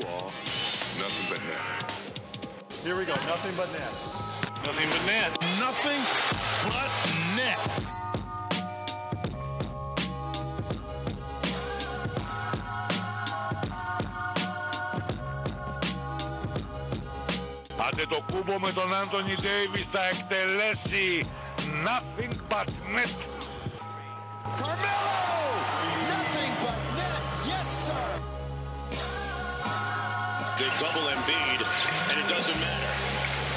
the wall, nothing but net. Here we go, nothing but net. Nothing but net. Nothing but net. Αντετοκούνμπο με τον Άντονι Ντέιβις θα εκτελέσει. Nothing but net. Carmelo! Nothing but net. Yes, sir. They double Embiid, and it doesn't matter.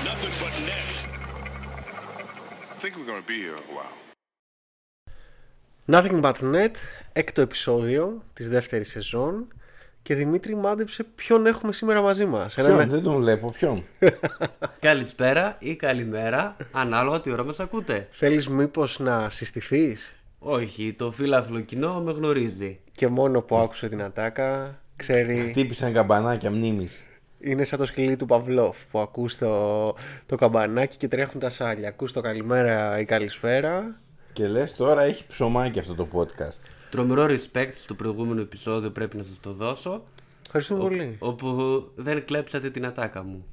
Nothing but net. I think we're going to be here a while. Nothing but net, έκτο επεισόδιο της δεύτερης σεζόν. Και Δημήτρη, μάντεψε ποιον έχουμε σήμερα μαζί μας. Δεν τον βλέπω, ποιον. Καλησπέρα ή καλημέρα, ανάλογα τι ώρα μας ακούτε. Θέλεις μήπως να συστηθείς? Όχι, το φίλαθλο κοινό με γνωρίζει. Και μόνο που άκουσε την ατάκα, ξέρει. Χτύπησαν καμπανάκια μνήμης. Είναι σαν το σκυλί του Παυλόφ που ακούς το καμπανάκι και τρέχουν τα σάλια. Ακούς το καλημέρα ή καλησπέρα. Και λες τώρα έχει ψωμάκι αυτό το podcast. Τρομερό respect στο προηγούμενο επεισόδιο πρέπει να σας το δώσω. Ευχαριστούμε πολύ. Όπου δεν κλέψατε την ατάκα μου.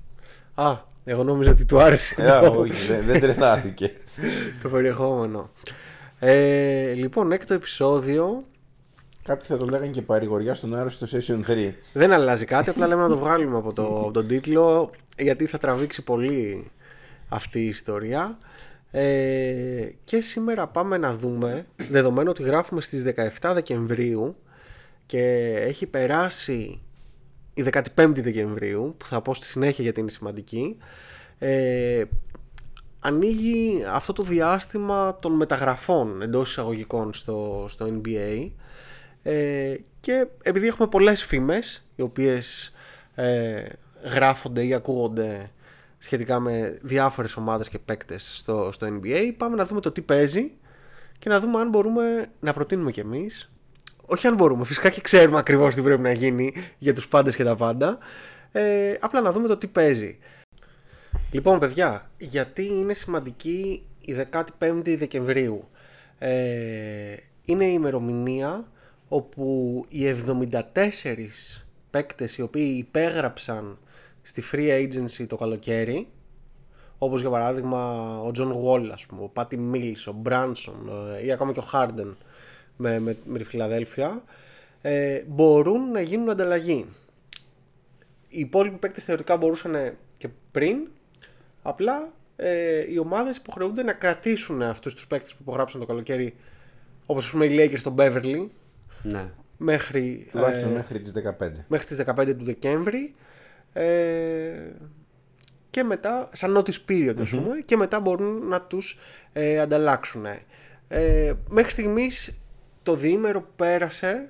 Α, εγώ νόμιζα ότι του άρεσε. Όχι, δεν τρελάθηκε. Το περιεχόμενο. Λοιπόν, έκτο επεισόδιο. Κάποιοι θα το λέγανε και παρηγοριά στον Άρη στο Session 3. Δεν αλλάζει κάτι, απλά λέμε να το βγάλουμε από τον τίτλο, γιατί θα τραβήξει πολύ αυτή η ιστορία. Και σήμερα πάμε να δούμε, δεδομένου ότι γράφουμε στις 17 Δεκεμβρίου και έχει περάσει η 15η Δεκεμβρίου, που θα πω στη συνέχεια γιατί είναι σημαντική, ανοίγει αυτό το διάστημα των μεταγραφών εντός εισαγωγικών στο NBA, και επειδή έχουμε πολλές φήμες οι οποίες γράφονται ή ακούγονται σχετικά με διάφορες ομάδες και παίκτες στο NBA, πάμε να δούμε το τι παίζει και να δούμε αν μπορούμε να προτείνουμε κι εμείς. Όχι αν μπορούμε, φυσικά και ξέρουμε ακριβώς τι πρέπει να γίνει για τους πάντες και τα πάντα. Απλά να δούμε το τι παίζει. Λοιπόν, παιδιά, γιατί είναι σημαντική η 15η Δεκεμβρίου? Είναι η ημερομηνία όπου οι 74 παίκτες οι οποίοι υπέγραψαν στη free agency το καλοκαίρι, όπως για παράδειγμα ο John Wall, ας πούμε, ο Patty Mills, ο Branson ή ακόμα και ο Harden με τη Φιλαδέλφια, μπορούν να γίνουν ανταλλαγή. Οι υπόλοιποι παίκτες θεωρητικά μπορούσαν και πριν, απλά οι ομάδες υποχρεούνται να κρατήσουν αυτούς τους παίκτες που υπογράψαν το καλοκαίρι, όπως ας πούμε οι Lakers στον Beverly, ναι, μέχρι τις 15 του Δεκέμβρη. Και μετά, σαν notice period, ας πούμε, και μετά μπορούν να τους ανταλλάξουν. Μέχρι στιγμής το διήμερο που πέρασε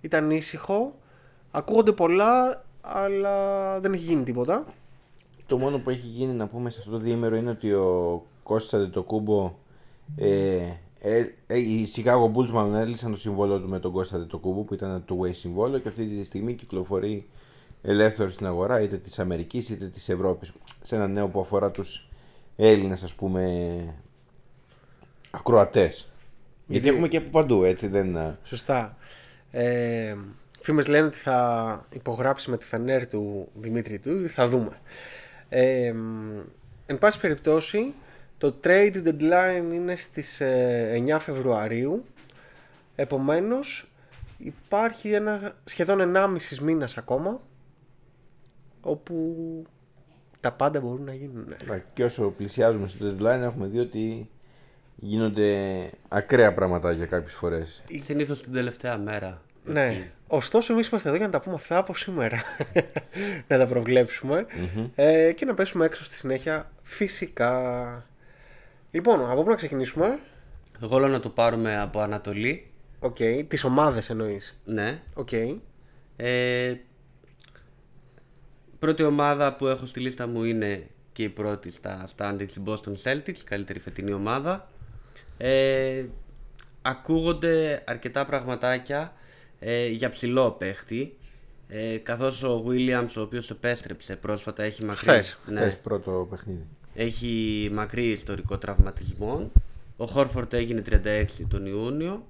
ήταν ήσυχο. Ακούγονται πολλά, αλλά δεν έχει γίνει τίποτα. Το μόνο που έχει γίνει, να πούμε, σε αυτό το διήμερο είναι ότι ο Κώστας Αντετοκούνμπο, οι Chicago Bulls μάλλον έλυσαν το συμβόλαιο του με τον Κώστα Αντετοκούνμπο, που ήταν το two-way συμβόλαιο, και αυτή τη στιγμή κυκλοφορεί ελεύθερο στην αγορά, είτε της Αμερικής είτε της Ευρώπης, σε ένα νέο που αφορά τους Έλληνες, ας πούμε, ακροατές. Γιατί έχουμε και από παντού, έτσι δεν... Σωστά. Φήμες λένε ότι θα υπογράψει με τη Φενέρ του Δημήτρη του, θα δούμε. Εν πάση περιπτώσει, το trade deadline είναι στις 9 Φεβρουαρίου. Επομένως υπάρχει ένα σχεδόν 1,5 μήνας ακόμα όπου τα πάντα μπορούν να γίνουν. Και όσο πλησιάζουμε στο deadline έχουμε δει ότι γίνονται ακραία πραγματάκια κάποιες φορές. Συνήθως την τελευταία μέρα. Ναι. Ωστόσο εμείς είμαστε εδώ για να τα πούμε αυτά από σήμερα. Να τα προβλέψουμε και να πέσουμε έξω στη συνέχεια, φυσικά. Λοιπόν, από πού να ξεκινήσουμε? Εγώ λέω να το πάρουμε από Ανατολή. Οκ, τις ομάδες εννοείς? Ναι. Πρώτη ομάδα που έχω στη λίστα μου είναι και η πρώτη στα standings, η Boston Celtics, καλύτερη φετινή ομάδα. Ακούγονται αρκετά πραγματάκια για ψηλό παίχτη, καθώς ο Williams, ο οποίος επέστρεψε πρόσφατα, έχει μακρύ... Χθες πρώτο παιχνίδι. Έχει μακρύ ιστορικό τραυματισμών. Ο Χόρφορντ έγινε 36 τον Ιούνιο.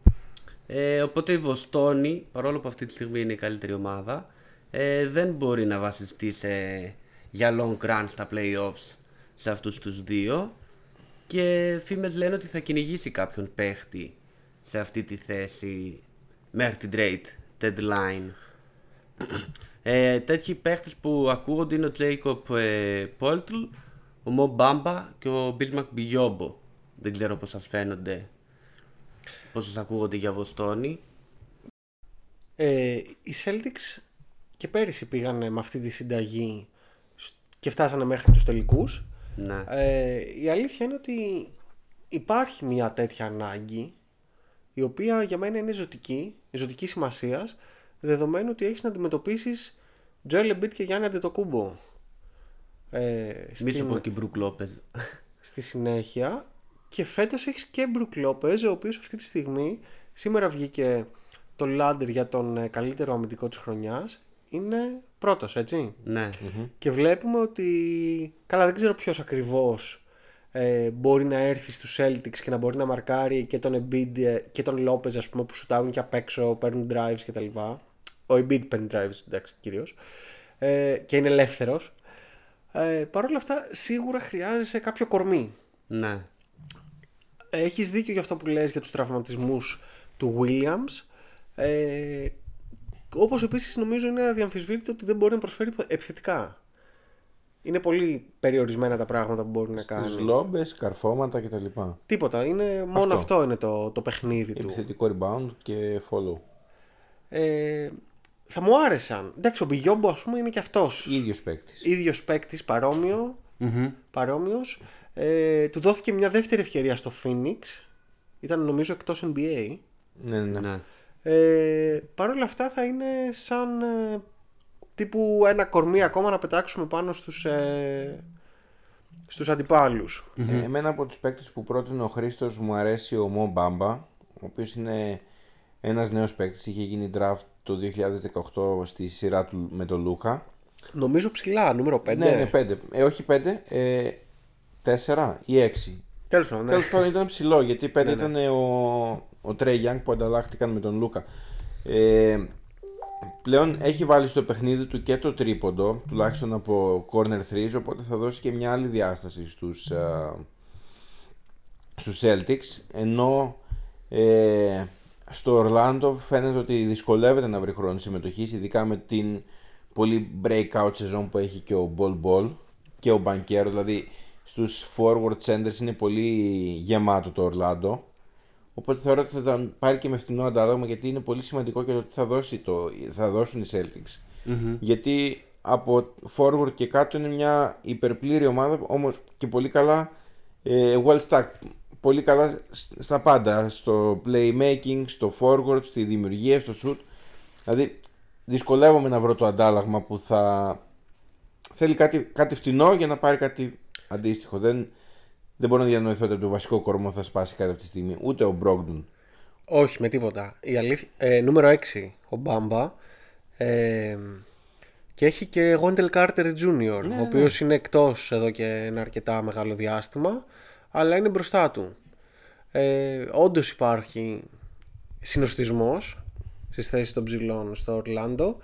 Οπότε η Βοστόνη, παρόλο που αυτή τη στιγμή είναι η καλύτερη ομάδα, δεν μπορεί να βασιστεί για long run στα playoffs σε αυτούς τους δύο, και φήμες λένε ότι θα κυνηγήσει κάποιον παίχτη σε αυτή τη θέση μέχρι την trade deadline. Τέτοιοι παίχτες που ακούγονται είναι ο Jacob Poeltl, ο Mo Bamba και ο Bismack Biyombo. Δεν ξέρω πώς σας φαίνονται, πώς σας ακούγονται για Βοστόνη. Οι Celtics και πέρυσι πήγανε με αυτή τη συνταγή και φτάσανε μέχρι τους τελικούς. Ναι. Η αλήθεια είναι ότι υπάρχει μια τέτοια ανάγκη, η οποία για μένα είναι ζωτική σημασίας, δεδομένου ότι έχεις να αντιμετωπίσεις Joel Embiid και Giannis Antetokounmpo. Μη σου πω και Brook Lopez στη συνέχεια. Και φέτος έχεις και Brook Lopez, ο οποίος αυτή τη στιγμή, σήμερα βγήκε το ladder για τον καλύτερο αμυντικό της χρονιάς, είναι πρώτος, έτσι. Ναι. Και βλέπουμε ότι, καλά, δεν ξέρω ποιος ακριβώς μπορεί να έρθει στους Celtics και να μπορεί να μαρκάρει και τον Embiid και τον Lopez, ας πούμε, που σουτάρουν και απ' έξω, παίρνουν drives κτλ. Ο Embiid παίρνει drives, εντάξει, κυρίως, και είναι ελεύθερος. Παρ' όλα αυτά, σίγουρα χρειάζεσαι κάποιο κορμί. Ναι. Έχεις δίκιο για αυτό που λες για τους τραυματισμούς του Williams, όπως επίσης νομίζω είναι αδιαμφισβήτητο ότι δεν μπορεί να προσφέρει επιθετικά. Είναι πολύ περιορισμένα τα πράγματα που μπορεί να κάνει. Στις λόμπες, καρφώματα κτλ. Τίποτα, είναι μόνο αυτό είναι το παιχνίδι του. Επιθετικό rebound και follow. Θα μου άρεσαν. Εντάξει, ο Μπιγιόμπο, ας πούμε, είναι και αυτός ίδιος παίκτης, παρόμοιος. Του δόθηκε μια δεύτερη ευκαιρία στο Phoenix. Ήταν νομίζω εκτός NBA. Ναι. Παρ' όλα αυτά θα είναι σαν τύπου ένα κορμί ακόμα να πετάξουμε πάνω στους αντιπάλους. Εμένα από τους παίκτες που πρότεινε ο Χρήστος μου αρέσει ο Mo Bamba, ο οποίος είναι ένας νέος παίκτης. Είχε γίνει draft το 2018 στη σειρά του με τον Λούκα. Νομίζω ψηλά, νούμερο 5. Ναι, 5. Όχι 5, 4 ή 6. Τέλος πάντων, ήταν ψηλό, γιατί 5 ήταν ο Τρέι Γιάνγκ που ανταλλάχτηκαν με τον Λούκα. Πλέον έχει βάλει στο παιχνίδι του και το τρίποντο, τουλάχιστον από corner threes, οπότε θα δώσει και μια άλλη διάσταση στους Celtics, ενώ στο Ορλάντο φαίνεται ότι δυσκολεύεται να βρει χρόνο συμμετοχής, ειδικά με την πολύ breakout σεζόν που έχει και ο Ball και ο Banchero. Δηλαδή στους forward centers είναι πολύ γεμάτο το Ορλάντο. Οπότε θεωρώ ότι θα τα πάρει και με φθηνό αντάλλαγμα, γιατί είναι πολύ σημαντικό και το τι θα δώσουν οι Celtics. Γιατί από forward και κάτω είναι μια υπερπλήρη ομάδα, όμως και πολύ καλά well stacked. Πολύ καλά στα πάντα, στο playmaking, στο forward, στη δημιουργία, στο shoot. Δηλαδή δυσκολεύομαι να βρω το αντάλλαγμα που θα θέλει κάτι φθηνό για να πάρει κάτι αντίστοιχο. Δεν μπορώ να διανοηθώ ότι από το βασικό κορμό θα σπάσει κάτι αυτή τη στιγμή, ούτε ο Brogdon. Όχι, με τίποτα. Η αλήθεια, νούμερο 6, ο Μπάμπα. Και έχει και Γόντελ Κάρτερ Jr., ο οποίος είναι εκτός εδώ και ένα αρκετά μεγάλο διάστημα, αλλά είναι μπροστά του. Όντως υπάρχει συνοστισμός στις θέσεις των ψηλών στο Ορλάντο,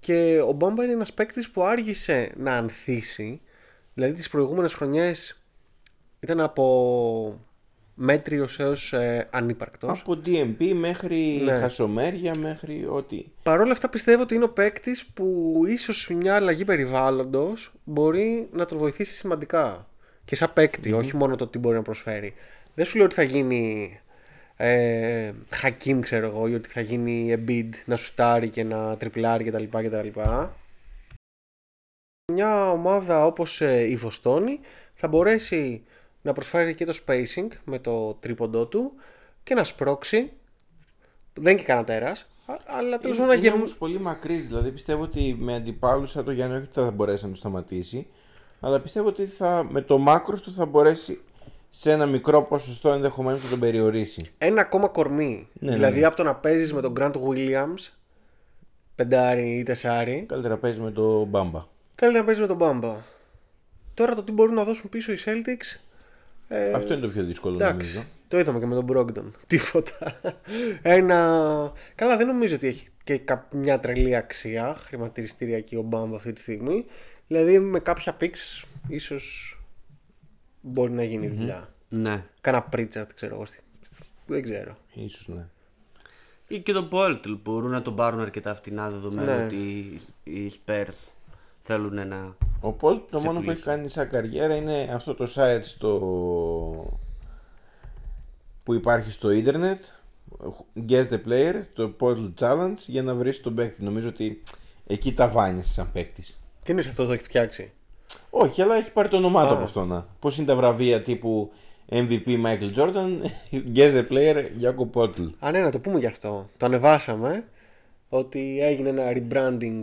και ο Μπάμπα είναι ένας παίκτης που άργησε να ανθίσει. Δηλαδή τις προηγούμενες χρονιές ήταν από μέτριος έως ανύπαρκτος. Από DMP μέχρι χασομέρια, μέχρι ό,τι. Παρ' όλα αυτά πιστεύω ότι είναι ο παίκτης που ίσως μια αλλαγή περιβάλλοντος μπορεί να τον βοηθήσει σημαντικά. Και σαν παίκτη, όχι μόνο το τι μπορεί να προσφέρει. Δεν σου λέω ότι θα γίνει Χακίμ, ξέρω εγώ, ή ότι θα γίνει Embiid να σουτάρει και να τριπλάρει κτλ. Μια ομάδα όπως η Βοστόνη θα μπορέσει να προσφέρει και το spacing με το τρίποντό του και να σπρώξει. Δεν και κανένα τέρας, αλλά τέλος πάντων να γίνει. Είναι όμως πολύ μακρύς, δηλαδή πιστεύω ότι με αντιπάλους σαν το Γιάννη, όχι ότι θα μπορέσει να το σταματήσει, αλλά πιστεύω ότι με το μάκρος του θα μπορέσει σε ένα μικρό ποσοστό ενδεχομένως να τον περιορίσει. Ένα ακόμα κορμί. Δηλαδή από το να παίζεις με τον Grant Williams, πεντάρι ή τεσάρι, καλύτερα παίζεις με τον Bamba. Τώρα το τι μπορούν να δώσουν πίσω οι Celtics, αυτό είναι το πιο δύσκολο, εντάξει, νομίζω. Το είδαμε και με τον Brogdon. Τίποτα. Καλά, δεν νομίζω ότι έχει και μια τρελή αξία χρηματιστηριακή ο Bamba αυτή τη στιγμή. Δηλαδή με κάποια picks ίσως μπορεί να γίνει δουλειά. Ναι. Κάνα Pritchard, ξέρω εγώ. Δεν ξέρω. Ίσως ναι. Ή και τον Poeltl μπορούν να τον πάρουν αρκετά φτηνά, δεδομένου ναι. ότι οι Spurs θέλουν ένα. Ο Poeltl το μόνο που έχει κάνει σαν καριέρα είναι αυτό το site στο... που υπάρχει στο ίντερνετ, Guess the Player, το Poeltl Challenge, για να βρεις τον παίκτη. Νομίζω ότι εκεί τα βάνιασε σαν παίκτης. Τι είναι αυτό, το έχει φτιάξει? Όχι, αλλά έχει πάρει το όνομά του από αυτό να. Πώς είναι τα βραβεία τύπου MVP Michael Jordan, Guess the Player, Jacob Poeltl. Α ναι, να το πούμε γι' αυτό. Το ανεβάσαμε ότι έγινε ένα rebranding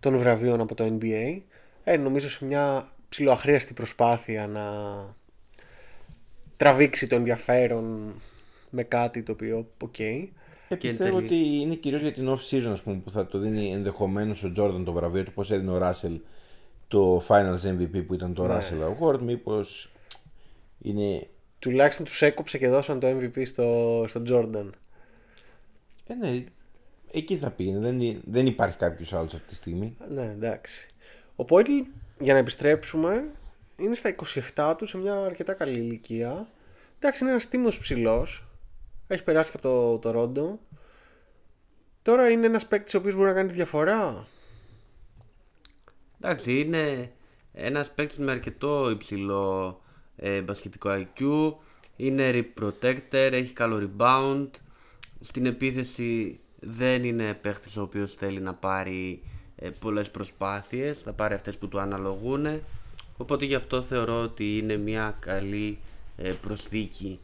των βραβείων από το NBA. Νομίζω σε μια ψιλοαχρίαστη προσπάθεια να τραβήξει το ενδιαφέρον με κάτι το οποίο okay. Πιστεύω ότι είναι κυρίως για την off-season, ας πούμε, που θα το δίνει ενδεχομένως ο Jordan το βραβείο του, πως έδινε ο Russell το Finals MVP που ήταν το ναι. Russell Award. Μήπως είναι... Τουλάχιστον τους έκοψε και δώσαν το MVP στο Jordan. Ναι, εκεί θα πήγαινε. Δεν υπάρχει κάποιος άλλος αυτή τη στιγμή. Ναι, εντάξει. Ο Poeltl, για να επιστρέψουμε, είναι στα 27 του, σε μια αρκετά καλή ηλικία. Εντάξει, είναι ένας τίμιος ψηλός. Έχει περάσει από το Τορόντο. Τώρα είναι ένας παίκτης ο οποίος μπορεί να κάνει διαφορά. Εντάξει, είναι ένας παίκτης με αρκετό υψηλό μπασκετικό IQ. Είναι rim protector, έχει καλό rebound. Στην επίθεση δεν είναι παίκτης ο οποίος θέλει να πάρει πολλές προσπάθειες. Θα πάρει αυτές που του αναλογούν. Οπότε γι' αυτό θεωρώ ότι είναι μια καλή προσθήκη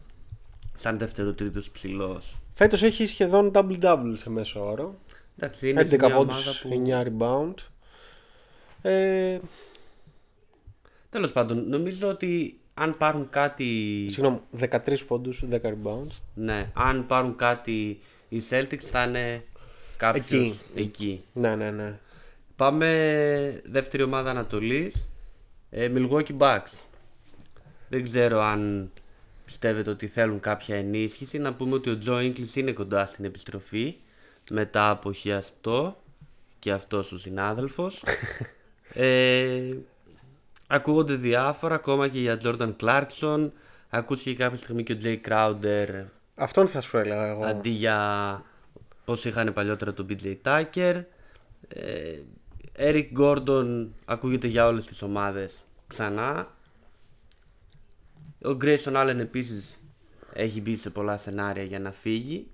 σαν δεύτερο-τρίτος ψηλός. Φέτος έχει σχεδόν double-double σε μέσο όρο. Εντάξει, είναι 11 πόντους, 9 rebound. Τέλος πάντων, νομίζω ότι αν πάρουν κάτι... Συγγνώμη, 13 πόντους, 10 rebound. Ναι, αν πάρουν κάτι οι Celtics θα είναι κάποιος εκεί. Ναι. Πάμε δεύτερη ομάδα Ανατολής, Milwaukee Bucks. Δεν ξέρω αν πιστεύετε ότι θέλουν κάποια ενίσχυση. Να πούμε ότι ο Τζο Ίνκλις είναι κοντά στην επιστροφή μετά από χιαστό και αυτός ο συνάδελφος. Ακούγονται διάφορα ακόμα και για Jordan Clarkson. Ακούστηκε κάποια στιγμή και ο Jae Crowder. Αυτόν θα σου έλεγα εγώ. Αντί για πώς είχαν παλιότερα τον PJ Tucker. Eric Gordon ακούγεται για όλες τις ομάδες ξανά. Ο Grayson Allen επίσης έχει μπει σε πολλά σενάρια για να φύγει.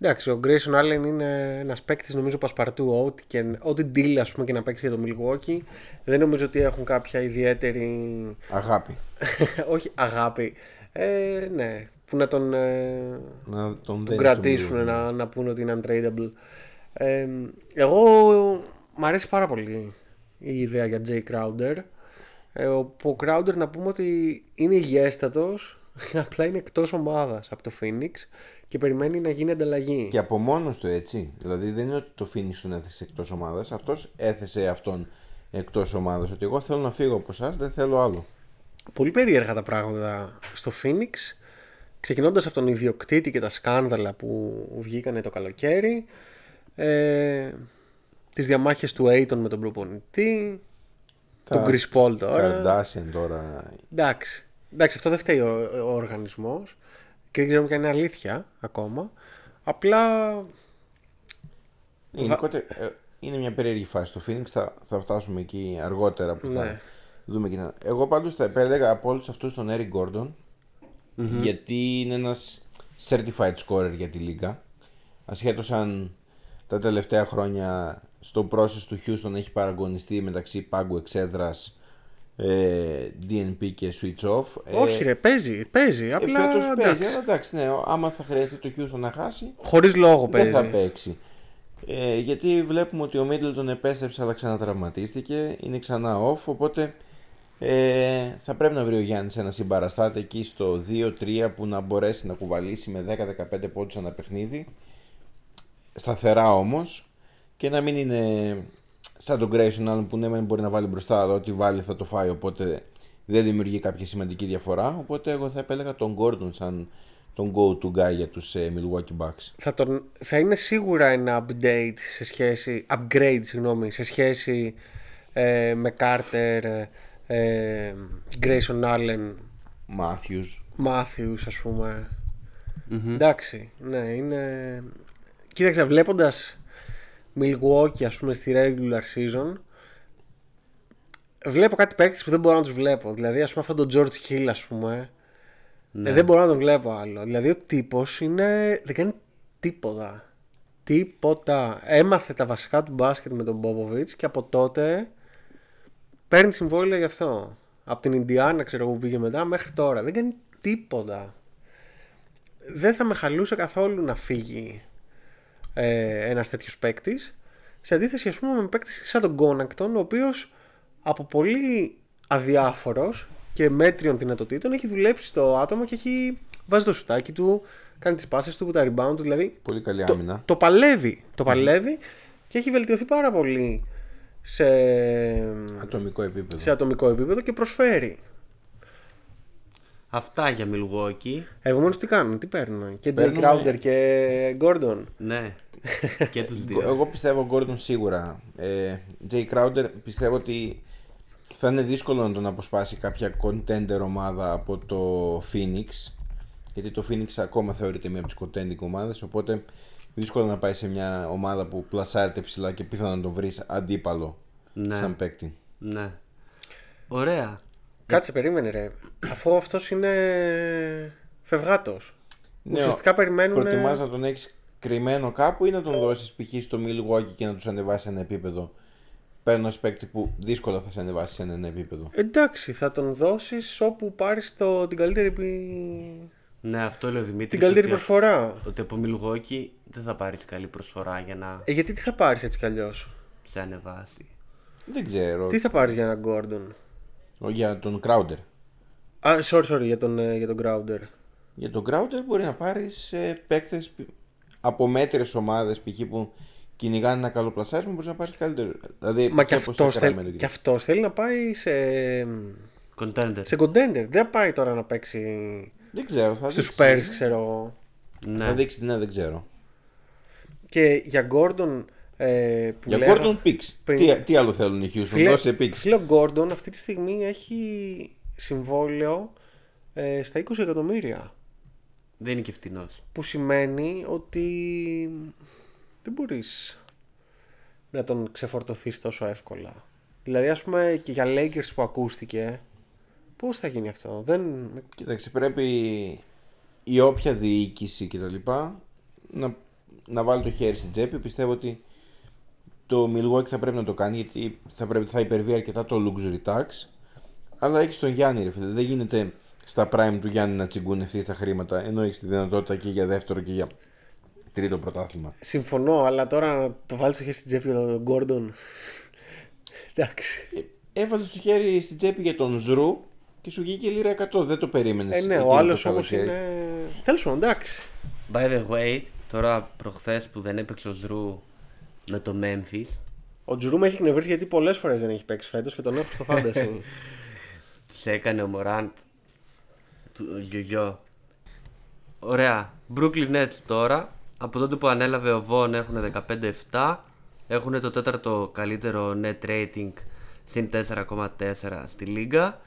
Εντάξει, ο Grayson Allen είναι ένας παίκτης νομίζω πασπαρτού. Ό,τι deal ας πούμε και να παίξει για το Milwaukee. Δεν νομίζω ότι έχουν κάποια ιδιαίτερη... Αγάπη. Όχι αγάπη. Ναι, που να τον κρατήσουν, να πούνε ότι είναι untradeable. Εγώ μ' αρέσει πάρα πολύ η ιδέα για Jae Crowder. Ο Crowder να πούμε ότι είναι υγιέστατος, απλά είναι εκτός ομάδας από το Phoenix και περιμένει να γίνει ανταλλαγή. Και από μόνος του έτσι, δηλαδή δεν είναι ότι το Phoenix τον έθεσε εκτός ομάδας, αυτός έθεσε αυτόν εκτός ομάδας, ότι εγώ θέλω να φύγω από εσάς, δεν θέλω άλλο. Πολύ περίεργα τα πράγματα στο Phoenix, ξεκινώντας από τον ιδιοκτήτη και τα σκάνδαλα που βγήκανε το καλοκαίρι, τις διαμάχες του Aiton με τον προπονητή, τον Chris Paul τώρα. Kardashian τώρα. Εντάξει, αυτό δεν φταίει ο οργανισμός και δεν ξέρουμε και αν είναι αλήθεια ακόμα. Απλά. Γενικότερα είναι μια περίεργη φάση στο Phoenix. Θα φτάσουμε εκεί αργότερα που θα ναι. δούμε κοινά. Εγώ πάντως θα επέλεγα από όλους αυτούς τον Eric Gordon γιατί είναι ένας certified scorer για τη λίγα. Ασχέτως αν τα τελευταία χρόνια στο process του Houston έχει παραγωνιστεί μεταξύ πάγκου εξέδρας, DNP και switch off. Όχι ρε, παίζει απλά εντάξει, ναι, άμα θα χρειαστεί το Houston να χάσει χωρίς λόγο δεν θα παίξει. Γιατί βλέπουμε ότι ο Middleton επέστρεψε αλλά ξανατραυματίστηκε, είναι ξανά off, οπότε θα πρέπει να βρει ο Γιάννης ένα συμπαραστάτη εκεί στο 2-3 που να μπορέσει να κουβαλήσει με 10-15 πόντους ένα παιχνίδι σταθερά όμως. Και να μην είναι σαν τον Grayson Allen που ναι, μπορεί να βάλει μπροστά, αλλά ό,τι βάλει θα το φάει. Οπότε δεν δημιουργεί κάποια σημαντική διαφορά. Οπότε εγώ θα επέλεγα τον Gordon σαν τον go-to guy για τους Milwaukee Bucks. Θα είναι σίγουρα ένα upgrade, σε σχέση με Carter, Grayson Allen, Matthews ας πούμε. Mm-hmm. Εντάξει, ναι, είναι... Κοίταξε, βλέποντας Milwaukee ας πούμε στη regular season, βλέπω κάτι παίκτης που δεν μπορώ να τους βλέπω. Δηλαδή ας πούμε αυτόν τον George Hill ας πούμε, ναι. Δεν μπορώ να τον βλέπω άλλο. Δηλαδή ο τύπος είναι... δεν κάνει τίποτα. Τίποτα. Έμαθε τα βασικά του μπάσκετ με τον Popovich και από τότε παίρνει συμβόλαιο γι' αυτό. Από την Ινδιάνα, ξέρω εγώ, που πήγε μετά μέχρι τώρα. Δεν κάνει τίποτα. Δεν θα με χαλούσε καθόλου να φύγει ένας τέτοιος παίκτης. Σε αντίθεση ας πούμε με παίκτη σαν τον Γκόνακτον, ο οποίος από πολύ αδιάφορος και μέτριων δυνατοτήτων έχει δουλέψει στο άτομο και έχει βάζει το σουτάκι του, κάνει τις πάσες του, τα rebound του, δηλαδή πολύ καλή άμυνα. Το παλεύει και έχει βελτιωθεί πάρα πολύ σε ατομικό επίπεδο και προσφέρει. Αυτά για Milwaukee. Εγώ μόνος τι κάνουν, τι παίρνουν? Και Jae Crowder και Gordon. Ναι, και τους δύο. Εγώ πιστεύω Gordon σίγουρα. Jae Crowder πιστεύω ότι θα είναι δύσκολο να τον αποσπάσει κάποια contender ομάδα από το Phoenix, γιατί το Phoenix ακόμα θεωρείται μία από τις contending ομάδες, οπότε δύσκολο να πάει σε μια ομάδα που πλασάρεται ψηλά και πιθανόν να τον βρεις αντίπαλο, ναι, σαν παίκτη. Ναι. Ωραία. Κάτσε, περίμενε ρε, αφού αυτός είναι φευγάτος, ναι, ουσιαστικά περιμένουν... Προτιμάς να τον έχεις κρυμμένο κάπου ή να τον δώσεις π.χ. στο Milwaukee και να τους ανεβάσει ένα επίπεδο? Παίρνεις παίκτη που δύσκολα θα σε ανεβάσει σε ένα επίπεδο. Εντάξει, θα τον δώσεις όπου πάρεις την καλύτερη... Ναι, αυτό λέει ο Δημήτρης, την καλύτερη προσφορά. Ότι από Milwaukee δεν θα πάρεις καλή προσφορά για να... γιατί τι θα πάρεις έτσι κι αλλιώς? Σε ανεβάσει. Δεν ξέρω. Τι θα πάρεις για έναν Gordon? Για τον Crowder. Sorry, για τον Crowder. Για τον Crowder μπορεί να πάρεις παίκτες από μέτρες ομάδες, π.χ. που κυνηγάνε ένα καλό πλασάρισμα, μπορείς να πάρεις καλύτερο. Δηλαδή, μα και αυτός θέλει να πάει σε contender. Δεν θα πάει τώρα να παίξει, δεν ξέρω, θα στους Spurs, ξέρω. Ναι. Θα δείξει, ναι, δεν ξέρω. Και για Gordon... για Gordon Picks πριν... τι άλλο θέλουν οι Houston? Δώσε Picks. Φίλο Gordon αυτή τη στιγμή έχει συμβόλαιο στα 20 εκατομμύρια. Δεν είναι και φτηνός. Που σημαίνει ότι δεν μπορείς να τον ξεφορτωθείς τόσο εύκολα. Δηλαδή ας πούμε και για Lakers που ακούστηκε, πώς θα γίνει αυτό? Κοίταξε, πρέπει η όποια διοίκηση και τα λοιπά να βάλει το χέρι στην τσέπη. Πιστεύω ότι το Milwaukee θα πρέπει να το κάνει, γιατί θα υπερβεί αρκετά το luxury tax. Αλλά έχεις τον Γιάννη, ρε φίλε. Δεν γίνεται στα prime του Γιάννη να τσιγκούν ευθύς τα χρήματα, ενώ έχεις τη δυνατότητα και για δεύτερο και για τρίτο πρωτάθλημα. Συμφωνώ, αλλά τώρα να το βάλεις το χέρι στην τσέπη για τον Gordon. Εντάξει. Έβαλες το χέρι στην τσέπη για τον Ζρου και σου βγήκε λίρα 100. Δεν το περίμενες. Ναι, ο άλλος όμως είναι. Τέλος πάντων, εντάξει. By the way, τώρα προχθές που δεν έπαιξε ο Ζρου με το Memphis, ο Τζουρού με έχει εκνευρίσει γιατί πολλές φορές δεν έχει παίξει φέτος και τον έχω στο fantasy. Τους έκανε ο Μοράντ γιογιό. Ωραία. Brooklyn Nets τώρα. Από τότε που ανέλαβε ο Βον έχουν 15-7. Έχουν το τέταρτο καλύτερο net rating, συν 4,4 στη λίγα.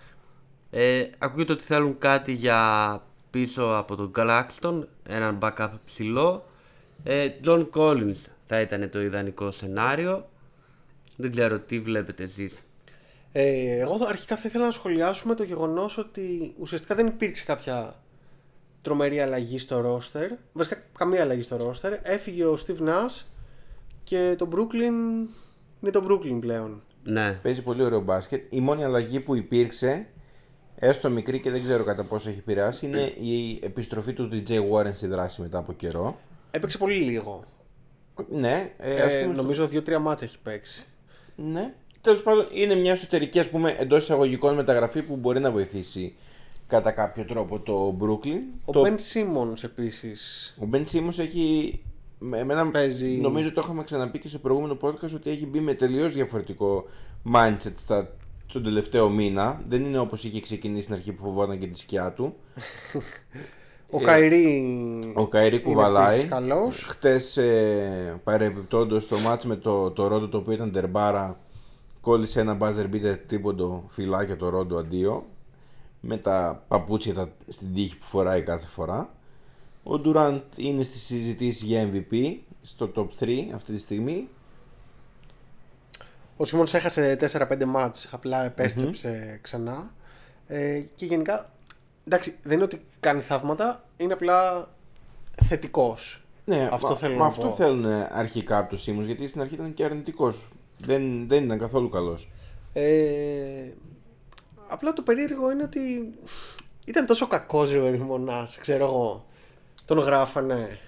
Ακούγεται ότι θέλουν κάτι για πίσω από τον Claxton, έναν backup ψηλό. John Collins θα ήταν το ιδανικό σενάριο. Δεν ξέρω τι βλέπετε εσείς. Εγώ αρχικά θα ήθελα να σχολιάσουμε το γεγονός ότι ουσιαστικά δεν υπήρξε κάποια τρομερή αλλαγή στο ρόστερ. Βασικά καμία αλλαγή στο ρόστερ. Έφυγε ο Steve Nash και το Brooklyn είναι το Brooklyn πλέον. Ναι. Παίζει πολύ ωραίο μπάσκετ. Η μόνη αλλαγή που υπήρξε, έστω μικρή και δεν ξέρω κατά πόσο έχει επηρεάσει, είναι η επιστροφή του DJ Warren στη δράση μετά από καιρό. Έπαιξε πολύ λίγο. Ναι, νομίζω 2-3 μάτσα έχει παίξει. Ναι. Τέλος πάντων, είναι μια εσωτερική, ας πούμε, εντός εισαγωγικών μεταγραφή που μπορεί να βοηθήσει κατά κάποιο τρόπο το Brooklyn. Ben Simmons επίσης. Ο Ben Simmons έχει. Παίζει... Νομίζω το είχαμε ξαναπεί και σε προηγούμενο podcast ότι έχει μπει με τελείως διαφορετικό mindset στα στον τελευταίο μήνα. Δεν είναι όπως είχε ξεκινήσει στην αρχή που φοβόταν και τη σκιά του. Ο Καϊρή κουβαλάει. Χτες παρεμπιπτόντως στο μάτς με το Ρόντο, το οποίο ήταν τερμπάρα, κόλλησε ένα buzzer beater τίποντο, φυλάκια το Ρόντο αντίο, με τα παπούτσια στην τύχη που φοράει κάθε φορά. Ο Ντουραντ είναι στις συζητήσεις για MVP, στο top 3 αυτή τη στιγμή. Ο Σιμόνς έχασε 4-5 μάτς, απλά επέστρεψε ξανά. Και γενικά, εντάξει, δεν είναι ότι κάνει θαύματα, είναι απλά θετικός. Ναι, αυτό θέλουν αρχικά από το Σίμονς, γιατί στην αρχή ήταν και αρνητικός. Δεν ήταν καθόλου καλός. Απλά το περίεργο είναι ότι ήταν τόσο κακός, ρε Δημονάς, ξέρω εγώ. Τον γράφανε.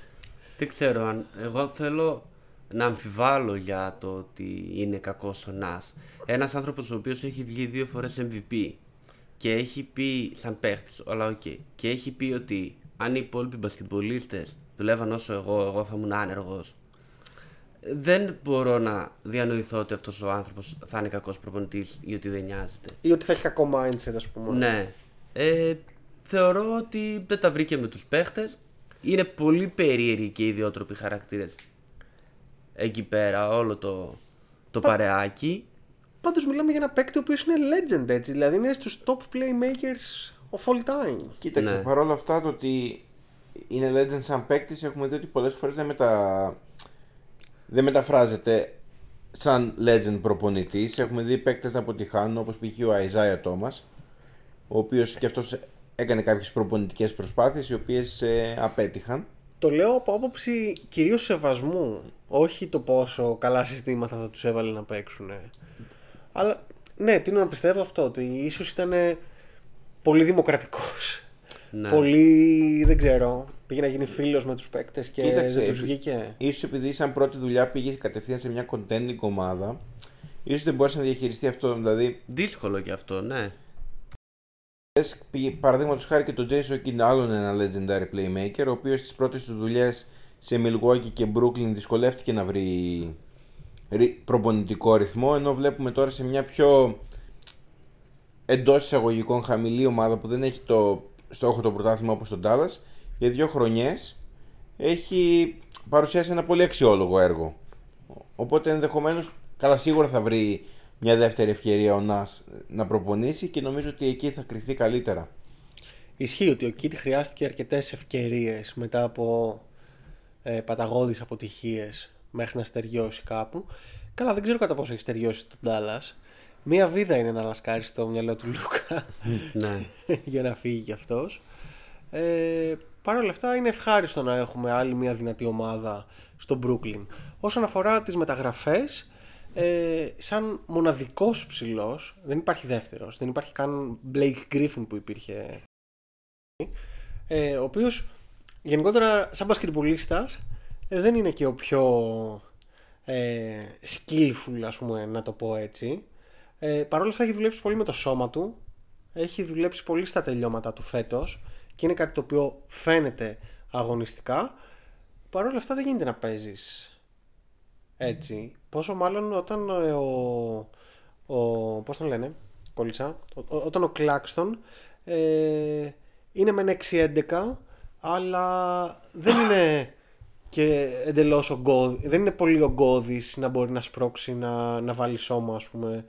Τι ξέρω, εγώ θέλω να αμφιβάλλω για το ότι είναι κακός ο Νας. Ένας άνθρωπος ο οποίος έχει βγει 2 φορές MVP και έχει πει, σαν παίχτης, όλα ok, και έχει πει ότι αν οι υπόλοιποι μπασκετμπολίστες δουλεύαν όσο εγώ θα ήμουν άνεργος. Δεν μπορώ να διανοηθώ ότι αυτός ο άνθρωπος θα είναι κακός προπονητής ή ότι δεν νοιάζεται. Ή ότι θα έχει κακό mindset, ας πούμε. Ναι. Θεωρώ ότι δεν τα βρήκε με τους παίχτες. Είναι πολύ περίεργοι και ιδιότροποι χαρακτήρες εκεί πέρα, όλο το παρεάκι. Πάντως μιλάμε για ένα παίκτη ο οποίος είναι legend, έτσι. Δηλαδή είναι στους top playmakers of all time. Κοίταξε, ναι. Παρόλα αυτά, το ότι είναι legend σαν παίκτης, έχουμε δει ότι πολλές φορές δεν μεταφράζεται σαν legend προπονητής. Έχουμε δει παίκτες να αποτυχάνουν, όπως π.χ. ο Αϊζάια Τόμας, ο οποίος και αυτός έκανε κάποιες προπονητικές προσπάθειες οι οποίες απέτυχαν. Το λέω από άποψη κυρίως σεβασμού, όχι το πόσο καλά συστήματα θα τους έβαλε να παίξουν. Αλλά ναι, τι να πιστεύω αυτό, ότι ίσως ήταν πολύ δημοκρατικός. Ναι. Πολύ, δεν ξέρω, πήγε να γίνει φίλος με τους παίκτες και κοίταξε, δεν τους βγήκε. Ίσως επειδή σαν πρώτη δουλειά πήγε κατευθείαν σε μια contending ομάδα, ίσως δεν μπορούσε να διαχειριστεί αυτό, δηλαδή. Δύσκολο και αυτό, ναι. Παραδείγματος χάρη και τον Jason Kidd, άλλον ένα legendary playmaker, ο οποίος στις πρώτες του δουλειές σε Milwaukee και Brooklyn δυσκολεύτηκε να βρει προπονητικό ρυθμό, ενώ βλέπουμε τώρα σε μια πιο εντός εισαγωγικών χαμηλή ομάδα που δεν έχει το στόχο το πρωτάθλημα όπως τον Dallas, για 2 χρονιές έχει παρουσιάσει ένα πολύ αξιόλογο έργο. Οπότε ενδεχομένως, καλά, σίγουρα θα βρει μια δεύτερη ευκαιρία ο Νας να προπονήσει και νομίζω ότι εκεί θα κριθεί καλύτερα. Ισχύει ότι ο Κίτ χρειάστηκε αρκετές ευκαιρίες μετά από παταγώδεις αποτυχίες μέχρι να στεριώσει κάπου. Καλά, δεν ξέρω κατά πόσο έχει στεριώσει τον Ντάλλας. Μία βίδα είναι να λασκάρει στο μυαλό του Λούκα για να φύγει κι αυτός. Παρ' όλα αυτά είναι ευχάριστο να έχουμε άλλη μια δυνατή ομάδα στο Brooklyn. Όσον αφορά τις μεταγραφές, σαν μοναδικός ψηλός, δεν υπάρχει δεύτερος, δεν υπάρχει καν Blake Griffin που υπήρχε, ο οποίος γενικότερα σαν μπασκετμπολίστας δεν είναι και ο πιο skillful, ας πούμε, να το πω έτσι. Παρόλα αυτά έχει δουλέψει πολύ με το σώμα του, έχει δουλέψει πολύ στα τελειώματα του φέτος και είναι κάτι το οποίο φαίνεται αγωνιστικά. Παρόλα αυτά δεν γίνεται να παίζεις έτσι, πόσο μάλλον όταν πώς τον λένε, κόλλησα, όταν ο Κλάκστον είναι μεν 6-11, αλλά δεν είναι και εντελώς ογκώδης, δεν είναι πολύ ογκώδης να μπορεί να σπρώξει, να βάλει σώμα, ας πούμε,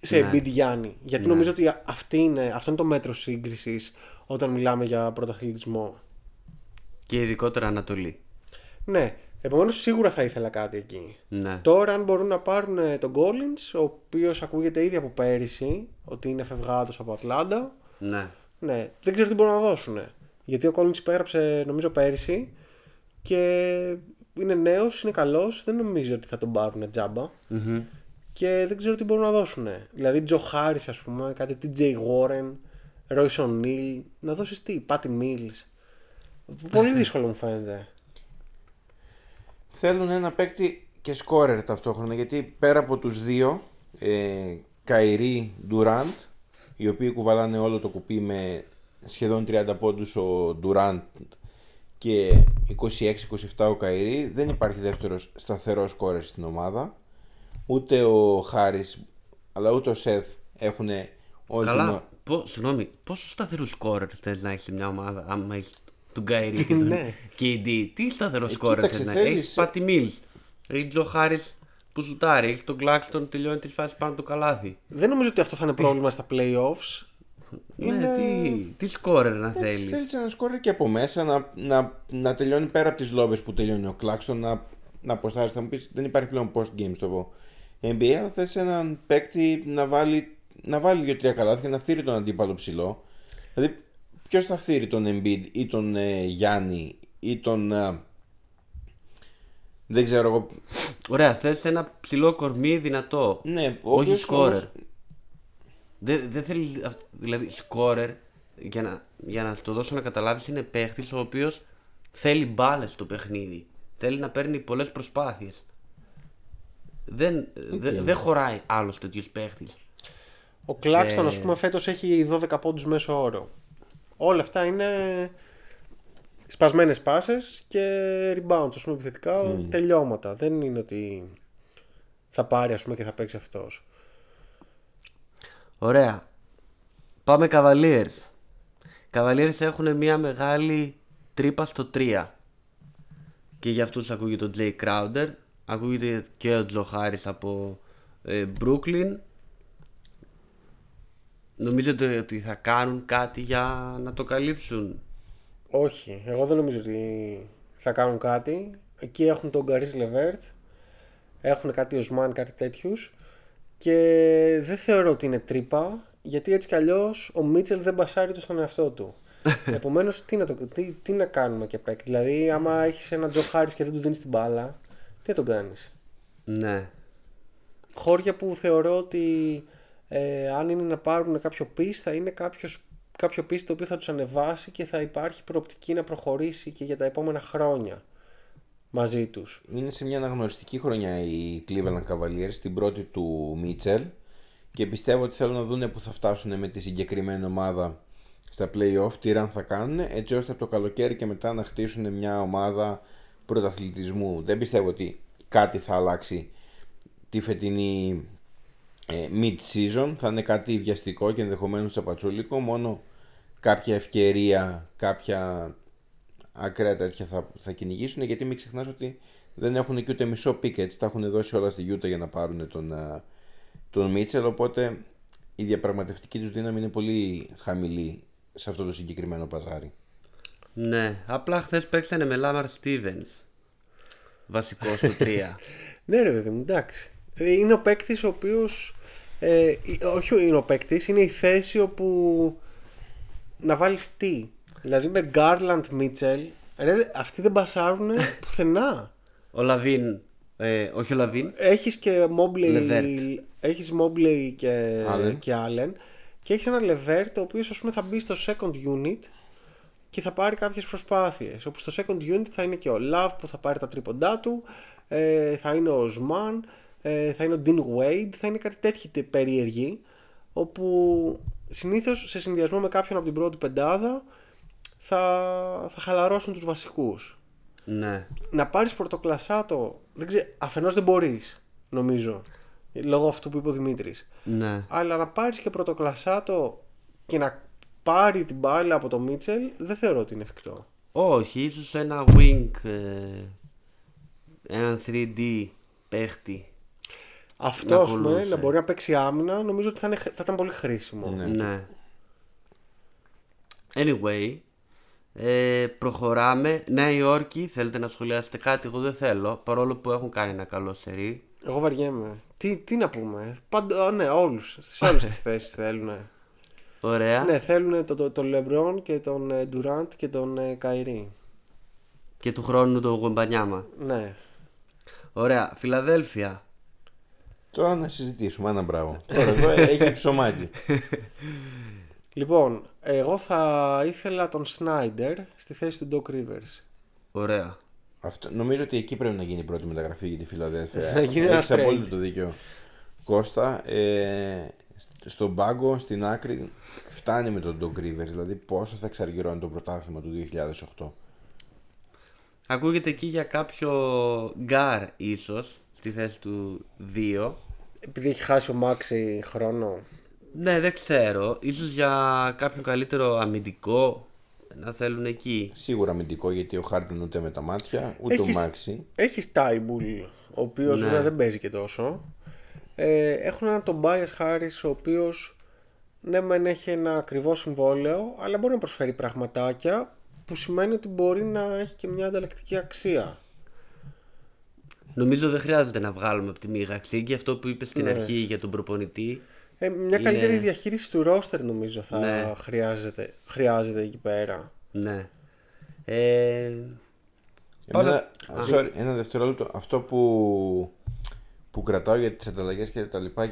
σε Embiid Γιάννη. Γιατί νομίζω ότι αυτό είναι το μέτρο σύγκρισης όταν μιλάμε για πρωταθλητισμό. Και ειδικότερα Ανατολή. Ναι. Επομένως σίγουρα θα ήθελα κάτι εκεί. Ναι. Τώρα αν μπορούν να πάρουν τον Collins, ο οποίος ακούγεται ήδη από πέρυσι ότι είναι φευγάτος από Ατλάντα. Ναι. Ναι. Δεν ξέρω τι μπορούν να δώσουν. Γιατί ο Collins υπέγραψε νομίζω πέρυσι και είναι νέος, είναι καλός. Δεν νομίζω ότι θα τον πάρουν τζάμπα. Mm-hmm. Και δεν ξέρω τι μπορούν να δώσουν. Δηλαδή Τζο Χάρις, ας πούμε, κάτι TJ Warren, Royce O'Neal. Να δώσεις τι, Patty Mills. Πολύ δύσκολο μου φαίνεται. Θέλουν ένα παίκτη και σκόρερ ταυτόχρονα, γιατί πέρα από τους δύο, Καϊρή, Ντουράντ, οι οποίοι κουβαλάνε όλο το κουπί με σχεδόν 30 πόντους ο Ντουράντ και 26-27 ο Καϊρή, δεν υπάρχει δεύτερος σταθερός σκόρερ στην ομάδα. Ούτε ο Χάρις αλλά ούτε ο Σεθ έχουν όλοι. Καλά, συγγνώμη, πόσο σταθερού σκόρερ θες να έχεις σε μια ομάδα, άμα έχεις τον Γκάιρι και τον KD, τι σταθερό σκόρερ θες να έχεις? Πάτι Μίλς, Ρίτζο Χάρις που ζουτάρει, έχεις τον Κλάκστον, τελειώνει τις φάσεις πάνω το καλάθι. Δεν νομίζω ότι αυτό θα είναι πρόβλημα στα playoffs. Ναι, τι σκόρερ να θέλεις? Θέλεις ένα σκόρερ και από μέσα να τελειώνει πέρα από τις λόμπες που τελειώνει ο Κλάκστον, να αποστάρεις. Θα μου πεις δεν υπάρχει πλέον post game στο NBA, αλλά θες έναν παίκτη να βάλει 2-3 καλάθια και να θύρει τον αντίπαλο ψηλό. Δηλαδή ποιος θα θύρει τον Embiid ή τον Γιάννη ή τον δεν ξέρω εγώ. Ωραία, θες ένα ψηλό κορμί δυνατό. Ναι, όχι σκόρερ. Δεν θέλεις, δηλαδή σκόρερ, για να το δώσω να καταλάβεις, είναι παίχτης ο οποίος θέλει μπάλες στο παιχνίδι. Θέλει να παίρνει πολλές προσπάθειες. Δεν χωράει άλλος τέτοιος παίχτης. Ο Κλάκστον ας πούμε φέτος έχει 12 πόντους μέσω όρο. Όλα αυτά είναι σπασμένες πάσες και rebounds ας πούμε επιθετικά, τελειώματα. Δεν είναι ότι θα πάρει ας πούμε και θα παίξει αυτός. Ωραία. Πάμε Cavaliers. Cavaliers έχουν μια μεγάλη τρύπα στο 3. Και για αυτούς ακούγεται ο Jae Crowder. Ακούγεται και ο Τζο Χάρις από Brooklyn. Νομίζετε ότι θα κάνουν κάτι για να το καλύψουν? Όχι, εγώ δεν νομίζω ότι θα κάνουν κάτι. Εκεί έχουν τον Καρίς Λεβέρτ, έχουν κάτι Οσμάν, κάτι τέτοιους. Και δεν θεωρώ ότι είναι τρύπα, γιατί έτσι κι αλλιώς ο Μίτσελ δεν μπασάρει το στον εαυτό του. Επομένως τι να κάνουμε και παίκτη? Δηλαδή άμα έχεις έναν Τζο Χάρις και δεν του δίνεις την μπάλα, τι τον κάνεις? Ναι. Χώρια που θεωρώ ότι αν είναι να πάρουν κάποιο πίστη, θα είναι κάποιο πίστη το οποίο θα τους ανεβάσει και θα υπάρχει προοπτική να προχωρήσει και για τα επόμενα χρόνια μαζί τους. Είναι σε μια αναγνωριστική χρονιά η Cleveland Cavaliers, την πρώτη του Μίτσελ, και πιστεύω ότι θέλουν να δουν που θα φτάσουν με τη συγκεκριμένη ομάδα στα play-off, τι run θα κάνουν, έτσι ώστε από το καλοκαίρι και μετά να χτίσουν μια ομάδα πρωταθλητισμού. Δεν πιστεύω ότι κάτι θα αλλάξει τη φετινή mid-season, θα είναι κάτι ιδιαστικό και ενδεχομένως σαπατσούλικο, μόνο κάποια ευκαιρία, κάποια ακραία τέτοια θα κυνηγήσουν, γιατί μην ξεχνάς ότι δεν έχουν και ούτε μισό πικ, έτσι τα έχουν δώσει όλα στη Utah για να πάρουν τον Μίτσελ, οπότε η διαπραγματευτική τους δύναμη είναι πολύ χαμηλή σε αυτό το συγκεκριμένο παζάρι. Ναι, απλά χθες παίξανε με Λάμαρ Στίβενς βασικό στο 3. Ναι ρε παιδί μου, εντάξει. Είναι ο παίκτης ο οποίος όχι είναι ο παίκτης, είναι η θέση όπου να βάλεις τι. Δηλαδή με Garland, Mitchell, αυτοί δεν μπασάρουν πουθενά. Ο Λαβίν, όχι ο Λαβίν, έχεις και Mobley, έχεις Mobley και Allen, και έχεις ένα Levert ο οποίος ας πούμε θα μπει στο second unit και θα πάρει κάποιες προσπάθειες, όπου στο second unit θα είναι και ο Love που θα πάρει τα τρίποντά του, θα είναι ο Osman, θα είναι ο Dean Wade, θα είναι κάτι τέτοιο περίεργη, όπου συνήθως σε συνδυασμό με κάποιον από την πρώτη πεντάδα θα χαλαρώσουν τους βασικούς. Ναι. Να πάρεις πρωτοκλασάτο αφενός δεν μπορείς, νομίζω, λόγω αυτού που είπε ο Δημήτρης. Ναι. Αλλά να πάρεις και πρωτοκλασάτο και να πάρει την μπάλα από το Μίτσελ, δεν θεωρώ ότι είναι εφικτό. Όχι, ίσως ένα wing, ένα 3D παίχτη. Αυτό να μπορεί να παίξει άμυνα, νομίζω ότι θα ήταν πολύ χρήσιμο. Ναι. Anyway, προχωράμε. Νέα Υόρκη, θέλετε να σχολιάσετε κάτι? Εγώ δεν θέλω, παρόλο που έχουν κάνει ένα καλό σερί. Εγώ βαριέμαι. Τι να πούμε? Πάντα, ναι, όλους. Σε όλες τις θέσεις θέλουν. Ωραία. Ναι, θέλουν τον Λεμπρόν και τον Ντουράντ και τον Καϊρή. Και του χρόνου τον Γουεμπανιάμα. Ναι. Ωραία, Φιλαδέλφια. Τώρα να συζητήσουμε, άνα μπράβο. Τώρα εδώ έχει ψωμάκι. Λοιπόν, εγώ θα ήθελα τον Σνάιντερ στη θέση του Ντοκ Ρίβερς. Ωραία. Αυτό, νομίζω ότι εκεί πρέπει να γίνει η πρώτη μεταγραφή για τη Φιλαδέλφια. Έχεις απόλυτο δίκιο, Κώστα. Στον πάγκο, στην άκρη, φτάνει με τον Ντοκ Ρίβερς. Δηλαδή πόσο θα εξαργυρώνει το πρωτάθλημα του 2008. Ακούγεται εκεί για κάποιο γκάρ ίσως στη θέση του 2. Επειδή έχει χάσει ο Μάξι χρόνο. Ναι, δεν ξέρω. Ίσως για κάποιον καλύτερο αμυντικό να θέλουν εκεί. Σίγουρα αμυντικό, γιατί ο Χάρντεν ούτε με τα μάτια, ούτε ο Μάξι. Έχει Τάιμπουλ, ο οποίος δεν παίζει και τόσο. Έχουν έναν τον Μπάιας Χάρις, ο οποίος ναι, μεν έχει ένα ακριβό συμβόλαιο, αλλά μπορεί να προσφέρει πραγματάκια που σημαίνει ότι μπορεί να έχει και μια ανταλλακτική αξία. Νομίζω δεν χρειάζεται να βγάλουμε από τη μίγα αξία, αυτό που είπες στην αρχή για τον προπονητή. Μια καλύτερη διαχείριση του ρόστερ νομίζω θα χρειάζεται εκεί πέρα. Ναι. Ένα δευτερόλεπτο. Αυτό που κρατάω για τις ανταλλαγές και τα λοιπά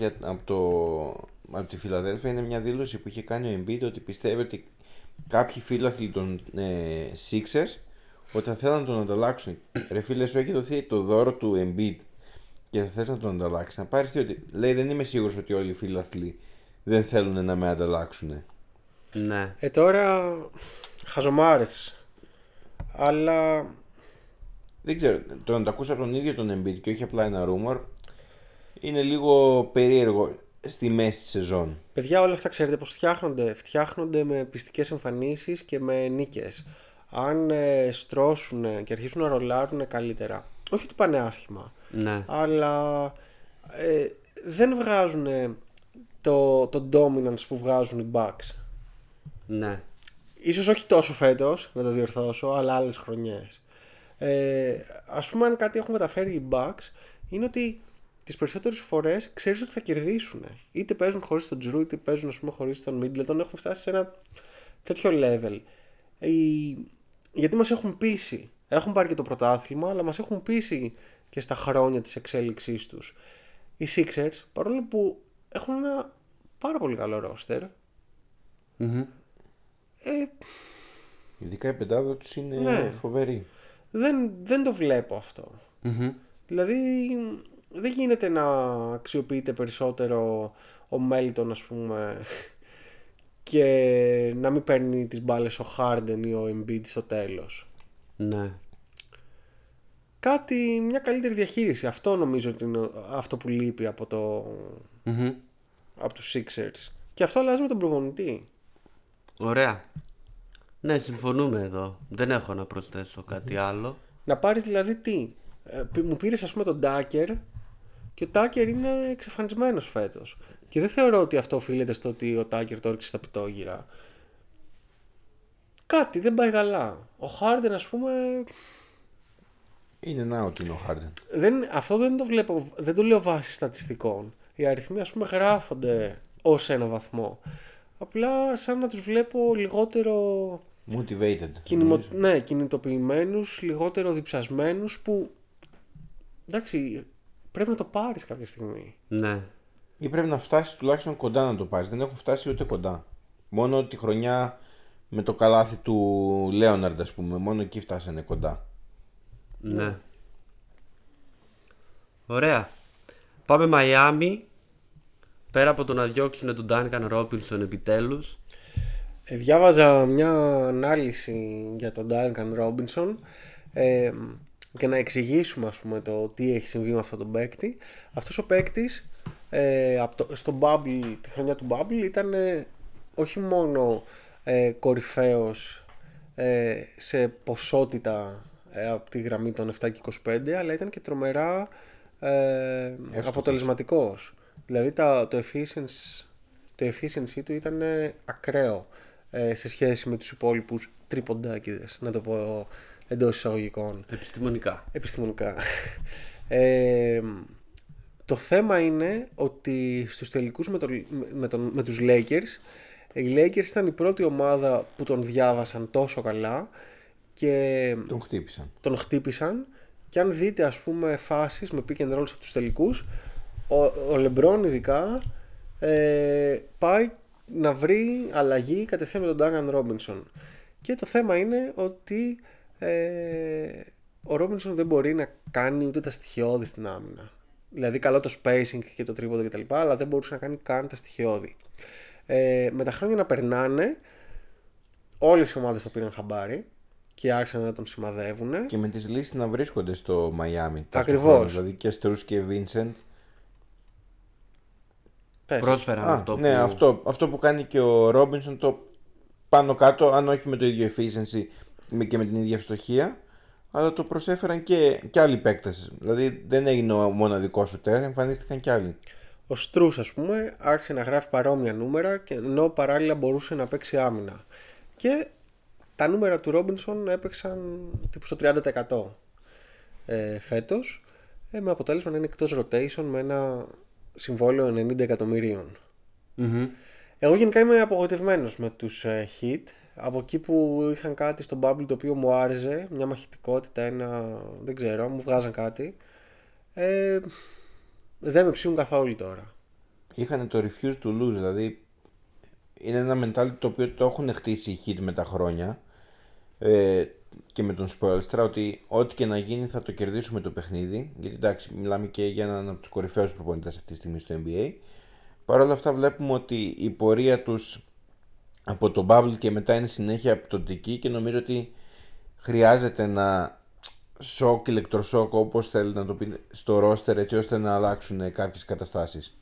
από τη Φιλαδέλφια είναι μια δήλωση που είχε κάνει ο Embiid, ότι πιστεύει ότι κάποιοι φίλαθλοι των Sixers όταν θέλουν να τον ανταλλάξουν, ρε φίλε, σου έχει δοθεί το δώρο του Embiid και θα θες να τον ανταλλάξεις, να πάρεις τι, ότι λέει δεν είμαι σίγουρος ότι όλοι οι φίλαθλοι δεν θέλουν να με ανταλλάξουν. Ναι. Τώρα χαζομάρες, αλλά δεν ξέρω, το να το ακούσα από τον ίδιο τον Embiid και όχι απλά ένα rumor είναι λίγο περίεργο στη μέση τη σεζόν. Παιδιά, όλα αυτά ξέρετε πως φτιάχνονται. Φτιάχνονται με πιστικές εμφανίσεις και με νίκες. Αν στρώσουν και αρχίσουν να ρολάρουν καλύτερα, όχι ότι πάνε άσχημα, ναι, αλλά δεν βγάζουν το dominance που βγάζουν οι Bucks. Ναι. Ίσως όχι τόσο φέτος, να το διορθώσω, αλλά άλλες χρονιές. Ας πούμε, αν κάτι έχουν μεταφέρει οι Bucks, είναι ότι τις περισσότερες φορές ξέρεις ότι θα κερδίσουν. Είτε παίζουν χωρίς τον Τζρου, είτε παίζουν χωρίς τον Μίτλετον. Έχουν φτάσει σε ένα τέτοιο level. Γιατί μας έχουν πείσει. Έχουν πάρει και το πρωτάθλημα, αλλά μας έχουν πείσει και στα χρόνια της εξέλιξής τους. Οι Sixers, παρόλο που έχουν ένα πάρα πολύ καλό ρόστερ, ειδικά η πεντάδα τους είναι φοβερή. Δεν το βλέπω αυτό. Δηλαδή δεν γίνεται να αξιοποιείται περισσότερο ο Μέλιτον, ας πούμε, και να μην παίρνει τις μπάλες ο Χάρντεν ή ο Εμπίτ στο τέλος. Ναι. Μια καλύτερη διαχείριση. Αυτό νομίζω ότι είναι αυτό που λείπει από από τους Sixers. Και αυτό αλλάζει με τον προπονητή. Ωραία. Ναι, συμφωνούμε εδώ. Δεν έχω να προσθέσω κάτι άλλο. Να πάρεις δηλαδή τι. Μου πήρες ας πούμε τον Τάκερ, και ο Τάκερ είναι εξαφανισμένος φέτος. Και δεν θεωρώ ότι αυτό οφείλεται στο ότι ο Τάκερ το έριξε στα πιτόγυρα. Κάτι δεν πάει καλά. Ο Χάρντεν, ας πούμε, είναι ένα ότι είναι ο Χάρντεν. Αυτό δεν το βλέπω. Δεν το λέω βάσει στατιστικών. Οι αριθμοί, ας πούμε, γράφονται ως ένα βαθμό. Απλά σαν να τους βλέπω λιγότερο motivated. Ναι, κινητοποιημένους, λιγότερο διψασμένους, που εντάξει, πρέπει να το πάρεις κάποια στιγμή. Ναι. Ή πρέπει να φτάσεις τουλάχιστον κοντά να το πάρεις. Δεν έχουν φτάσει ούτε κοντά. Μόνο τη χρονιά με το καλάθι του Λέοναρντ, ας πούμε, μόνο εκεί φτάσανε κοντά. Ναι. Ωραία. Πάμε Μαϊάμι. Πέρα από το να διώξουν τον Ντάνκαν Ρόμπινσον επιτέλους. Διάβαζα μια ανάλυση για τον Ντάνκαν Ρόμπινσον, και να εξηγήσουμε, ας πούμε, το τι έχει συμβεί με αυτόν τον παίκτη. Αυτός ο παίκτης στο Bubble, τη χρονιά του Bubble ήταν όχι μόνο κορυφαίος σε ποσότητα από τη γραμμή των 7 και 25, αλλά ήταν και τρομερά αποτελεσματικός. Δηλαδή το efficiency του ήταν ακραίο σε σχέση με τους υπόλοιπους τρίποντάκηδες, να το πω εντός εισαγωγικών. Επιστημονικά. Το θέμα είναι ότι στους τελικούς με τους Lakers, οι Lakers ήταν η πρώτη ομάδα που τον διάβασαν τόσο καλά και τον χτύπησαν. Και αν δείτε, ας πούμε, φάσεις με pick and rolls από τους τελικούς, ο Λεμπρόν ειδικά πάει να βρει αλλαγή κατευθείαν με τον Ντάνκαν Ρόμπινσον. Και το θέμα είναι ότι ο Ρόμπινσον δεν μπορεί να κάνει ούτε τα στοιχειώδη στην άμυνα. Δηλαδή καλό το spacing και το τρίποδο κτλ, αλλά δεν μπορούσε να κάνει καν τα στοιχειώδη. Με τα χρόνια να περνάνε, όλες οι ομάδες το πήραν χαμπάρι και άρχισαν να τον σημαδεύουν. Και με τις λύσεις να βρίσκονται στο Μαϊάμι. Ακριβώς. Δηλαδή και Στρούς και Βίνσεντ. πρόσφεραν αυτό. Ναι, που... αυτό που κάνει και ο Ρόμπινσον, το πάνω κάτω, αν όχι με το ίδιο efficiency και με την ίδια ευστοχία, αλλά το προσέφεραν και άλλοι παίκτες. Δηλαδή δεν έγινε ο μοναδικός σουτέρ, εμφανίστηκαν και άλλοι. Ο Στρούς, ας πούμε, άρχισε να γράφει παρόμοια νούμερα, και ενώ παράλληλα μπορούσε να παίξει άμυνα. Και τα νούμερα του Ρόμπινσον έπαιξαν τύπου στο 30% φέτος, με αποτέλεσμα να είναι εκτός rotation με ένα συμβόλαιο 90 εκατομμυρίων. Mm-hmm. Εγώ γενικά είμαι απογοητευμένος με τους Heat. Από εκεί που είχαν κάτι στο bubble το οποίο μου άρεσε, μια μαχητικότητα, ένα... δεν ξέρω, μου βγάζαν κάτι. Δεν με ψήνουν καθόλου τώρα. Είχαν το refuse to lose, δηλαδή είναι ένα mentality το οποίο το έχουν χτίσει οι Heat με τα χρόνια, και με τον Spoelstra, ότι ό,τι και να γίνει θα το κερδίσουμε το παιχνίδι, γιατί εντάξει μιλάμε και για έναν από τους κορυφαίους προπονητές αυτή τη στιγμή στο NBA. Παρ' όλα αυτά βλέπουμε ότι η πορεία τους από το bubble και μετά είναι συνέχεια πτωτική, και νομίζω ότι χρειάζεται ένα σοκ, ηλεκτροσοκ, όπως θέλει να το πει, στο ρόστερ, έτσι ώστε να αλλάξουν κάποιες καταστάσεις.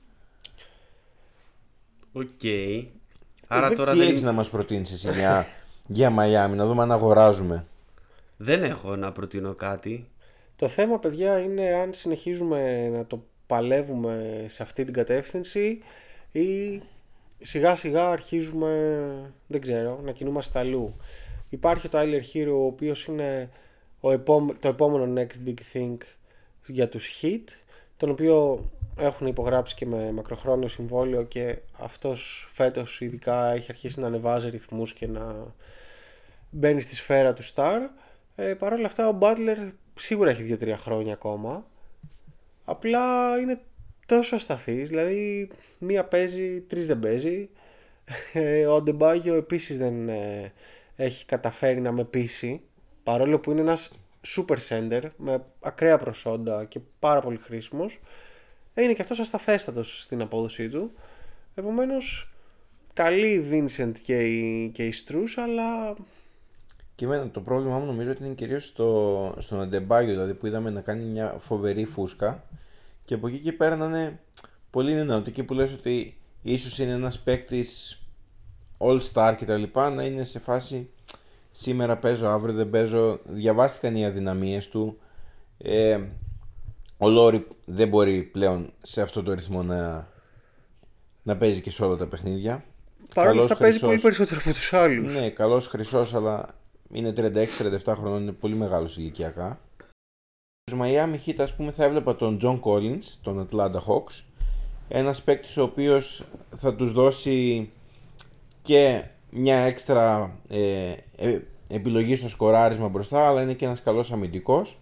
Οκ. Okay. Άρα τώρα τι δεν... έχεις να μας προτείνεις εσύ για Μαϊάμι, να δούμε αν αγοράζουμε? Δεν έχω να προτείνω κάτι. Το θέμα, παιδιά, είναι αν συνεχίζουμε να το παλεύουμε σε αυτή την κατεύθυνση ή σιγά σιγά αρχίζουμε, δεν ξέρω, να κινούμαστε αλλού. Υπάρχει ο Tyler Hero, ο οποίος είναι το επόμενο next big thing για τους Heat, τον οποίο έχουν υπογράψει και με μακροχρόνιο συμβόλαιο, και αυτός φέτος ειδικά έχει αρχίσει να ανεβάζει ρυθμούς και να μπαίνει στη σφαίρα του Star. Παρ' όλα αυτά ο Butler σίγουρα έχει 2-3 χρόνια ακόμα, απλά είναι τόσο ασταθής, δηλαδή μία παίζει, τρεις δεν παίζει. Ο Ντεμπάγιο επίσης δεν έχει καταφέρει να με πείσει, παρόλο που είναι ένας super center με ακραία προσόντα και πάρα πολύ χρήσιμος, είναι και αυτός ασταθέστατος στην απόδοσή του. Επομένως, καλή η Vincent και η Στρούς, αλλά... Και εμένα το πρόβλημά μου νομίζω ότι είναι κυρίως στον Αντεμπάγιο, δηλαδή που είδαμε να κάνει μια φοβερή φούσκα, και από εκεί και πέρα να είναι πολύ νεανωτική, που λες ότι ίσως είναι ένας παίκτης all-star και τα λοιπά, να είναι σε φάση σήμερα παίζω, αύριο δεν παίζω, διαβάστηκαν οι αδυναμίες του. Ο Λόρι δεν μπορεί πλέον σε αυτό το ρυθμό να παίζει και σε όλα τα παιχνίδια. Παρόλο που θα παίζει πολύ περισσότερο από τους άλλους. Ναι, καλός χρυσός, αλλά είναι 36-37 χρονών, είναι πολύ μεγάλος ηλικιακά. Στους Miami Heat, ας πούμε, θα έβλεπα τον John Collins, τον Atlanta Hawks, ένας παίκτης ο οποίος θα τους δώσει και μια έξτρα επιλογή στο σκοράρισμα μπροστά, αλλά είναι και ένας καλός αμυντικός.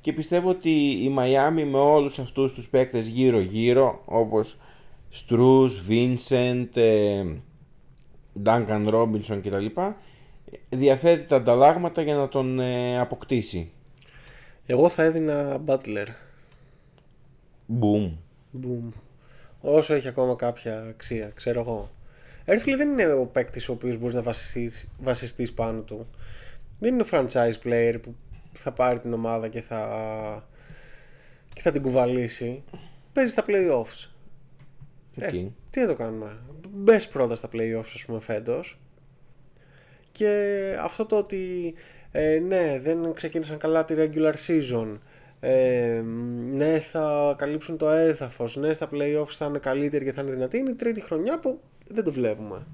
Και πιστεύω ότι η Miami με όλους αυτούς τους παίκτες γύρω-γύρω, όπως Strus, Vincent, Duncan Robinson κτλ, διαθέτει τα ανταλλάγματα για να τον αποκτήσει. Εγώ θα έδινα Butler. Boom. Όσο έχει ακόμα κάποια αξία, ξέρω εγώ. Έρφιλε δεν είναι ο παίκτης ο οποίος μπορείς να βασιστείς πάνω του. Δεν είναι ο franchise player που θα πάρει την ομάδα και θα την κουβαλήσει. Παίζει στα playoffs. Okay. Τι θα το κάνουμε. Μπες πρώτα στα playoffs, ας πούμε, φέτος. Και αυτό το ότι ναι, δεν ξεκίνησαν καλά τη regular season, ναι, θα καλύψουν το έδαφος, ναι, στα playoffs θα είναι καλύτεροι και θα είναι δυνατοί, είναι η τρίτη χρονιά που δεν το βλέπουμε.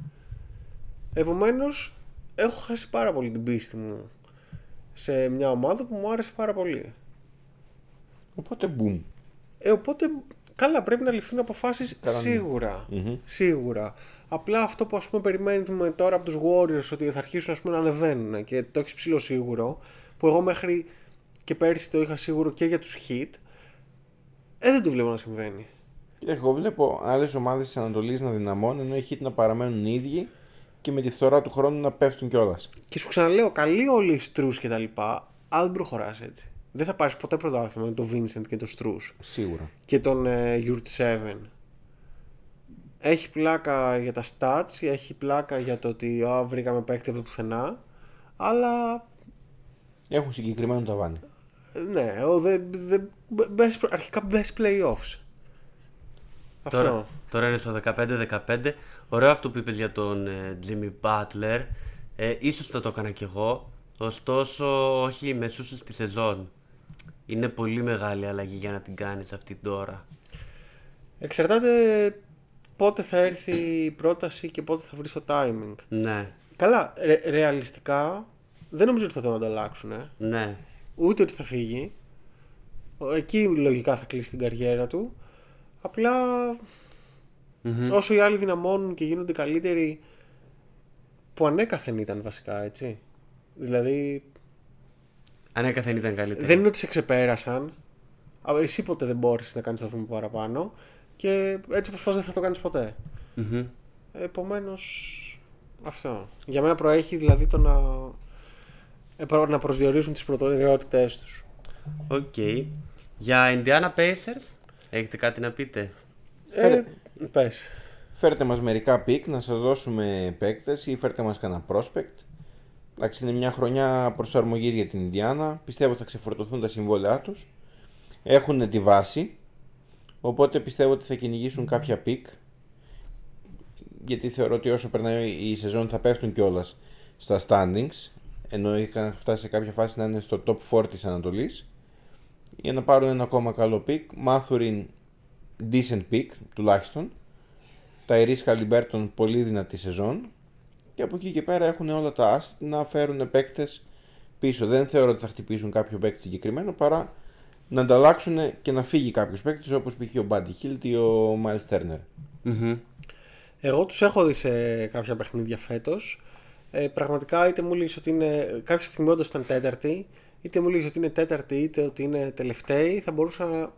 Επομένως, έχω χάσει πάρα πολύ την πίστη μου σε μια ομάδα που μου άρεσε πάρα πολύ. Οπότε boom. Οπότε καλά, πρέπει να ληφθούν αποφάσεις σίγουρα. Mm-hmm. Σίγουρα. Απλά αυτό που, ας πούμε, περιμένουμε τώρα από τους Warriors, ότι θα αρχίσουν, ας πούμε, να ανεβαίνουν, και το έχεις ψηλό σίγουρο, που εγώ μέχρι και πέρσι το είχα σίγουρο και για τους Heat, δεν το βλέπω να συμβαίνει. Εγώ βλέπω άλλες ομάδες της Ανατολής να δυναμώνουν, ενώ οι Heat να παραμένουν ίδιοι και με τη φθορά του χρόνου να πέφτουν κιόλας. Και σου ξαναλέω, καλή όλοι οι Στρούς και τα λοιπά, αλλά δεν προχωράς έτσι. Δεν θα πάρεις ποτέ πρωτάθλημα με τον Vincent και τον Στρούς. Σίγουρα. Και τον Yurt 7. Έχει πλάκα για τα stats, έχει πλάκα για το ότι βρήκαμε παίκτη από το πουθενά, αλλά... Έχουν συγκεκριμένο ταβάνι. Ναι, αρχικά best playoffs. Τώρα είναι στο 15-15. Ωραίο αυτό που είπες για τον Jimmy Butler. Ίσως θα το έκανα κι εγώ. Ωστόσο, όχι μεσούσες τη σεζόν. Είναι πολύ μεγάλη αλλαγή για να την κάνεις αυτή τώρα. Εξαρτάται πότε θα έρθει η πρόταση και πότε θα βρεις το timing. Ναι. Καλά, ρεαλιστικά δεν νομίζω ότι θα τον ανταλλάξουν. Ναι. Ούτε ότι θα φύγει. Εκεί λογικά θα κλείσει την καριέρα του. Απλά όσο οι άλλοι δυναμώνουν και γίνονται καλύτεροι, που ανέκαθεν ήταν βασικά, έτσι. Δηλαδή ανέκαθεν ήταν καλύτεροι. Δεν είναι ότι σε ξεπέρασαν. Εσύ ποτέ δεν μπόρεσες να κάνεις το βήμα παραπάνω. Και έτσι όπως πας δεν θα το κάνεις ποτέ. Επομένως αυτό. Για μένα προέχει δηλαδή το να προσδιορίζουν τις προτεραιότητές τους. Οκ. Για Indiana Pacers έχετε κάτι να πείτε? Πες. Φέρτε μας μερικά πικ να σας δώσουμε παίκτες, ή φέρτε μας κανένα prospect. Εντάξει, είναι μια χρονιά προσαρμογής για την Indiana. Πιστεύω θα ξεφορτωθούν τα συμβόλαιά τους. Έχουν τη βάση. Οπότε πιστεύω ότι θα κυνηγήσουν κάποια πικ. Γιατί θεωρώ ότι όσο περνάει η σεζόν θα πέφτουν κιόλας στα standings. Ενώ είχαν φτάσει σε κάποια φάση να είναι στο top 4 της Ανατολής. Για να πάρουν ένα ακόμα καλό πικ. Μάθουριν, decent pick τουλάχιστον. Ταϊρίς Χαλιμπέρτον, πολύ δυνατή σεζόν. Και από εκεί και πέρα έχουν όλα τα asset να φέρουν παίκτες πίσω. Δεν θεωρώ ότι θα χτυπήσουν κάποιο παίκτη συγκεκριμένο, παρά να ανταλλάξουν και να φύγει κάποιος παίκτης, όπως π.χ. ο Μπάντι Χίλτ ή ο Μάιλς Τέρνερ. Εγώ τους έχω δει σε κάποια παιχνίδια φέτος. Πραγματικά είτε μου λες ότι είναι κάποια στιγμή όντως ήταν τέταρτη, είτε μου λες ότι είναι τέταρτη, είτε ότι είναι τελευταίοι, θα μπορούσα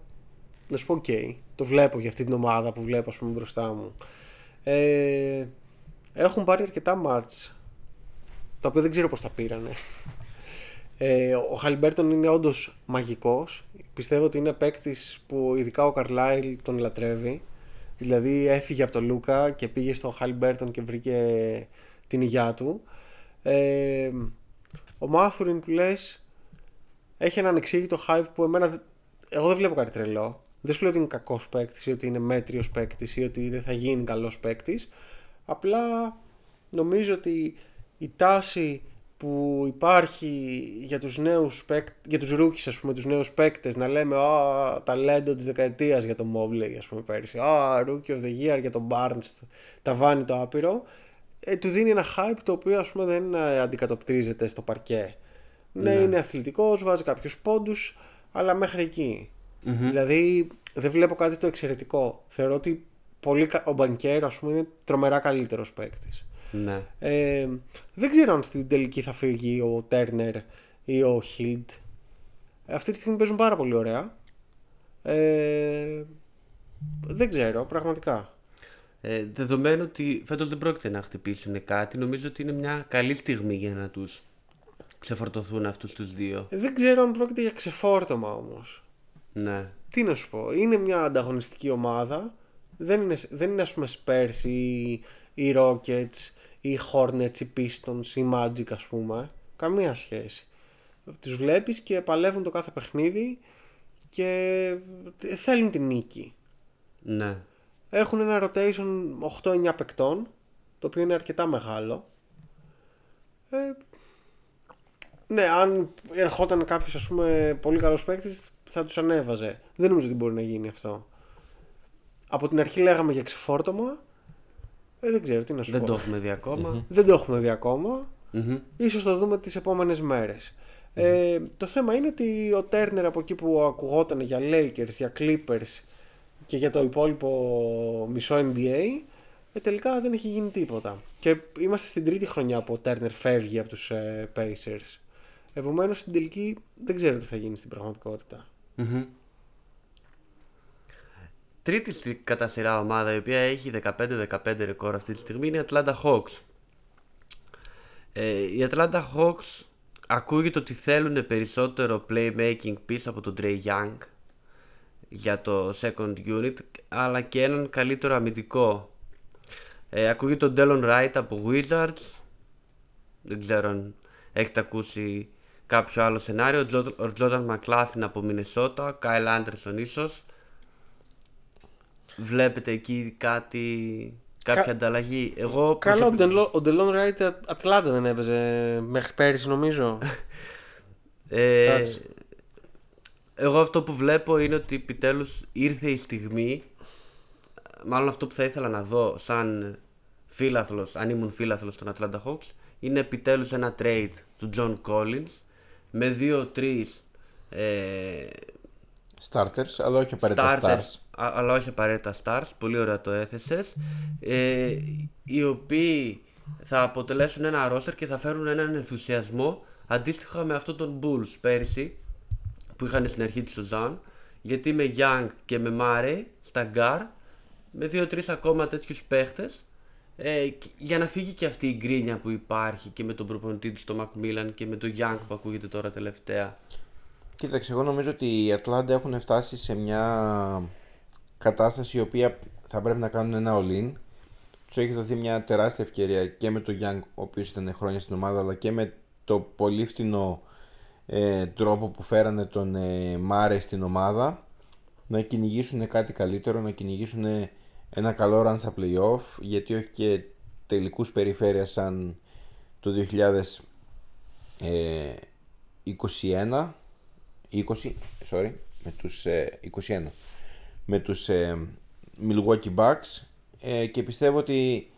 να σου πω ok, το βλέπω για αυτή την ομάδα που βλέπω, ας πούμε, μπροστά μου. Έχουν πάρει αρκετά μάτς, τα οποία δεν ξέρω πώς τα πήρανε. Ο Χαλιμπέρτον είναι όντως μαγικός. Πιστεύω ότι είναι παίκτης που ειδικά ο Καρλάιλ τον λατρεύει. Δηλαδή έφυγε από τον Λούκα και πήγε στον Χαλιμπέρτον και βρήκε την υγειά του. Ο Μάθουριν που λες έχει έναν εξήγητο hype που εμένα, εγώ δεν βλέπω κάτι τρελό. Δεν σου λέω ότι είναι κακός παίκτης ή ότι είναι μέτριος παίκτης ή ότι δεν θα γίνει καλός παίκτης. Απλά νομίζω ότι η τάση που υπάρχει για τους νέους για τους ρούκις, ας πούμε, τους νέους παίκτες, να λέμε ταλέντο της δεκαετίας για τον Mobley, ας πούμε, πέρυσι, Rookie of the Year για τον Barnes, ταβάνει το άπειρο, του δίνει ένα hype το οποίο, ας πούμε, δεν αντικατοπτρίζεται στο παρκέ. Ναι, είναι αθλητικός, βάζει κάποιους πόντους, αλλά μέχρι εκεί. Δηλαδή δεν βλέπω κάτι το εξαιρετικό. Θεωρώ ότι ο Μπανκέρο, ας πούμε, είναι τρομερά καλύτερος παίκτης. Ναι. Δεν ξέρω αν στην τελική θα φύγει ο Τέρνερ ή ο Χίλντ. Αυτή τη στιγμή παίζουν πάρα πολύ ωραία. Δεν ξέρω πραγματικά. Δεδομένου ότι φέτος δεν πρόκειται να χτυπήσουν κάτι, νομίζω ότι είναι μια καλή στιγμή για να τους ξεφορτωθούν αυτούς τους δύο. Δεν ξέρω αν πρόκειται για ξεφόρτωμα όμως. Ναι. Τι να σου πω, είναι μια ανταγωνιστική ομάδα. Δεν είναι ας πούμε Spurs ή Rockets ή Hornets ή Pistons ή Magic, ας πούμε. Καμία σχέση. Τους βλέπεις και παλεύουν το κάθε παιχνίδι και θέλουν την νίκη. Ναι. Έχουν ένα rotation 8-9 παικτών, το οποίο είναι αρκετά μεγάλο. Ναι, αν ερχόταν κάποιος, ας πούμε, πολύ καλός παίκτης, θα τους ανέβαζε. Δεν νομίζω ότι μπορεί να γίνει αυτό. Από την αρχή λέγαμε για ξεφόρτωμα. Δεν ξέρω τι να σου πω. Δεν το έχουμε δει ακόμα. Ίσως το δούμε τις επόμενες μέρες. Το θέμα είναι ότι ο Turner, από εκεί που ακουγόταν για Lakers, για Clippers και για το υπόλοιπο μισό NBA, τελικά δεν έχει γίνει τίποτα. Και είμαστε στην τρίτη χρονιά που ο Turner φεύγει από τους Pacers. Επομένως στην τελική δεν ξέρω τι θα γίνει στην πραγματικότητα. Τρίτη κατά σειρά ομάδα, η οποία έχει 15-15 ρεκόρ αυτή τη στιγμή, είναι η Atlanta Hawks. Οι Atlanta Hawks ακούγεται ότι θέλουν περισσότερο playmaking πίσω από τον Trae Young για το second unit, αλλά και έναν καλύτερο αμυντικό. Ακούγεται τον Delon Wright από Wizards. Δεν ξέρω αν έχετε ακούσει κάποιο άλλο σενάριο. Ο Jordan McLaughlin από Minnesota, Kyle Anderson ίσως. Βλέπετε εκεί κάτι, κάποια ανταλλαγή? Εγώ... Καλό, ο Ντελόν Ράιτ Ατλάντα δεν έπαιζε μέχρι πέρυσι νομίζω. Εγώ αυτό που βλέπω είναι ότι επιτέλους ήρθε η στιγμή, μάλλον αυτό που θα ήθελα να δω σαν φίλαθλος, αν ήμουν φίλαθλος των Atlanta Hawks, είναι επιτέλους ένα trade του John Collins με 2-3 starters, αλλά όχι απαραίτητα stars. Αλλά όχι απαραίτητα stars, πολύ ωραία το έθεσες, οι οποίοι θα αποτελέσουν ένα roster και θα φέρουν έναν ενθουσιασμό αντίστοιχα με αυτό των Bulls πέρσι που είχαν στην αρχή τη Σουζάν, γιατί με Young και με Murray στα guard, με 2-3 ακόμα τέτοιους παίχτες, για να φύγει και αυτή η γκρίνια που υπάρχει και με τον προπονητή του στο Macmillan και με τον Young που ακούγεται τώρα τελευταία. Κοίταξε, εγώ νομίζω ότι οι Ατλάντα έχουν φτάσει σε μια κατάσταση η οποία θα πρέπει να κάνουν ένα all-in. Τους έχει δοθεί μια τεράστια ευκαιρία και με τον Young, ο οποίος ήταν χρόνια στην ομάδα, αλλά και με το πολύ φτηνό τρόπο που φέρανε τον Murray στην ομάδα, να κυνηγήσουν κάτι καλύτερο, να κυνηγήσουν ένα καλό run στα play-off, γιατί όχι και τελικούς περιφέρειας σαν το 2021 με τους Milwaukee Bucks, και πιστεύω ότι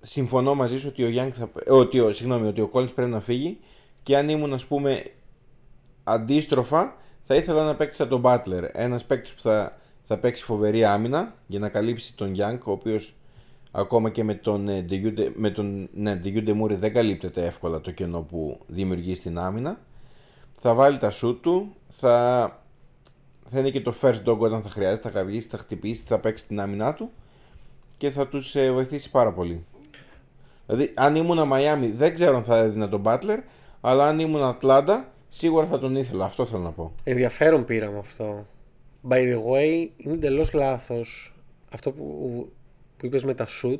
συμφωνώ μαζί σου ότι ότι ο Collins πρέπει να φύγει, και αν ήμουν ας πούμε αντίστροφα θα ήθελα να παίξει σαν τον Butler, ένας παίκτης που θα παίξει φοβερή άμυνα για να καλύψει τον Young, ο οποίος ακόμα και με τον Dejounte Murray δεν καλύπτεται εύκολα το κενό που δημιουργεί στην άμυνα. Θα βάλει τα shoot του, θα είναι και το first dog όταν θα χρειάζεται, θα καβγίσει, θα χτυπήσει, θα παίξει την άμυνά του και θα τους βοηθήσει πάρα πολύ. Δηλαδή αν ήμουνα Miami δεν ξέρω αν θα έδινα τον Butler, αλλά αν ήμουν Ατλάντα σίγουρα θα τον ήθελα, αυτό θέλω να πω. Ενδιαφέρον πήραμε αυτό. By the way, είναι εντελώς λάθος αυτό που είπες με τα shoot.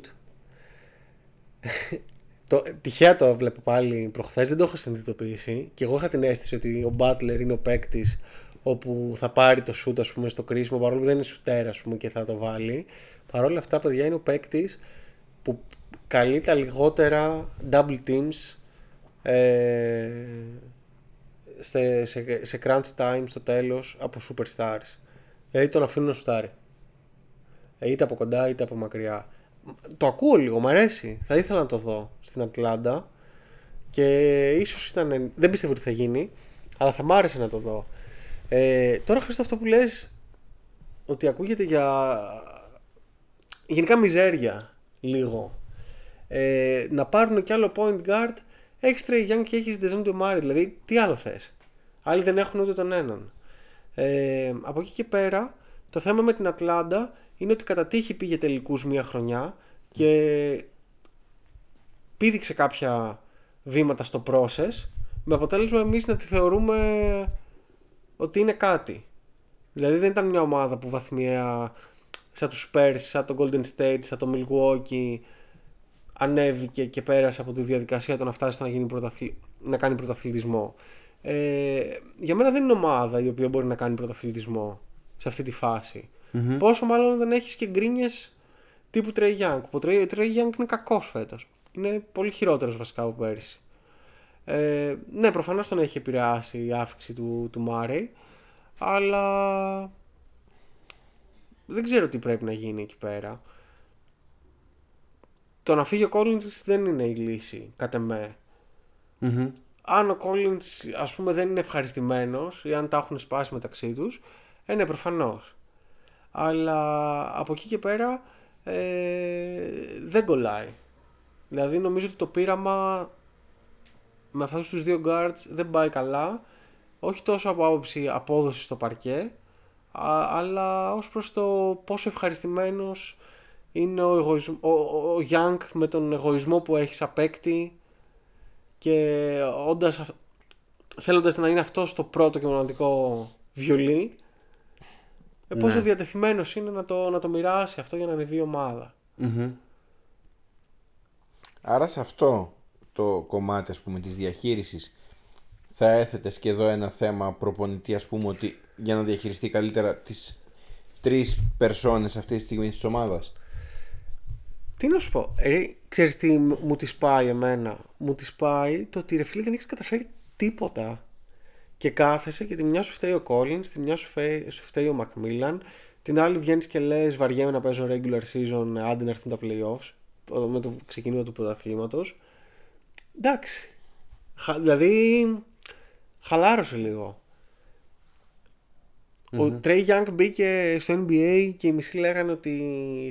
Τυχαία το έβλεπα πάλι προχθές, δεν το είχα συνειδητοποιήσει. Και εγώ είχα την αίσθηση ότι ο Butler είναι ο παίκτης όπου θα πάρει το shoot ας πούμε στο κρίσιμο, παρόλο που δεν είναι σουτέρ ας πούμε και θα το βάλει. Παρόλα αυτά παιδιά είναι ο παίκτης που καλεί τα λιγότερα double teams σε crunch time στο τέλος από superstars. Δηλαδή τον αφήνουν να σουτάρει είτε από κοντά είτε από μακριά. Το ακούω λίγο, μου αρέσει. Θα ήθελα να το δω στην Ατλάντα και ίσως ήταν. Δεν πιστεύω ότι θα γίνει, αλλά θα μ' άρεσε να το δω. Τώρα Χρήστο, αυτό που λες ότι ακούγεται για γενικά μιζέρια λίγο. Να πάρουν κι άλλο point guard, έχεις Trae Young και έχεις Dejounte Murray, δηλαδή τι άλλο θες? Άλλοι δεν έχουν ούτε τον έναν. Από εκεί και πέρα το θέμα με την Ατλάντα είναι ότι κατά τύχη πήγε τελικούς μία χρονιά και πήδηξε κάποια βήματα στο process, με αποτέλεσμα εμείς να τη θεωρούμε ότι είναι κάτι. Δηλαδή δεν ήταν μια ομάδα που βαθμιαία σαν τους Spurs, σαν το Golden State, σαν το Milwaukee ανέβηκε και πέρασε από τη διαδικασία το να φτάσει να, να κάνει πρωταθλητισμό. Για μένα δεν είναι ομάδα η οποία μπορεί να κάνει πρωταθλητισμό σε αυτή τη φάση. Mm-hmm. Πόσο μάλλον δεν έχεις και γκρίνιες τύπου Trae Young. Ο Trae Young είναι κακός φέτος. Είναι πολύ χειρότερος βασικά από πέρυσι. Ναι, προφανώς τον έχει επηρεάσει η αύξηση του Murray, αλλά δεν ξέρω τι πρέπει να γίνει εκεί πέρα. Το να φύγει ο Collins δεν είναι η λύση κατά με. Mm-hmm. Αν ο Collins ας πούμε δεν είναι ευχαριστημένος ή αν τα έχουν σπάσει μεταξύ τους, ναι, προφανώς. Αλλά από εκεί και πέρα δεν κολλάει. Δηλαδή νομίζω ότι το πείραμα με αυτούς τους δύο guards δεν πάει καλά. Όχι τόσο από άποψη απόδοση στο παρκέ, αλλά ως προς το πόσο ευχαριστημένος είναι ο Young με τον εγωισμό που έχει σαν παίκτη, και θέλοντας να είναι αυτός το πρώτο και μοναδικό βιολί, πόσο διατεθειμένος είναι να το μοιράσει αυτό για να ανεβεί η ομάδα. Mm-hmm. Άρα σε αυτό το κομμάτι ας πούμε της διαχείρισης θα έθετες και εδώ ένα θέμα προπονητή, ας πούμε, ότι για να διαχειριστεί καλύτερα τις τρεις περσόνες αυτή τη στιγμή της ομάδας. Τι να σου πω, ξέρεις τι μου τη πάει εμένα? Μου τη πάει το ότι ρε φίλε δεν έχεις καταφέρει τίποτα και κάθεσαι και τη μια σου φταίει ο Collins, τη μια σου φταίει ο McMillan, την άλλη βγαίνεις και λες βαριέμαι να παίζω regular season, άντε να έρθουν τα playoffs με το ξεκίνημα του πρωταθλήματος. Εντάξει, δηλαδή χαλάρωσε λίγο. Ο Trey Young μπήκε στο NBA και οι μισοί λέγανε ότι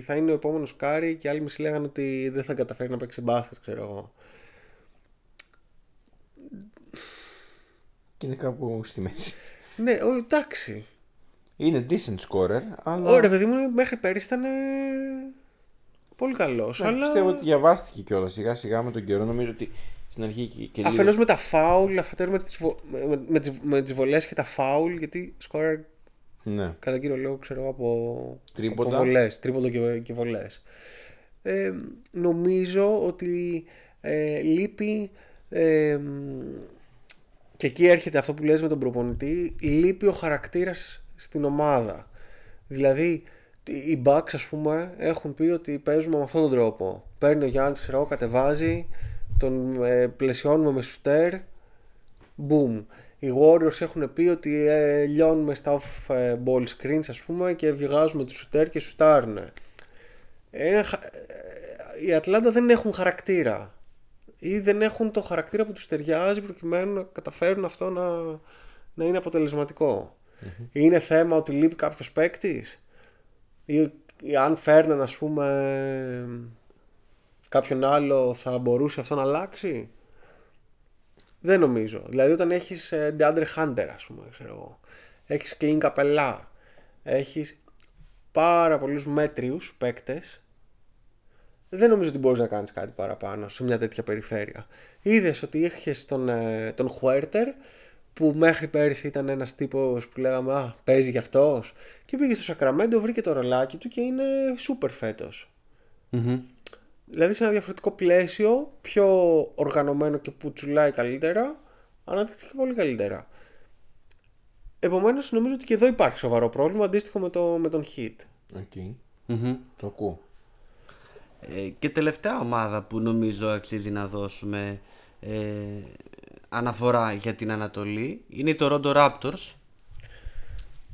θα είναι ο επόμενος Κάρι και οι άλλοι μισοί λέγανε ότι δεν θα καταφέρει να παίξει μπάσκετ, ξέρω εγώ. Και είναι κάπου στη μέση. Ναι, εντάξει. Είναι decent scorer, αλλά... Ωραία, παιδί μου, μέχρι πέρυσι ήταν πολύ καλός, ναι, αλλά... Πιστεύω ότι διαβάστηκε κιόλας σιγά σιγά με τον καιρό, νομίζω ότι... Αφενός με τα φάουλ, αφετέρου με τις βολές και τα φάουλ, γιατί σκόραρ, ναι, κατά κύριο λόγο, ξέρω, από βολές, τρίποντα και βολές. Νομίζω ότι λείπει, και εκεί έρχεται αυτό που λες με τον προπονητή, λείπει ο χαρακτήρας στην ομάδα. Δηλαδή οι Bucks, ας πούμε, έχουν πει ότι παίζουμε με αυτόν τον τρόπο. Παίρνει ο Γιάννης, ξέρω, κατεβάζει, τον πλαισιώνουμε με σουτέρ, boom. Οι Warriors έχουν πει ότι λιώνουμε στα off ball screens, ας πούμε, και βγάζουμε τους σουτέρ και σουτάρνε. Οι Ατλάντα δεν έχουν χαρακτήρα ή δεν έχουν το χαρακτήρα που τους ταιριάζει προκειμένου να καταφέρουν αυτό να είναι αποτελεσματικό. Είναι θέμα ότι λείπει κάποιος παίκτης ή αν φέρναν, ας πούμε, κάποιον άλλο, θα μπορούσε αυτό να αλλάξει? Δεν νομίζω. Δηλαδή όταν έχεις DeAndre Hunter, ας πούμε, ξέρω εγώ, έχεις Clint Capella, έχεις πάρα πολλούς μέτριους παίκτες, δεν νομίζω ότι μπορείς να κάνεις κάτι παραπάνω σε μια τέτοια περιφέρεια. Είδες ότι είχες τον Huerter, που μέχρι πέρυσι ήταν ένας τύπος που λέγαμε «Α, παίζει γι' αυτός», και πήγε στο Sacramento, βρήκε το ρολάκι του και είναι super φέτος. Δηλαδή σε ένα διαφορετικό πλαίσιο, πιο οργανωμένο και που τσουλάει καλύτερα, αναδείχθηκε πολύ καλύτερα. Επομένως νομίζω ότι και εδώ υπάρχει σοβαρό πρόβλημα, αντίστοιχο με τον Hit. Okay. Το ακούω. Και τελευταία ομάδα που νομίζω αξίζει να δώσουμε αναφορά για την Ανατολή είναι οι Toronto Raptors.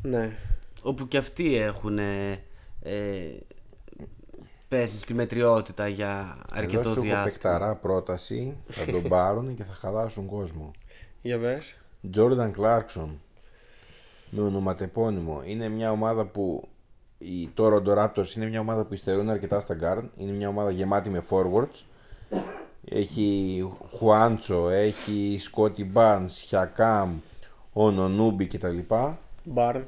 Ναι. Όπου και αυτοί έχουν... πέσει στη μετριότητα για αρκετό διάστημα. Εδώ σου έχω παικταρά πρόταση, θα τον πάρουν και θα χαλάσουν κόσμο. Για πες. Jordan Clarkson, με ονοματεπώνυμο. Είναι μια ομάδα που οι Toronto Raptors είναι μια ομάδα που υστερούν αρκετά στα guard. Είναι μια ομάδα γεμάτη με forwards. Έχει Χουάντσο, έχει Σκότι Μπάρνς, Χιακάμ, Ονονούμπι κτλ. Barnes,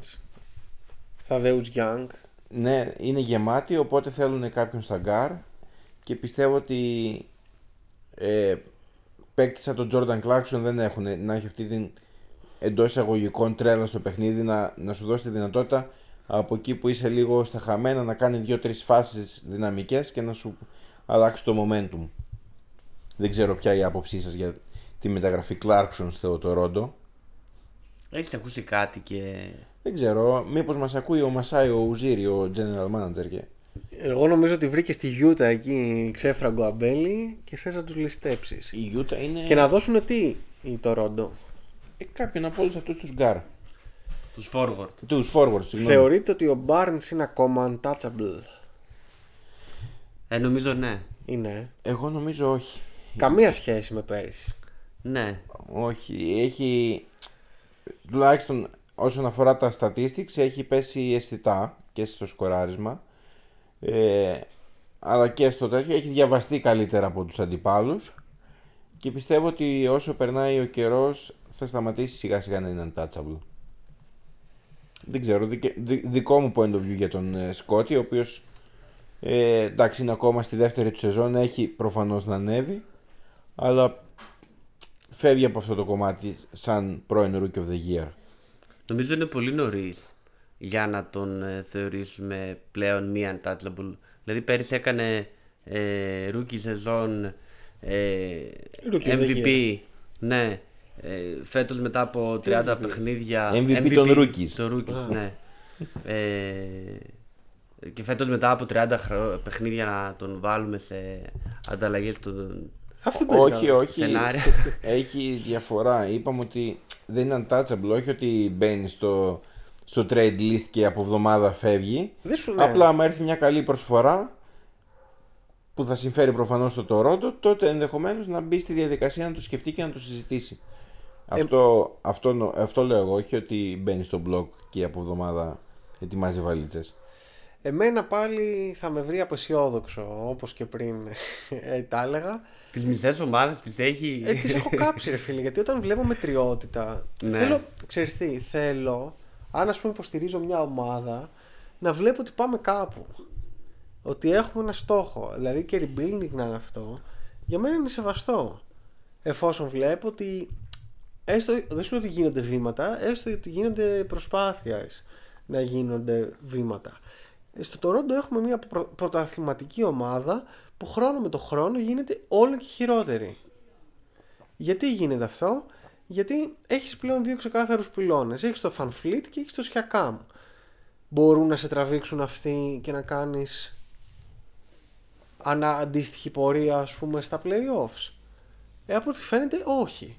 Thaddeus Young. Ναι, είναι γεμάτοι, οπότε θέλουν κάποιον στα γκάρ και πιστεύω ότι παίκτησα τον Jordan Clarkson δεν έχουν να έχει αυτή την εντός εισαγωγικών τρέλα στο παιχνίδι, να σου δώσει τη δυνατότητα από εκεί που είσαι λίγο στα χαμένα να κάνει 2-3 φάσεις δυναμικές και να σου αλλάξει το momentum. Δεν ξέρω ποια η άποψή σας για τη μεταγραφή Clarkson στο Toronto. Έχεις ακούσει κάτι? Και δεν ξέρω, μήπως μας ακούει ο Μασάι ο Ουζίρι, ο General Manager και... Εγώ νομίζω ότι βρήκε στη Γιούτα εκεί ξέφραγκο αμπέλι και θες να τους ληστέψεις. Η Γιούτα είναι... Και να δώσουν τι η Toronto? Κάποιον από όλους αυτούς τους γκάρ. Τους forward. Τους forward, συγγνώμη. Θεωρείτε ότι ο Barnes είναι ακόμα untouchable? Νομίζω ναι. Είναι. Εγώ νομίζω όχι. Καμία σχέση με πέρυσι. Ναι. Όχι, έχει... Τουλάχιστον... Όσον αφορά τα statistics, έχει πέσει αισθητά και στο σκοράρισμα, αλλά και στο τέτοιο. Έχει διαβαστεί καλύτερα από τους αντιπάλους και πιστεύω ότι όσο περνάει ο καιρός θα σταματήσει σιγά σιγά να είναι untouchable. Δεν ξέρω, δικό μου point of view για τον Σκότη, ο οποίος εντάξει είναι ακόμα στη δεύτερη του σεζόν, έχει προφανώς να ανέβει, αλλά φεύγει από αυτό το κομμάτι σαν πρώην Rookie of the Year. Νομίζω είναι πολύ νωρίς για να τον θεωρήσουμε πλέον μη untouchable. Δηλαδή πέρυσι έκανε rookie σεζόν, MVP, ναι, φέτος μετά από 30 παιχνίδια MVP των rookies. Και φέτος μετά από 30 παιχνίδια να τον βάλουμε σε ανταλλαγές του. Όχι, όχι. Έχει διαφορά. Είπαμε ότι δεν είναι untouchable, όχι ότι μπαίνει στο trade list και από εβδομάδα φεύγει. Απλά, άμα έρθει μια καλή προσφορά που θα συμφέρει προφανώς στο Τορόντο, τότε ενδεχομένως να μπει στη διαδικασία να το σκεφτεί και να το συζητήσει. Αυτό λέω εγώ. Όχι ότι μπαίνει στο blog και από εβδομάδα ετοιμάζει βαλίτσες. Εμένα πάλι θα με βρει απεσιόδοξο, όπως και πριν τα έλεγα. Τις μισές ομάδες τις έχει. Τις έχω κάψει, ρε φίλε, γιατί όταν βλέπω μετριότητα. Ναι. Θέλω, αν ας πούμε υποστηρίζω μια ομάδα, να βλέπω ότι πάμε κάπου. Ότι έχουμε ένα στόχο. Δηλαδή και rebuilding να είναι αυτό. Για μένα είναι σεβαστό. Εφόσον βλέπω ότι. Δεν σου λέω ότι γίνονται βήματα, έστω ότι γίνονται προσπάθειες να γίνονται βήματα. Στο Τορόντο έχουμε μια πρωταθληματική ομάδα που χρόνο με το χρόνο γίνεται όλο και χειρότερη. Γιατί γίνεται αυτό? Γιατί έχεις πλέον δύο ξεκάθαρους πυλώνες. Έχεις το VanVleet και έχεις το Siakam. Μπορούν να σε τραβήξουν αυτοί και να κάνεις αντίστοιχη πορεία, ας πούμε, στα playoffs. Από ό,τι φαίνεται όχι.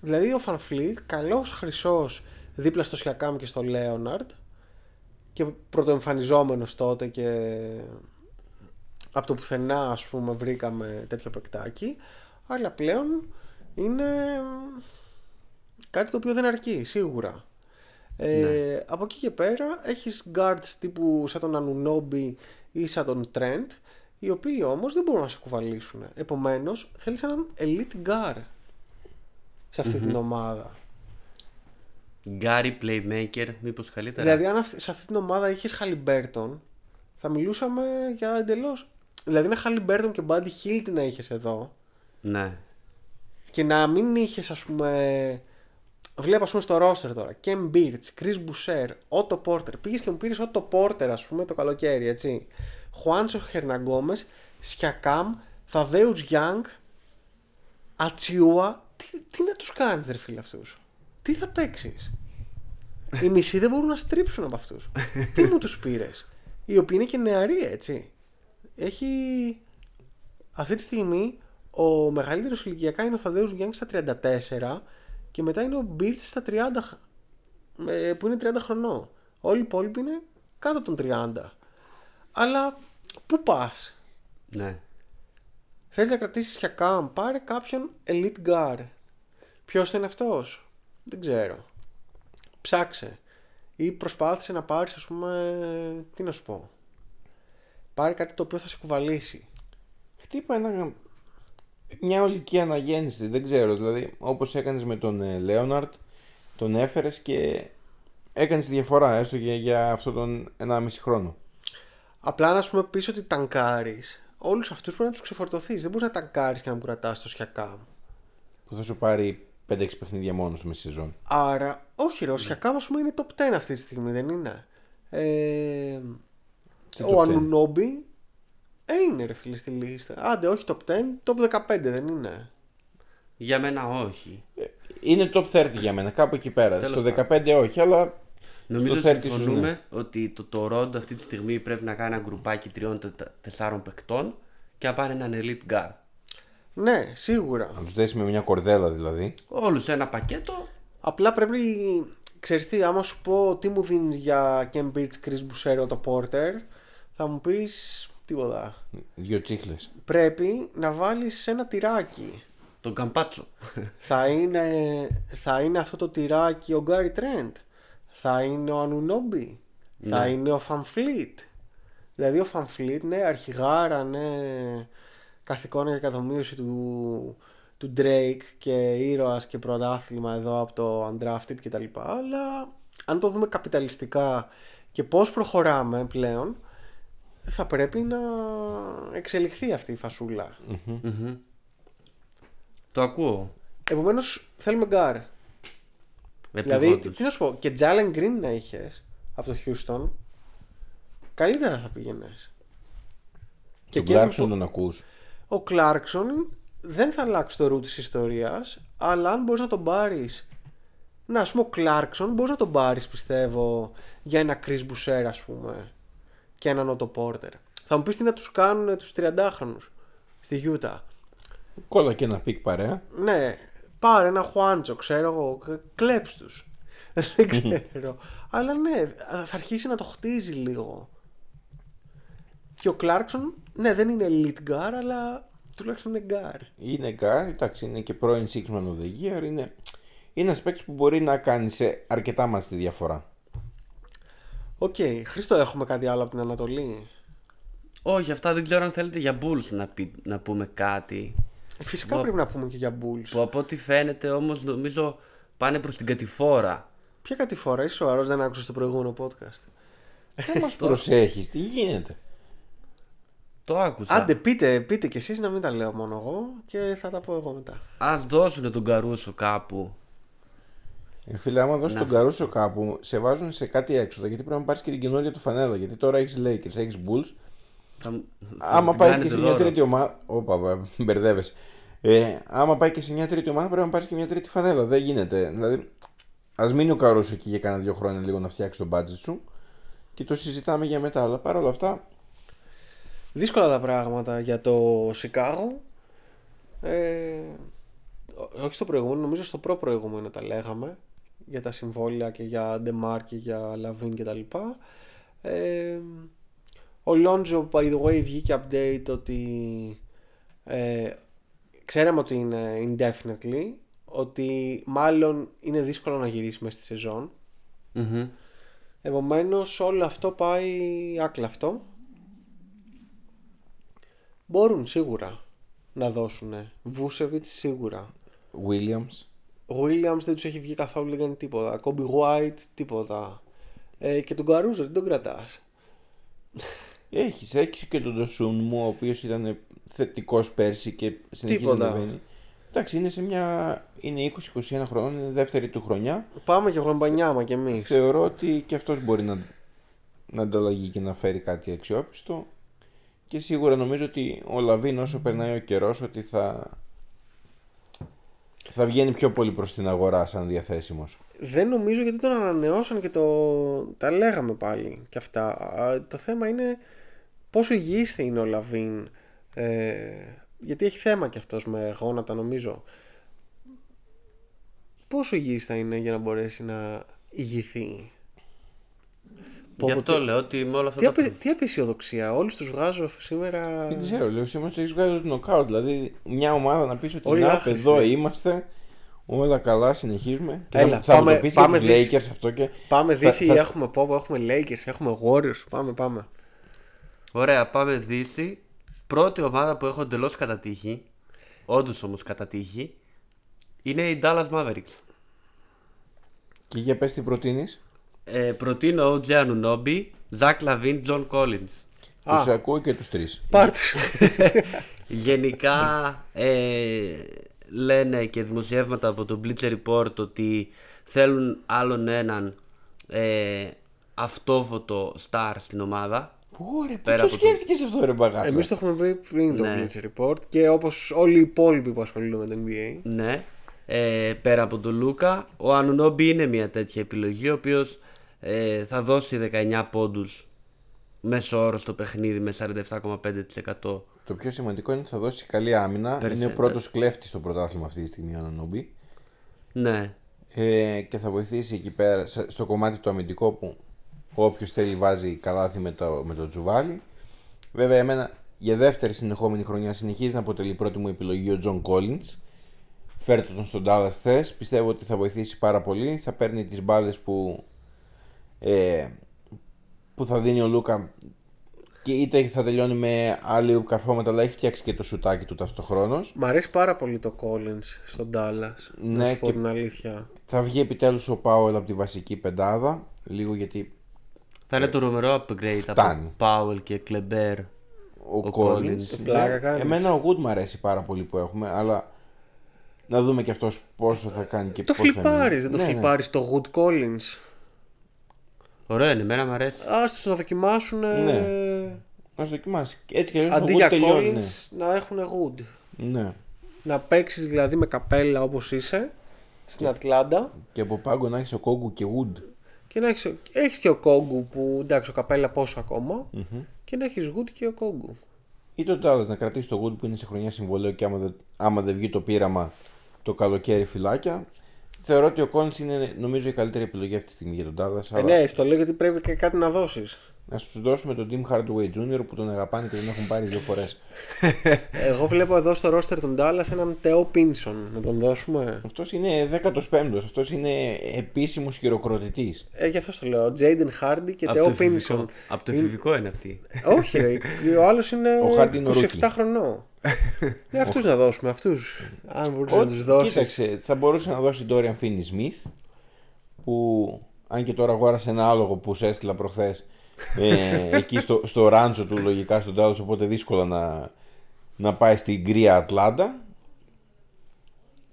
Δηλαδή ο VanVleet καλός χρυσός δίπλα στο Siakam και στο Leonard και πρωτοεμφανιζόμενος τότε και από το πουθενά, ας πούμε, βρήκαμε τέτοιο παικτάκι, αλλά πλέον είναι κάτι το οποίο δεν αρκεί σίγουρα. Ναι. Από εκεί και πέρα έχεις guards τύπου σαν τον Anunoby ή σαν τον Trent, οι οποίοι όμως δεν μπορούν να σε κουβαλήσουν. Επομένως θέλεις έναν elite guard σε αυτή την ομάδα. Γκάρι, playmaker, μήπως καλύτερα. Δηλαδή, αν σε αυτή την ομάδα είχες Χαλιμπέρτον, θα μιλούσαμε για εντελώς. Δηλαδή, ένα Χαλιμπέρτον και Buddy Hield να είχες εδώ. Ναι. Και να μην είχες, ας πούμε. Βλέπω, ας πούμε, στο roster τώρα. Kemp Birch, Chris Boucher, Otto Porter. Πήγες και μου πήρες Otto Porter, ας πούμε, το καλοκαίρι, έτσι. Χουάντσο Χερναγκόμες, Siakam, Thaddeus Young, Achiuwa. Τι να τους κάνεις, ρε φίλε, αυτούς? Τι θα παίξεις? Οι μισοί δεν μπορούν να στρίψουν από αυτούς. Τι μου τους πήρες? Οι οποίοι είναι και νεαροί, έτσι. Έχει. Αυτή τη στιγμή ο μεγαλύτερος ηλικιακά είναι ο Θαδέους Γιάννης στα 34 και μετά είναι ο Μπίρτς στα 30, που είναι 30 χρονών. Όλοι οι υπόλοιποι είναι κάτω των 30. Αλλά πού πας? Ναι. Θες να κρατήσεις Siakam? Πάρε κάποιον elite guard. Ποιος θα είναι αυτός? Δεν ξέρω. Ψάξε. Ή προσπάθησε να πάρεις, ας πούμε. Τι να σου πω. Πάρε κάτι το οποίο θα σε κουβαλήσει. Χτύπα μια ολική αναγέννηση. Δεν ξέρω. Δηλαδή, όπως έκανες με τον Λέοναρντ, τον έφερες και έκανες τη διαφορά, έστω και για αυτόν τον 1,5 χρόνο. Απλά να πούμε πίσω ότι ταγκάρεις. Όλους αυτούς πρέπει να τους ξεφορτωθείς. Δεν μπορείς να ταγκάρεις και να μου κρατάς το Siakam. Που θα σου πάρει 5-6 παιχνίδια μόνο στο μέση σεζόν. Άρα, όχι, ρε, ο Siakam, ας πούμε, είναι top 10 αυτή τη στιγμή, δεν είναι? Ο Anunoby είναι, ρε φίλε, στη λίστα. Άντε, όχι top 10, top 15 δεν είναι? Για μένα όχι. Είναι top 30 για μένα, κάπου εκεί πέρα. Τέλος, στο 15 πάνω. Όχι, αλλά. Νομίζω συμφωνούμε ότι το Toronto αυτή τη στιγμή πρέπει να κάνει ένα γκρουπάκι 3-4 παικτών και να πάρει έναν elite guard. Ναι, σίγουρα. Να τους δέσει με μια κορδέλα, δηλαδή. Όλους σε ένα πακέτο. Απλά πρέπει. Ξέρεις τι, άμα σου πω τι μου δίνεις για Kemp Birch, Chris Boucher, το Porter, θα μου πεις τίποτα. Δύο τσίχλες. Πρέπει να βάλεις ένα τυράκι. Τον καμπάτσο. Θα είναι αυτό το τυράκι ο Gary Trent. Θα είναι ο Anunoby. Ναι. Θα είναι ο VanVleet. Δηλαδή ο VanVleet, ναι, αρχηγάρα, ναι. Καθηκόνα για εκατομμύωση του Drake και ήρωας και πρωτάθλημα εδώ από το Undrafted κτλ. Αλλά αν το δούμε καπιταλιστικά και πώς προχωράμε πλέον, θα πρέπει να εξελιχθεί αυτή η φασούλα. Το ακούω. Επομένως θέλουμε γκάρ. Δηλαδή τι να σου πω, και Jalen Green να είχες από το Houston, καλύτερα θα πήγαινες. Και Clarkson τον ακούς? Ο Clarkson δεν θα αλλάξει το ρου της ιστορίας, αλλά αν μπορείς να τον πάρεις. Να, ας πούμε, ο Clarkson μπορείς να τον πάρεις, πιστεύω, για ένα Chris Boucher, ας πούμε, και έναν Otto Porter. Θα μου πεις τι να τους κάνουν τους 30χρονους στη Utah. Κόλλα και ένα πικ παρέα. Ναι, πάρε ένα Χουάντσο, ξέρω εγώ, κλέψ τους. Δεν ξέρω. Αλλά ναι, θα αρχίσει να το χτίζει λίγο. Και ο Κλάρκσον, ναι, δεν είναι elite guard, αλλά τουλάχιστον είναι guard. Είναι guard, εντάξει, είναι και πρώην six man of the year. Είναι ένας παίκτης που μπορεί να κάνει σε αρκετά μας τη διαφορά. Οκ, okay. Χρήστο, έχουμε κάτι άλλο από την Ανατολή? Όχι, αυτά δεν ξέρω αν θέλετε για Bulls να πούμε κάτι. Φυσικά πρέπει να πούμε και για Bulls. Που από ό,τι φαίνεται όμως νομίζω πάνε προς την κατηφόρα. Ποια κατηφόρα, είσαι σοβαρός? Δεν άκουσες το προηγούμενο podcast? Δεν μας προσέχεις, τι γίνεται? Το άκουσα. Άντε πείτε κι εσείς, να μην τα λέω μόνο εγώ, και θα τα πω εγώ μετά. Ας δώσουνε τον Καρούσο κάπου. Φίλε, άμα δώσεις τον Καρούσο κάπου, σε βάζουν σε κάτι έξοδα, γιατί πρέπει να πάρεις και την καινούργια του φανέλα. Γιατί τώρα έχεις Lakers, έχεις Bulls. Άμα πάει και σε μια τρίτη ομάδα. Όπα, μπερδεύεσαι. Άμα πάει και σε μια τρίτη ομάδα, πρέπει να πάρεις και μια τρίτη φανέλα. Δεν γίνεται. Δηλαδή, ας μείνει ο Καρούσο εκεί για κάνα 2 χρόνια λίγο να φτιάξει τον budget σου και το συζητάμε για μετά. Αλλά παρόλα αυτά. Δύσκολα τα πράγματα για το Σικάγο. Όχι στο προηγούμενο, νομίζω στο προπροηγούμενο τα λέγαμε για τα συμβόλαια και για Ντεμάρ και για Λαβίν και τα λοιπά. Ο Λόντζο, by the way, βγήκε update ότι ξέραμε ότι είναι indefinitely, ότι μάλλον είναι δύσκολο να γυρίσει μέσα στη σεζόν. Mm-hmm. Επομένως όλο αυτό πάει άκλαυτο. Μπορούν σίγουρα να δώσουνε. Βούσεβιτς σίγουρα. Williams δεν τους έχει βγει καθόλου, δεν τίποτα. Kobe White τίποτα. Και τον Caruso δεν τον κρατάς. Έχεις και τον Ντοσούν μου, ο οποίος ήταν θετικός πέρσι και συνεχίζει να βαίνει. Εντάξει, είναι 20-21 χρονών, είναι δεύτερη του χρονιά. Πάμε και χρομπανιάμα κι εμείς. Θεωρώ ότι και αυτός μπορεί να ανταλλαγεί και να φέρει κάτι αξιόπιστο. Και σίγουρα νομίζω ότι ο Λαβίν, όσο περνάει ο καιρός, ότι θα βγαίνει πιο πολύ προς την αγορά σαν διαθέσιμος. Δεν νομίζω, γιατί τον ανανεώσαν και τα λέγαμε πάλι και αυτά. Το θέμα είναι πόσο υγιής θα είναι ο Λαβίν, γιατί έχει θέμα και αυτός με γόνατα νομίζω. Πόσο υγιής θα είναι για να μπορέσει να ηγηθεί? Γι' αυτό λέω ότι με όλα αυτά τι απεσιοδοξία, όλους τους βγάζω σήμερα. Δεν ξέρω, λέω σήμερα τους έχεις βγάλει το νοκάουτ. Δηλαδή μια ομάδα να πεις ότι να, εδώ είμαστε, όλα καλά, συνεχίζουμε. Έλα, θα μου το πεις για τους Lakers αυτό και... Πάμε Δύση, έχουμε Πόπο, έχουμε Lakers, έχουμε Warriors, πάμε. Ωραία, πάμε Δύση. Πρώτη ομάδα που έχω εντελώς κατατύχει, όντως όμως κατατύχει, είναι οι Dallas Mavericks. Και για πες τι προτείνεις? Προτείνω OG Anunoby, Zach Lavin, John Collins. Τους ακούω και τους τρεις. Πάρ' τους. Γενικά λένε και δημοσιεύματα από το Bleacher Report ότι θέλουν άλλον έναν αυτόφωτο star στην ομάδα. Πού το σκέφτηκες αυτό ρε μπαγάζα? Εμείς το έχουμε βρει πριν το Bleacher Report και όπως όλοι οι υπόλοιποι που ασχολούνται με το NBA. Ναι. Πέρα από τον Λούκα, ο Anunoby είναι μια τέτοια επιλογή, ο οποίος θα δώσει 19 πόντους μέσο όρο στο παιχνίδι με 47,5%. Το πιο σημαντικό είναι ότι θα δώσει καλή άμυνα. Percent. Είναι ο πρώτος κλέφτης στο πρωτάθλημα αυτή τη στιγμή ο Anunoby. Ναι. Και θα βοηθήσει εκεί πέρα στο κομμάτι το αμυντικό, που όποιος θέλει βάζει καλάθι με το τζουβάλι. Βέβαια εμένα για δεύτερη συνεχόμενη χρονιά συνεχίζει να αποτελεί πρώτη μου επιλογή ο John Collins. Φέρτε τον στον Dallas θες, πιστεύω ότι θα βοηθήσει πάρα πολύ. Θα παίρνει τις μπάλες που θα δίνει ο Λούκα και είτε θα τελειώνει με άλλη καρφώματα, αλλά έχει φτιάξει και το σουτάκι του ταυτοχρόνως. Μ' αρέσει πάρα πολύ το Collins στον Dallas. Ναι, και την αλήθεια. Θα βγει επιτέλους ο Powell από τη βασική πεντάδα. Λίγο γιατί. Θα είναι το ρομερό upgrade από Powell και Kleber. Ο Collins. Εμένα ο Wood μ' αρέσει πάρα πολύ που έχουμε, αλλά. Να δούμε και αυτός πόσο θα κάνει και πώς θα μείνει. Το φλιπάρεις, δεν το φλιπάρεις το Wood Collins? Ωραία είναι, εμένα μου αρέσει. Ας τους να δοκιμάσουν. Ναι, ας δοκιμάσει. Έτσι κι αλλιώς ο Wood τελειώνει. Αντί για Collins να έχουν Wood. Ναι. Να παίξεις δηλαδή με καπέλα όπως είσαι στην Ατλάντα. Και από πάγκο να έχεις ο Κόγκου και Wood. και να έχεις και ο Κόγκου που εντάξει ο Καπέλα πόσο ακόμα mm-hmm. και να έχεις Γουτ και ο Κόγκου. Ή τότε άλλος να κρατήσει το Γουτ που είναι σε χρονιά συμβολέου και άμα δεν βγει το πείραμα το καλοκαίρι φυλάκια. Θεωρώ ότι ο Collins είναι νομίζω η καλύτερη επιλογή αυτή τη στιγμή για τον Dallas. Αλλά... ναι, στο λέω γιατί πρέπει και κάτι να δώσεις. Να σου δώσουμε τον Tim Hardaway Jr. που τον αγαπάνε και τον έχουν πάρει δύο φορές. Εγώ βλέπω εδώ στο roster τον Dallas έναν Τεό Πίνσον. Να τον δώσουμε. Αυτός είναι 15ος. Αυτός είναι επίσημος χειροκροτητής. Γι' αυτό το λέω. Jaden Hardy και Τεό Πίνσον. Από το εφηβικό είναι αυτή. Όχι, ρε. Ο άλλος είναι 27 χρονών. Αυτούς να δώσουμε. Αυτούς. Αν μπορούσε να τους δώσει. Κοίταξε, θα μπορούσε να δώσει Dorian Finney-Smith που αν και τώρα αγόρασε ένα άλογο που σου έστειλα προχθές. Εκεί στο ράντσο του λογικά στον Dallas, οπότε δύσκολα να πάει στην κρύα Ατλάντα.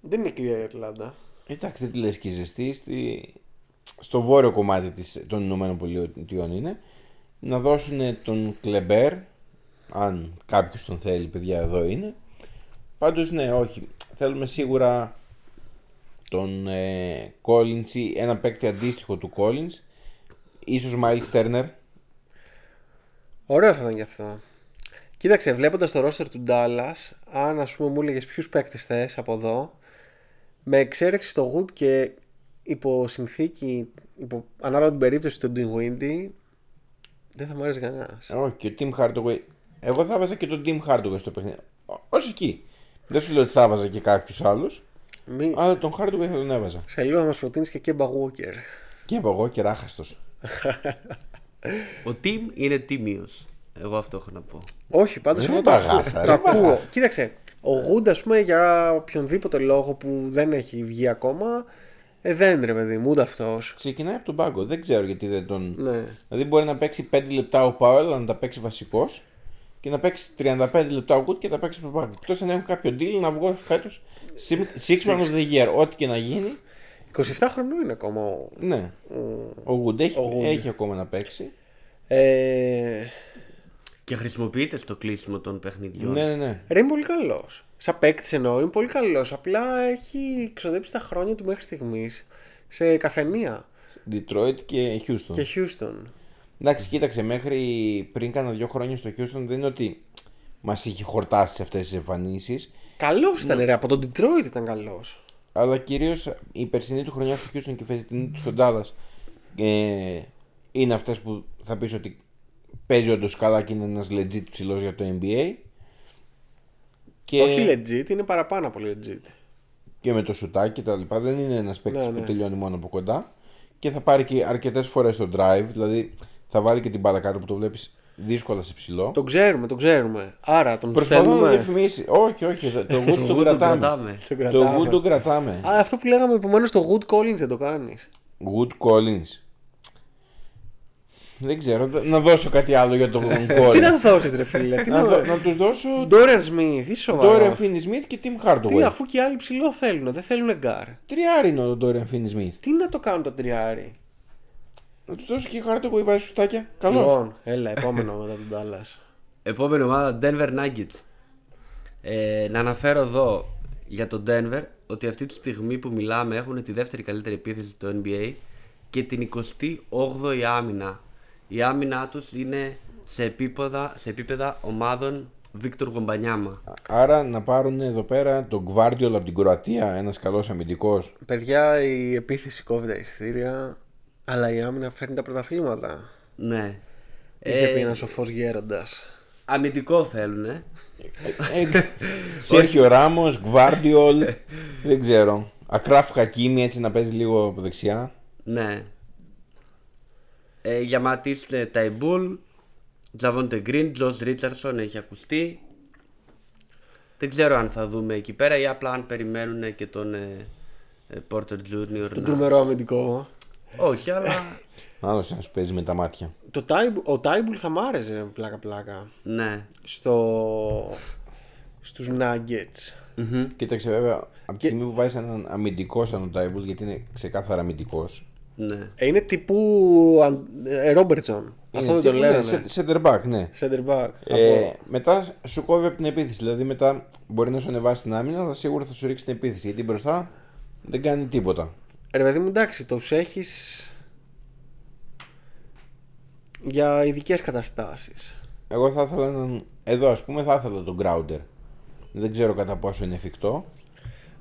Δεν είναι κρύα η Ατλάντα. Εντάξει, δεν τη λες και ζεστή. Στο βόρειο κομμάτι των Ηνωμένων Πολιτειών είναι. Να δώσουν τον Κλεμπέρ, αν κάποιος τον θέλει, παιδιά εδώ είναι. Πάντως ναι, όχι. Θέλουμε σίγουρα τον Collins ή ένα παίκτη αντίστοιχο του Collins. Ίσως Miles Turner. Ωραίο θα ήταν και αυτό. Κοίταξε, βλέποντας το roster του Dallas, αν ας πούμε μου έλεγες ποιους παίκτες θες από εδώ, με εξαίρεξη στο Wood και υπό συνθήκη, ανάλογα την περίπτωση του Dinwiddie, δεν θα μου αρέσει κανένας. Όχι, και ο Tim Hardaway. Εγώ θα βάζα και τον Tim Hardaway στο παιχνίδι. Ως εκεί. Δεν σου λέω ότι θα βάζα και κάποιους άλλους. Αλλά τον Hardaway θα τον έβαζα. Σε λίγο θα μας προτείνεις και Kemba Walker. Kemba Walker, άχαστος. Ο Τιμ είναι τίμιος. Εγώ αυτό έχω να πω. Όχι, πάντως εγώ το ακούω. Κοίταξε, ο Γούντα, ας πούμε, για οποιονδήποτε λόγο που δεν έχει βγει ακόμα, δεν ρε παιδί μου, ούτε αυτός. Ξεκινάει από τον πάγκο. Δεν ξέρω γιατί δεν τον. Ναι. Δηλαδή μπορεί να παίξει 5 λεπτά ο Πάουελ, να τα παίξει βασικός, και να παίξει 35 λεπτά ο Γκουτ και να τα παίξει από τον πάγκο. Εκτός αν έχουν κάποιο deal να βγω φέτος. Six man of the year, ό,τι και να γίνει. 27 χρονών είναι ακόμα ο... ναι. Ο Wood έχει ακόμα να παίξει. Και χρησιμοποιείται στο κλείσιμο των παιχνιδιών. Ναι. Ρε, είναι πολύ καλός. Σαν παίκτης εννοώ, είναι πολύ καλός. Απλά έχει ξοδέψει τα χρόνια του μέχρι στιγμής σε καφενεία. Detroit και Houston. Εντάξει, κοίταξε, μέχρι πριν κάνα 2 χρόνια στο Houston δεν είναι ότι μας είχε χορτάσει σε αυτές τις εμφανίσεις. Καλός ήταν, ρε, από τον Detroit ήταν καλός. Αλλά κυρίως η περσινή του χρονιά στο Houston και η φετινή του στον Dallas είναι αυτές που θα πεις ότι παίζει όντως καλά και είναι ένας legit ψηλός για το NBA. Και... όχι legit, είναι παραπάνω από legit. Και με το σουτάκι και τα λοιπά. Δεν είναι ένας παίκτης που τελειώνει μόνο από κοντά. Και θα πάρει και αρκετές φορές το drive. Δηλαδή θα βάλει και την μπάλα κάτω που το βλέπεις δύσκολα σε ψηλό. Το ξέρουμε. Άρα τον πιστεύουμε. Προσπαθώ να διαφημίσει. Όχι. Το Wood τον κρατάμε. Αυτό που λέγαμε επομένως το Wood Collins δεν το κάνεις. Wood Collins. Δεν ξέρω. Να δώσω κάτι άλλο για τον Collins. Τι να δώσεις ρε φίλε. Να τους δώσω. Dorian Smith. Είσαι σοβαρός. Dorian Finney-Smith και Tim Hardaway. Τι αφού και οι άλλοι ψηλό θέλουν. Δεν θέλουν γκάρ. Τριάρι είναι ο Dorian Finney-Smith. Τι να το κάνουν το τριάρι. Να του δώσω και χάρτη που βάζει σουτάκια. Καλό. Λοιπόν, έλα, επόμενο μετά τον Dallas. Επόμενη ομάδα, Denver Nuggets. Να αναφέρω εδώ για τον Denver ότι αυτή τη στιγμή που μιλάμε έχουν τη δεύτερη καλύτερη επίθεση του NBA και την 28η άμυνα. Η άμυνά τους είναι σε επίπεδα ομάδων Βίκτορ Γομπανιάμα. Άρα να πάρουν εδώ πέρα τον Γκβάρντιολ από την Κροατία, ένας καλός αμυντικός. Παιδιά, η επίθεση κόβει τα εισιτήρια. Αλλά η άμυνα φέρνει τα πρωταθλήματα. Ναι. Είχε πει ένας σοφός γέροντας. Αμυντικό θέλουνε. Σέρχιο Ράμος, Γκβάρντιολ. Δεν ξέρω. Ακράφ Χακίμι, έτσι να παίζει λίγο από δεξιά. Ναι. Γιαματής Ταϊμπούλ, Τζαβόντε Γκριν, Τζος Ρίτσαρσον έχει ακουστεί. Δεν ξέρω αν θα δούμε εκεί πέρα ή απλά αν περιμένουν και τον Πόρτερ Τζούνιορ. Τον τρομερό αμυντικό. Όχι, αλλά. Άλλος ένας παίζει με τα μάτια. Ο Τάιμπουλ θα μ' άρεσε πλάκα-πλάκα. Ναι. Στους Nuggets. Mm-hmm. Κοίταξε, βέβαια, από τη στιγμή που βάζει έναν αμυντικό σαν ο Τάιμπουλ, γιατί είναι ξεκάθαρα αμυντικός. Ναι. Είναι τύπου Ρόμπερτσον. Αυτό δεν το λένε. Σεντερμπακ, ναι. Μετά σου κόβει από την επίθεση. Δηλαδή μετά μπορεί να σου ανεβάσει την άμυνα, αλλά σίγουρα θα σου ρίξει την επίθεση. Γιατί μπροστά δεν κάνει τίποτα. Ρε παιδί μου, εντάξει, τους έχεις για ειδικές καταστάσεις. Εγώ θα ήθελα έναν... Εδώ ας πούμε θα ήθελα τον Crowder. Δεν ξέρω κατά πόσο είναι εφικτό.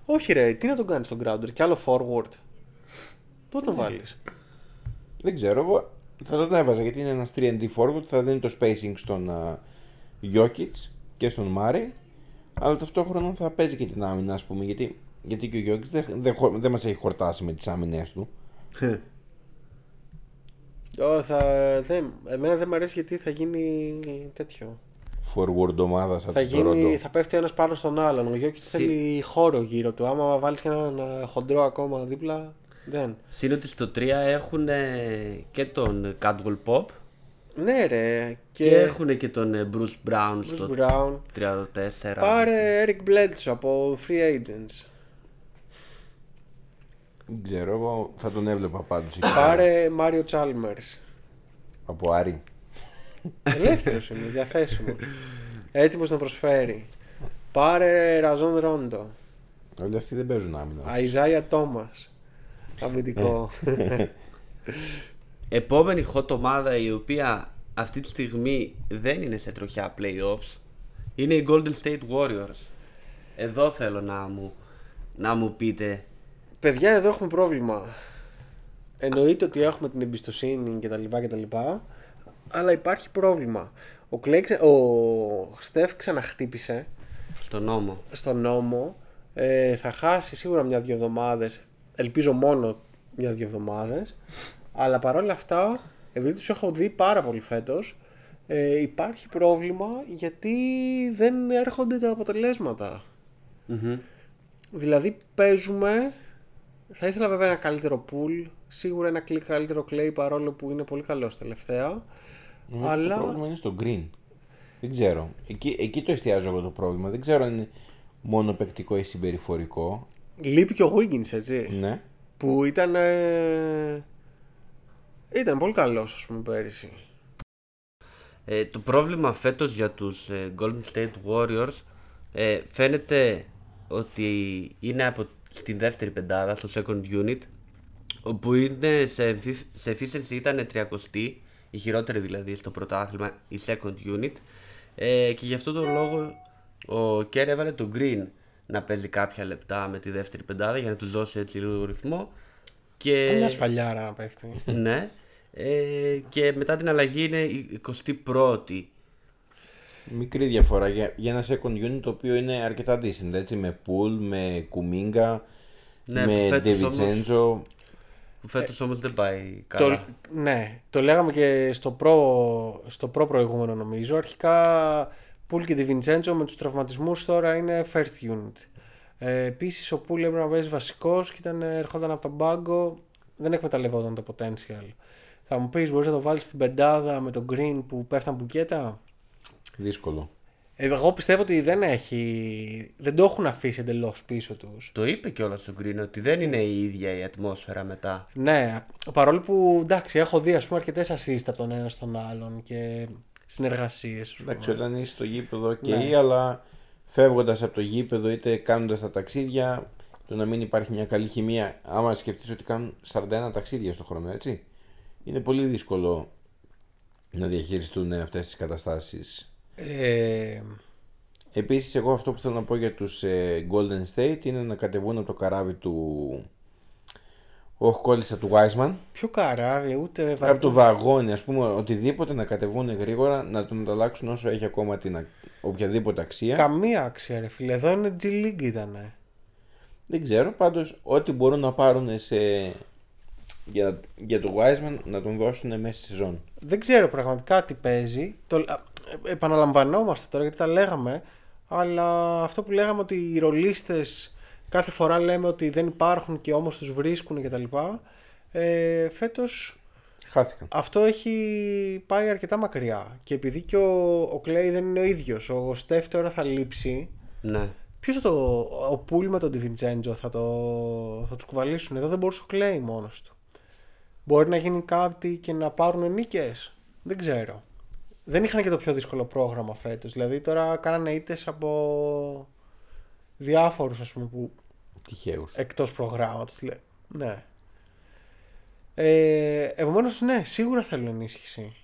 Όχι ρε, τι να τον κάνεις τον Crowder και άλλο forward. Πού τον βάλεις? Δεν ξέρω, εγώ θα τον έβαζα γιατί είναι ένας 3D forward. Θα δίνει το spacing στον Jokic και στον Murray. Αλλά ταυτόχρονα θα παίζει και την άμυνα ας πούμε. Γιατί και ο Jokic δεν μας έχει χορτάσει με τις άμυνες του. Εμένα δεν μου αρέσει γιατί θα γίνει τέτοιο forward ομάδα σαν το Toronto. Θα πέφτει ένας πάνω στον άλλον. Ο Jokic θέλει χώρο γύρω του. Άμα βάλεις και έναν χοντρό ακόμα δίπλα δεν. Σύν ότι στο 3 έχουν και τον Caldwell Pop. Ναι ρε. Και έχουν και τον Bruce Brown στο 34. Πάρε Eric Bledsoe από Free Agents. Δεν ξέρω, εγώ θα τον έβλεπα πάντως. Πάρε Μάριο Chalmers. Από Άρη. Ελεύθερος είναι, διαθέσιμο. Έτοιμος να προσφέρει. Πάρε Ραζόν Ρόντο. Όλοι αυτοί δεν παίζουν άμυνα. Αϊζάια Τόμας. Αμυντικό. Επόμενη hot ομάδα η οποία αυτή τη στιγμή δεν είναι σε τροχιά playoffs είναι οι Golden State Warriors. Εδώ θέλω να μου πείτε. Παιδιά, εδώ έχουμε πρόβλημα. Εννοείται ότι έχουμε την εμπιστοσύνη κτλ. Αλλά υπάρχει πρόβλημα. Ο Στεφ ξαναχτύπησε. Στον νόμο. Θα χάσει σίγουρα 1-2 εβδομάδες. Ελπίζω μόνο 1-2 εβδομάδες. Αλλά παρόλα αυτά, επειδή τους έχω δει πάρα πολύ φέτος, υπάρχει πρόβλημα γιατί δεν έρχονται τα αποτελέσματα. Mm-hmm. Δηλαδή παίζουμε... Θα ήθελα βέβαια ένα καλύτερο πουλ, σίγουρα ένα κλικ καλύτερο Clay παρόλο που είναι πολύ καλός τελευταία. Αλλά... Το πρόβλημα είναι στο green. Δεν ξέρω. Εκεί το εστιάζω εγώ το πρόβλημα. Δεν ξέρω αν είναι μόνο παικτικό ή συμπεριφορικό. Λείπει και ο Wiggins, έτσι. Ναι. Που ήταν. Ήταν πολύ καλός, ας πούμε, πέρυσι. Το πρόβλημα φέτος για τους Golden State Warriors φαίνεται ότι είναι από στην δεύτερη πεντάδα, στο second unit, όπου είναι σε efficiency ήταν 30η, η χειρότερη δηλαδή στο πρωτάθλημα, η second unit, και γι' αυτό τον λόγο ο Κέρ έβαλε τον Green να παίζει κάποια λεπτά με τη δεύτερη πεντάδα για να τους δώσει έτσι λίγο ρυθμό και... Παλιά σφαλιάρα να πέφτει. Ναι, και μετά την αλλαγή είναι η 21η. Μικρή διαφορά για ένα second unit το οποίο είναι αρκετά decent, έτσι, με Πουλ, με Κουμίγκα, ναι, με Ντεβιτζέντζο. Που φέτος όμως δεν πάει καλά. Ναι, το λέγαμε και στο προηγούμενο νομίζω. Αρχικά Πουλ και Ντεβιτζέντζο με τους τραυματισμούς τώρα είναι first unit. Επίσης ο Πουλ έπρεπε να παίζει βασικός και ερχόταν από τον πάγκο, δεν εκμεταλλευόταν το potential. Θα μου πεις μπορείς να το βάλεις στην πεντάδα με τον Green που πέφταν μπουκέτα. Δύσκολο. Εγώ πιστεύω ότι δεν το έχουν αφήσει εντελώς πίσω τους. Το είπε κιόλας ο Green ότι δεν είναι η ίδια η ατμόσφαιρα μετά. Ναι, παρόλο που εντάξει έχω δει ας πούμε αρκετές assist από τον ένα στον άλλον και συνεργασίες. Εντάξει, όταν είσαι στο γήπεδο και ναι. Αλλά φεύγοντας από το γήπεδο είτε κάνοντας τα ταξίδια, το να μην υπάρχει μια καλή χημεία, άμα σκεφτείς ότι κάνουν 41 ταξίδια στο χρόνο, έτσι, είναι πολύ δύσκολο να διαχειριστούν αυτές τις καταστάσεις. Επίσης εγώ αυτό που θέλω να πω για τους Golden State είναι να κατεβούν από το καράβι του... Όχι κόλλησα, του Wiseman. Ποιο καράβι, ούτε από το βαγόνι, ας πούμε, οτιδήποτε να κατεβούν γρήγορα, να τον ανταλλάξουν όσο έχει ακόμα την οποιαδήποτε αξία. Καμία αξία ρε φίλε, εδώ είναι G League ήτανε. Δεν ξέρω, πάντως ό,τι μπορούν να πάρουν σε... για τον Wiseman να τον δώσουν μέσα στη σεζόν. Δεν ξέρω πραγματικά τι παίζει. Επαναλαμβανόμαστε τώρα γιατί τα λέγαμε, αλλά αυτό που λέγαμε ότι οι ρολίστες κάθε φορά λέμε ότι δεν υπάρχουν και όμως τους βρίσκουν κτλ. Φέτος χάθηκαν. Αυτό έχει πάει αρκετά μακριά και επειδή και ο Clay δεν είναι ο ίδιος, ο Steph τώρα θα λείψει. Ναι. Ποιος ο Πουλ με τον DiVincenzo θα τους κουβαλήσουν? Εδώ δεν μπορούσε ο Clay μόνος του. Μπορεί να γίνει κάτι και να πάρουν νίκες. Δεν ξέρω. Δεν είχαν και το πιο δύσκολο πρόγραμμα φέτος. Δηλαδή τώρα κάνανε ήττες από διάφορους ας πούμε που... τυχαίους. Εκτός προγράμματος. Ναι. Επομένως ναι, σίγουρα θέλουν ενίσχυση.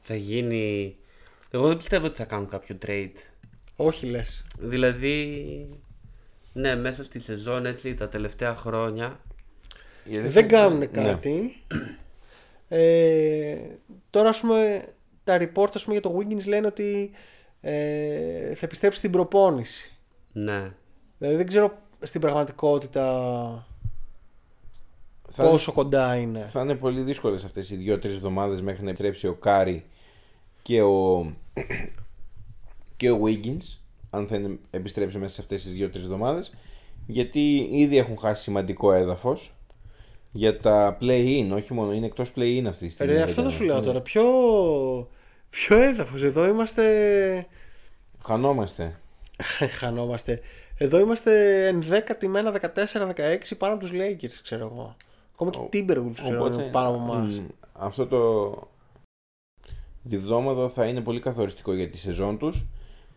θα γίνει. Εγώ δεν πιστεύω ότι θα κάνουν κάποιο trade. Όχι λες. Δηλαδή, ναι, μέσα στη σεζόν έτσι τα τελευταία χρόνια δεν κάνουν κάτι. Τώρα ας πούμε τα reports ας πούμε, για το Wiggins λένε ότι θα επιστρέψει στην προπόνηση. Ναι. Δηλαδή δεν ξέρω στην πραγματικότητα πόσο κοντά είναι. Θα είναι πολύ δύσκολες αυτές οι 2-3 εβδομάδες μέχρι να επιτρέψει ο Κάρι και ο Wiggins, αν θα επιστρέψει μέσα σε αυτές τις 2-3 εβδομάδες, γιατί ήδη έχουν χάσει σημαντικό έδαφος για τα play-in, όχι μόνο είναι εκτός play-in αυτή τη στιγμή. Αυτό θα σου λέω τώρα, ποιο έδαφος, εδώ είμαστε... Χανόμαστε. Εδώ είμαστε ενδέκατη με ένα 14-16 πάνω από τους Lakers, ξέρω εγώ. Ακόμα και Timberwolves, ξέρω, οπότε, πάνω από εμάς. Αυτό το διδόματο θα είναι πολύ καθοριστικό για τη σεζόν τους.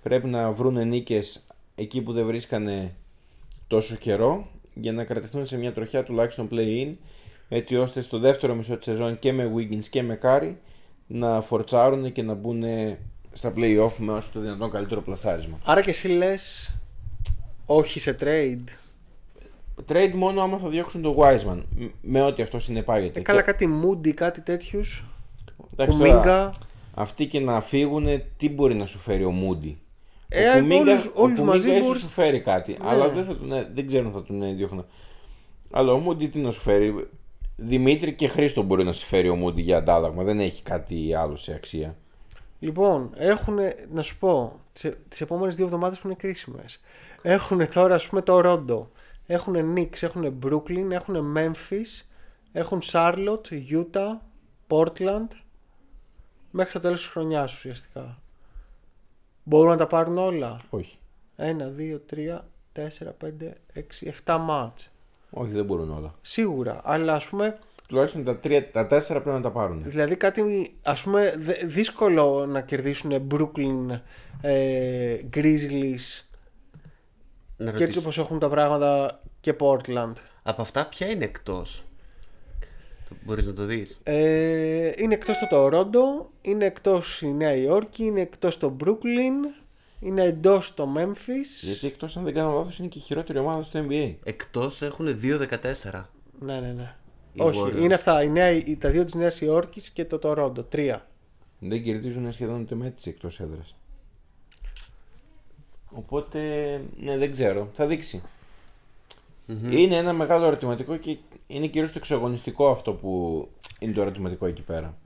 Πρέπει να βρουν νίκες εκεί που δεν βρίσκανε τόσο καιρό για να κρατηθούν σε μια τροχιά τουλάχιστον play-in, έτσι ώστε στο δεύτερο μισό της σεζόν και με Wiggins και με Curry να φορτσάρουν και να μπουν στα play-off με όσο το δυνατόν καλύτερο πλασάρισμα. Άρα και εσύ λες όχι σε trade. Trade μόνο άμα θα διώξουν τον Wiseman, με ό,τι αυτό συνεπάγεται. Καλά κάτι Moody, κάτι τέτοιους. Κουμίγκα. Αυτοί και να φύγουν, τι μπορεί να σου φέρει ο Moody. Ο Κουμίγκα ίσως σου φέρει κάτι, ναι. Αλλά δεν ξέρω αν θα τον διώχνω. Αλλά ο Moody τι να σου φέρει. Δημήτρη και Χρήστο μπορεί να σου φέρει ο Moody για αντάλλαγμα. Δεν έχει κάτι άλλο σε αξία. Λοιπόν, έχουν, να σου πω, τις επόμενες δύο εβδομάδες που είναι κρίσιμες. Έχουν τώρα, ας πούμε, το Ρόντο. Έχουν Knicks, έχουν Brooklyn, έχουν Memphis, έχουν Charlotte, Utah, Portland. Μέχρι το τέλος της χρονιάς ουσιαστικά. Μπορούν να τα πάρουν όλα. Όχι. 1, 2, 3, 4, 5, 6, 7 μάτς. Όχι, δεν μπορούν όλα. Σίγουρα, αλλά ας πούμε... Τουλάχιστον τα 4 πρέπει να τα πάρουν. Δηλαδή κάτι ας πούμε δύσκολο να κερδίσουν Brooklyn, Grizzlies και έτσι όπως έχουν τα πράγματα και Portland. Από αυτά ποια είναι εκτός? Μπορείς να το δεις. Είναι εκτός το Toronto, είναι εκτός η Νέα Υόρκη, είναι εκτός το Brooklyn, είναι εντός το Memphis. Γιατί εκτός αν δεν κάνω λάθος είναι και η χειρότερη ομάδα στο NBA. Εκτός έχουν 2-14. Ναι. Όχι, Warriors. Είναι αυτά. Τα δύο της Νέας Υόρκης και το Τορόντο. 3. Δεν κερδίζουν σχεδόν ούτε μέτρηση εκτός έδρας. Οπότε, ναι, δεν ξέρω. Θα δείξει. Mm-hmm. Είναι ένα μεγάλο ερωτηματικό και είναι κυρίως το εξαγωνιστικό αυτό που είναι το ερωτηματικό εκεί πέρα.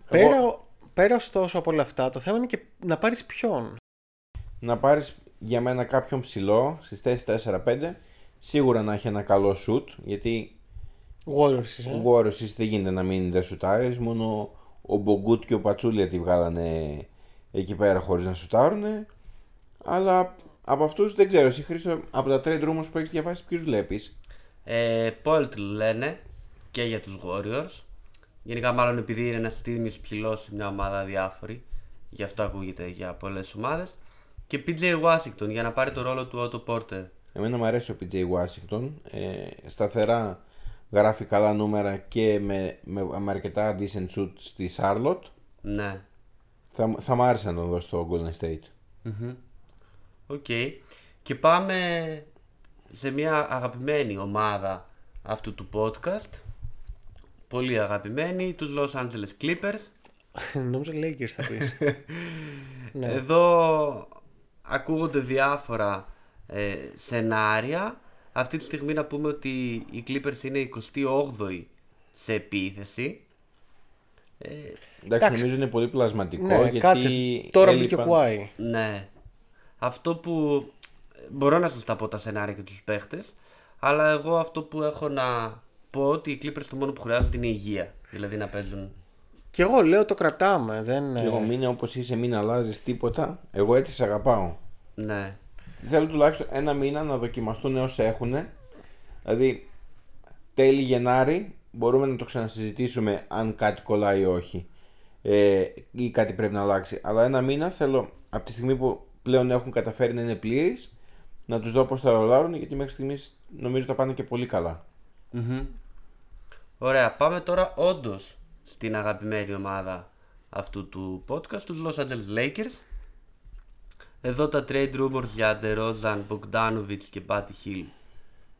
Πέρα ωστόσο από όλα αυτά, το θέμα είναι και να πάρεις ποιον. Να πάρεις για μένα κάποιον ψηλό στις θέσεις 4-5. Σίγουρα να έχει ένα καλό σουτ, γιατί... Warriors δεν γίνεται να μην δε σουτάρεις. Μόνο ο Μπογκούτ και ο Πατσούλια τη βγάλανε εκεί πέρα χωρίς να σουτάρουνε. Αλλά από αυτούς δεν ξέρω. Εσύ Χρήστο, από τα trade rumors που έχεις διαβάσει, ποιους βλέπεις? Poeltl λένε και για τους Warriors. Γενικά μάλλον επειδή είναι ένας τίμιος ψηλός σε μια ομάδα διάφορη, γι' αυτό ακούγεται για πολλές ομάδες. Και PJ Washington για να πάρει το ρόλο του Otto Porter. Εμένα μου αρέσει ο PJ Washington, σταθερά γράφει καλά νούμερα και με αρκετά decent shoot στη Charlotte. Ναι. Θα μ' άρεσε να τον δω στο Golden State. Οκ. Okay. Και πάμε σε μια αγαπημένη ομάδα αυτού του podcast. Πολύ αγαπημένη, τους Los Angeles Clippers. Νόμιζα Lakers θα πεις. Ναι. Εδώ ακούγονται διάφορα σενάρια. Αυτή τη στιγμή να πούμε ότι οι Clippers είναι 28η σε επίθεση. Εντάξει, νομίζω είναι πολύ πλασματικό. Ναι, γιατί κάτσε, τώρα μπήκε ο Κουάι. Ναι. Αυτό που μπορώ να σας τα πω τα σενάρια και τους παίχτες, αλλά εγώ αυτό που έχω να πω ότι οι Clippers το μόνο που χρειάζονται είναι η υγεία. Δηλαδή να παίζουν. Και εγώ λέω το κρατάμε. Και εγώ μείνε όπως είσαι, μην αλλάζεις τίποτα. Εγώ έτσι σε αγαπάω. Ναι. Θέλω τουλάχιστον ένα μήνα να δοκιμαστούν όσοι έχουν. Δηλαδή τέλη Γενάρη μπορούμε να το ξανασυζητήσουμε αν κάτι κολλάει ή όχι, ή κάτι πρέπει να αλλάξει. Αλλά ένα μήνα θέλω, από τη στιγμή που πλέον έχουν καταφέρει να είναι πλήρης, να τους δω πως θα ρολάρουν, γιατί μέχρι στιγμής νομίζω τα πάνε και πολύ καλά. Ωραία, πάμε τώρα όντως στην αγαπημένη ομάδα αυτού του podcast, τους Los Angeles Lakers. Εδώ τα trade rumors για DeRozan, Bogdanovic και Patty Hill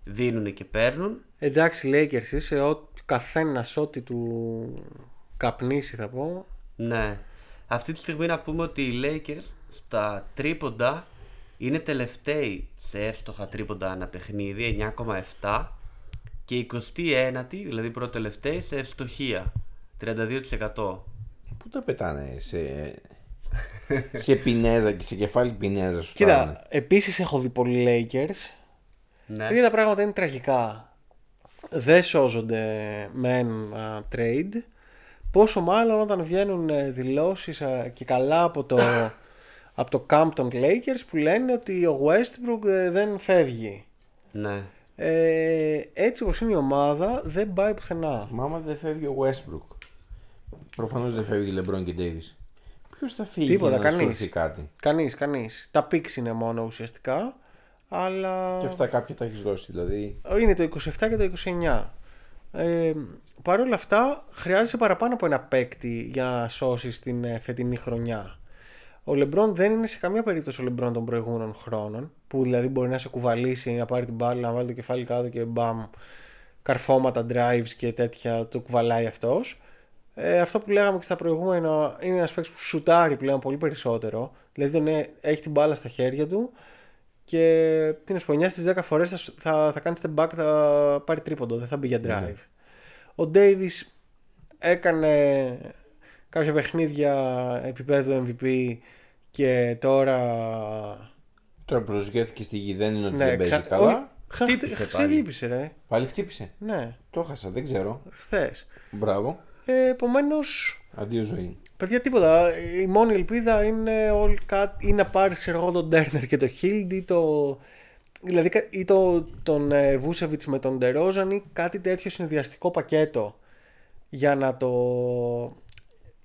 δίνουν και παίρνουν. Εντάξει, Lakers είσαι, καθένας ό,τι του καπνίσει θα πω. Ναι. Αυτή τη στιγμή να πούμε ότι οι Lakers στα τρίποντα είναι τελευταίοι σε εύστοχα τρίποντα ανά παιχνίδι, 9,7, και 29η, δηλαδή πρώτο τελευταίοι σε ευστοχία, 32%. Πού τα πετάνε σε πινέζα και σε κεφάλι πινέζα σου. Κοίτα, επίσης έχω δει πολλοί Lakers. Ναι. Δηλαδή τα πράγματα είναι τραγικά. Δεν σώζονται με ένα trade. Πόσο μάλλον όταν βγαίνουν δηλώσεις και καλά από το Campton Lakers που λένε ότι ο Westbrook δεν φεύγει. Ναι. Έτσι όπως είναι η ομάδα δεν πάει πουθενά. Μα άμα δεν φεύγει ο Westbrook, προφανώς δεν φεύγει LeBron και Davis. Ποιος θα φύγει? Τίποτα, να σωθεί κάτι? Κανείς. Τα picks είναι μόνο ουσιαστικά, αλλά... Και αυτά κάποια τα έχεις δώσει, δηλαδή. Είναι το 27 και το 29. Παρ' όλα αυτά χρειάζεσαι παραπάνω από ένα παίκτη για να σώσεις την φετινή χρονιά. Ο LeBron δεν είναι σε καμία περίπτωση ο LeBron των προηγούμενων χρόνων, που δηλαδή μπορεί να σε κουβαλήσει, να πάρει την μπάλα, να βάλει το κεφάλι κάτω και μπαμ, καρφώματα, drives και τέτοια, το κουβαλάει αυτός. Αυτό που λέγαμε και στα προηγούμενα, είναι ένας παίκτης που σουτάρει πλέον πολύ περισσότερο. Δηλαδή έχει την μπάλα στα χέρια του και την 9 στις 10 φορές θα κάνει step back, θα πάρει τρίποντο, δεν θα μπει για drive. Mm-hmm. Ο Davis έκανε κάποια παιχνίδια επίπεδου MVP και τώρα προσγέθηκε στη γη, δεν είναι ότι δεν παίζει καλά. Χτύπησε ρε. Πάλι χτύπησε. Ναι. Το χάσα, δεν ξέρω. Χθες. Μπράβο. Επομένως, αντίο ζωή. Παιδιά, τίποτα. Η μόνη ελπίδα είναι, ή να πάρεις τον Turner και το Hield ή τον Vucevic με τον DeRozan ή κάτι τέτοιο συνδυαστικό πακέτο για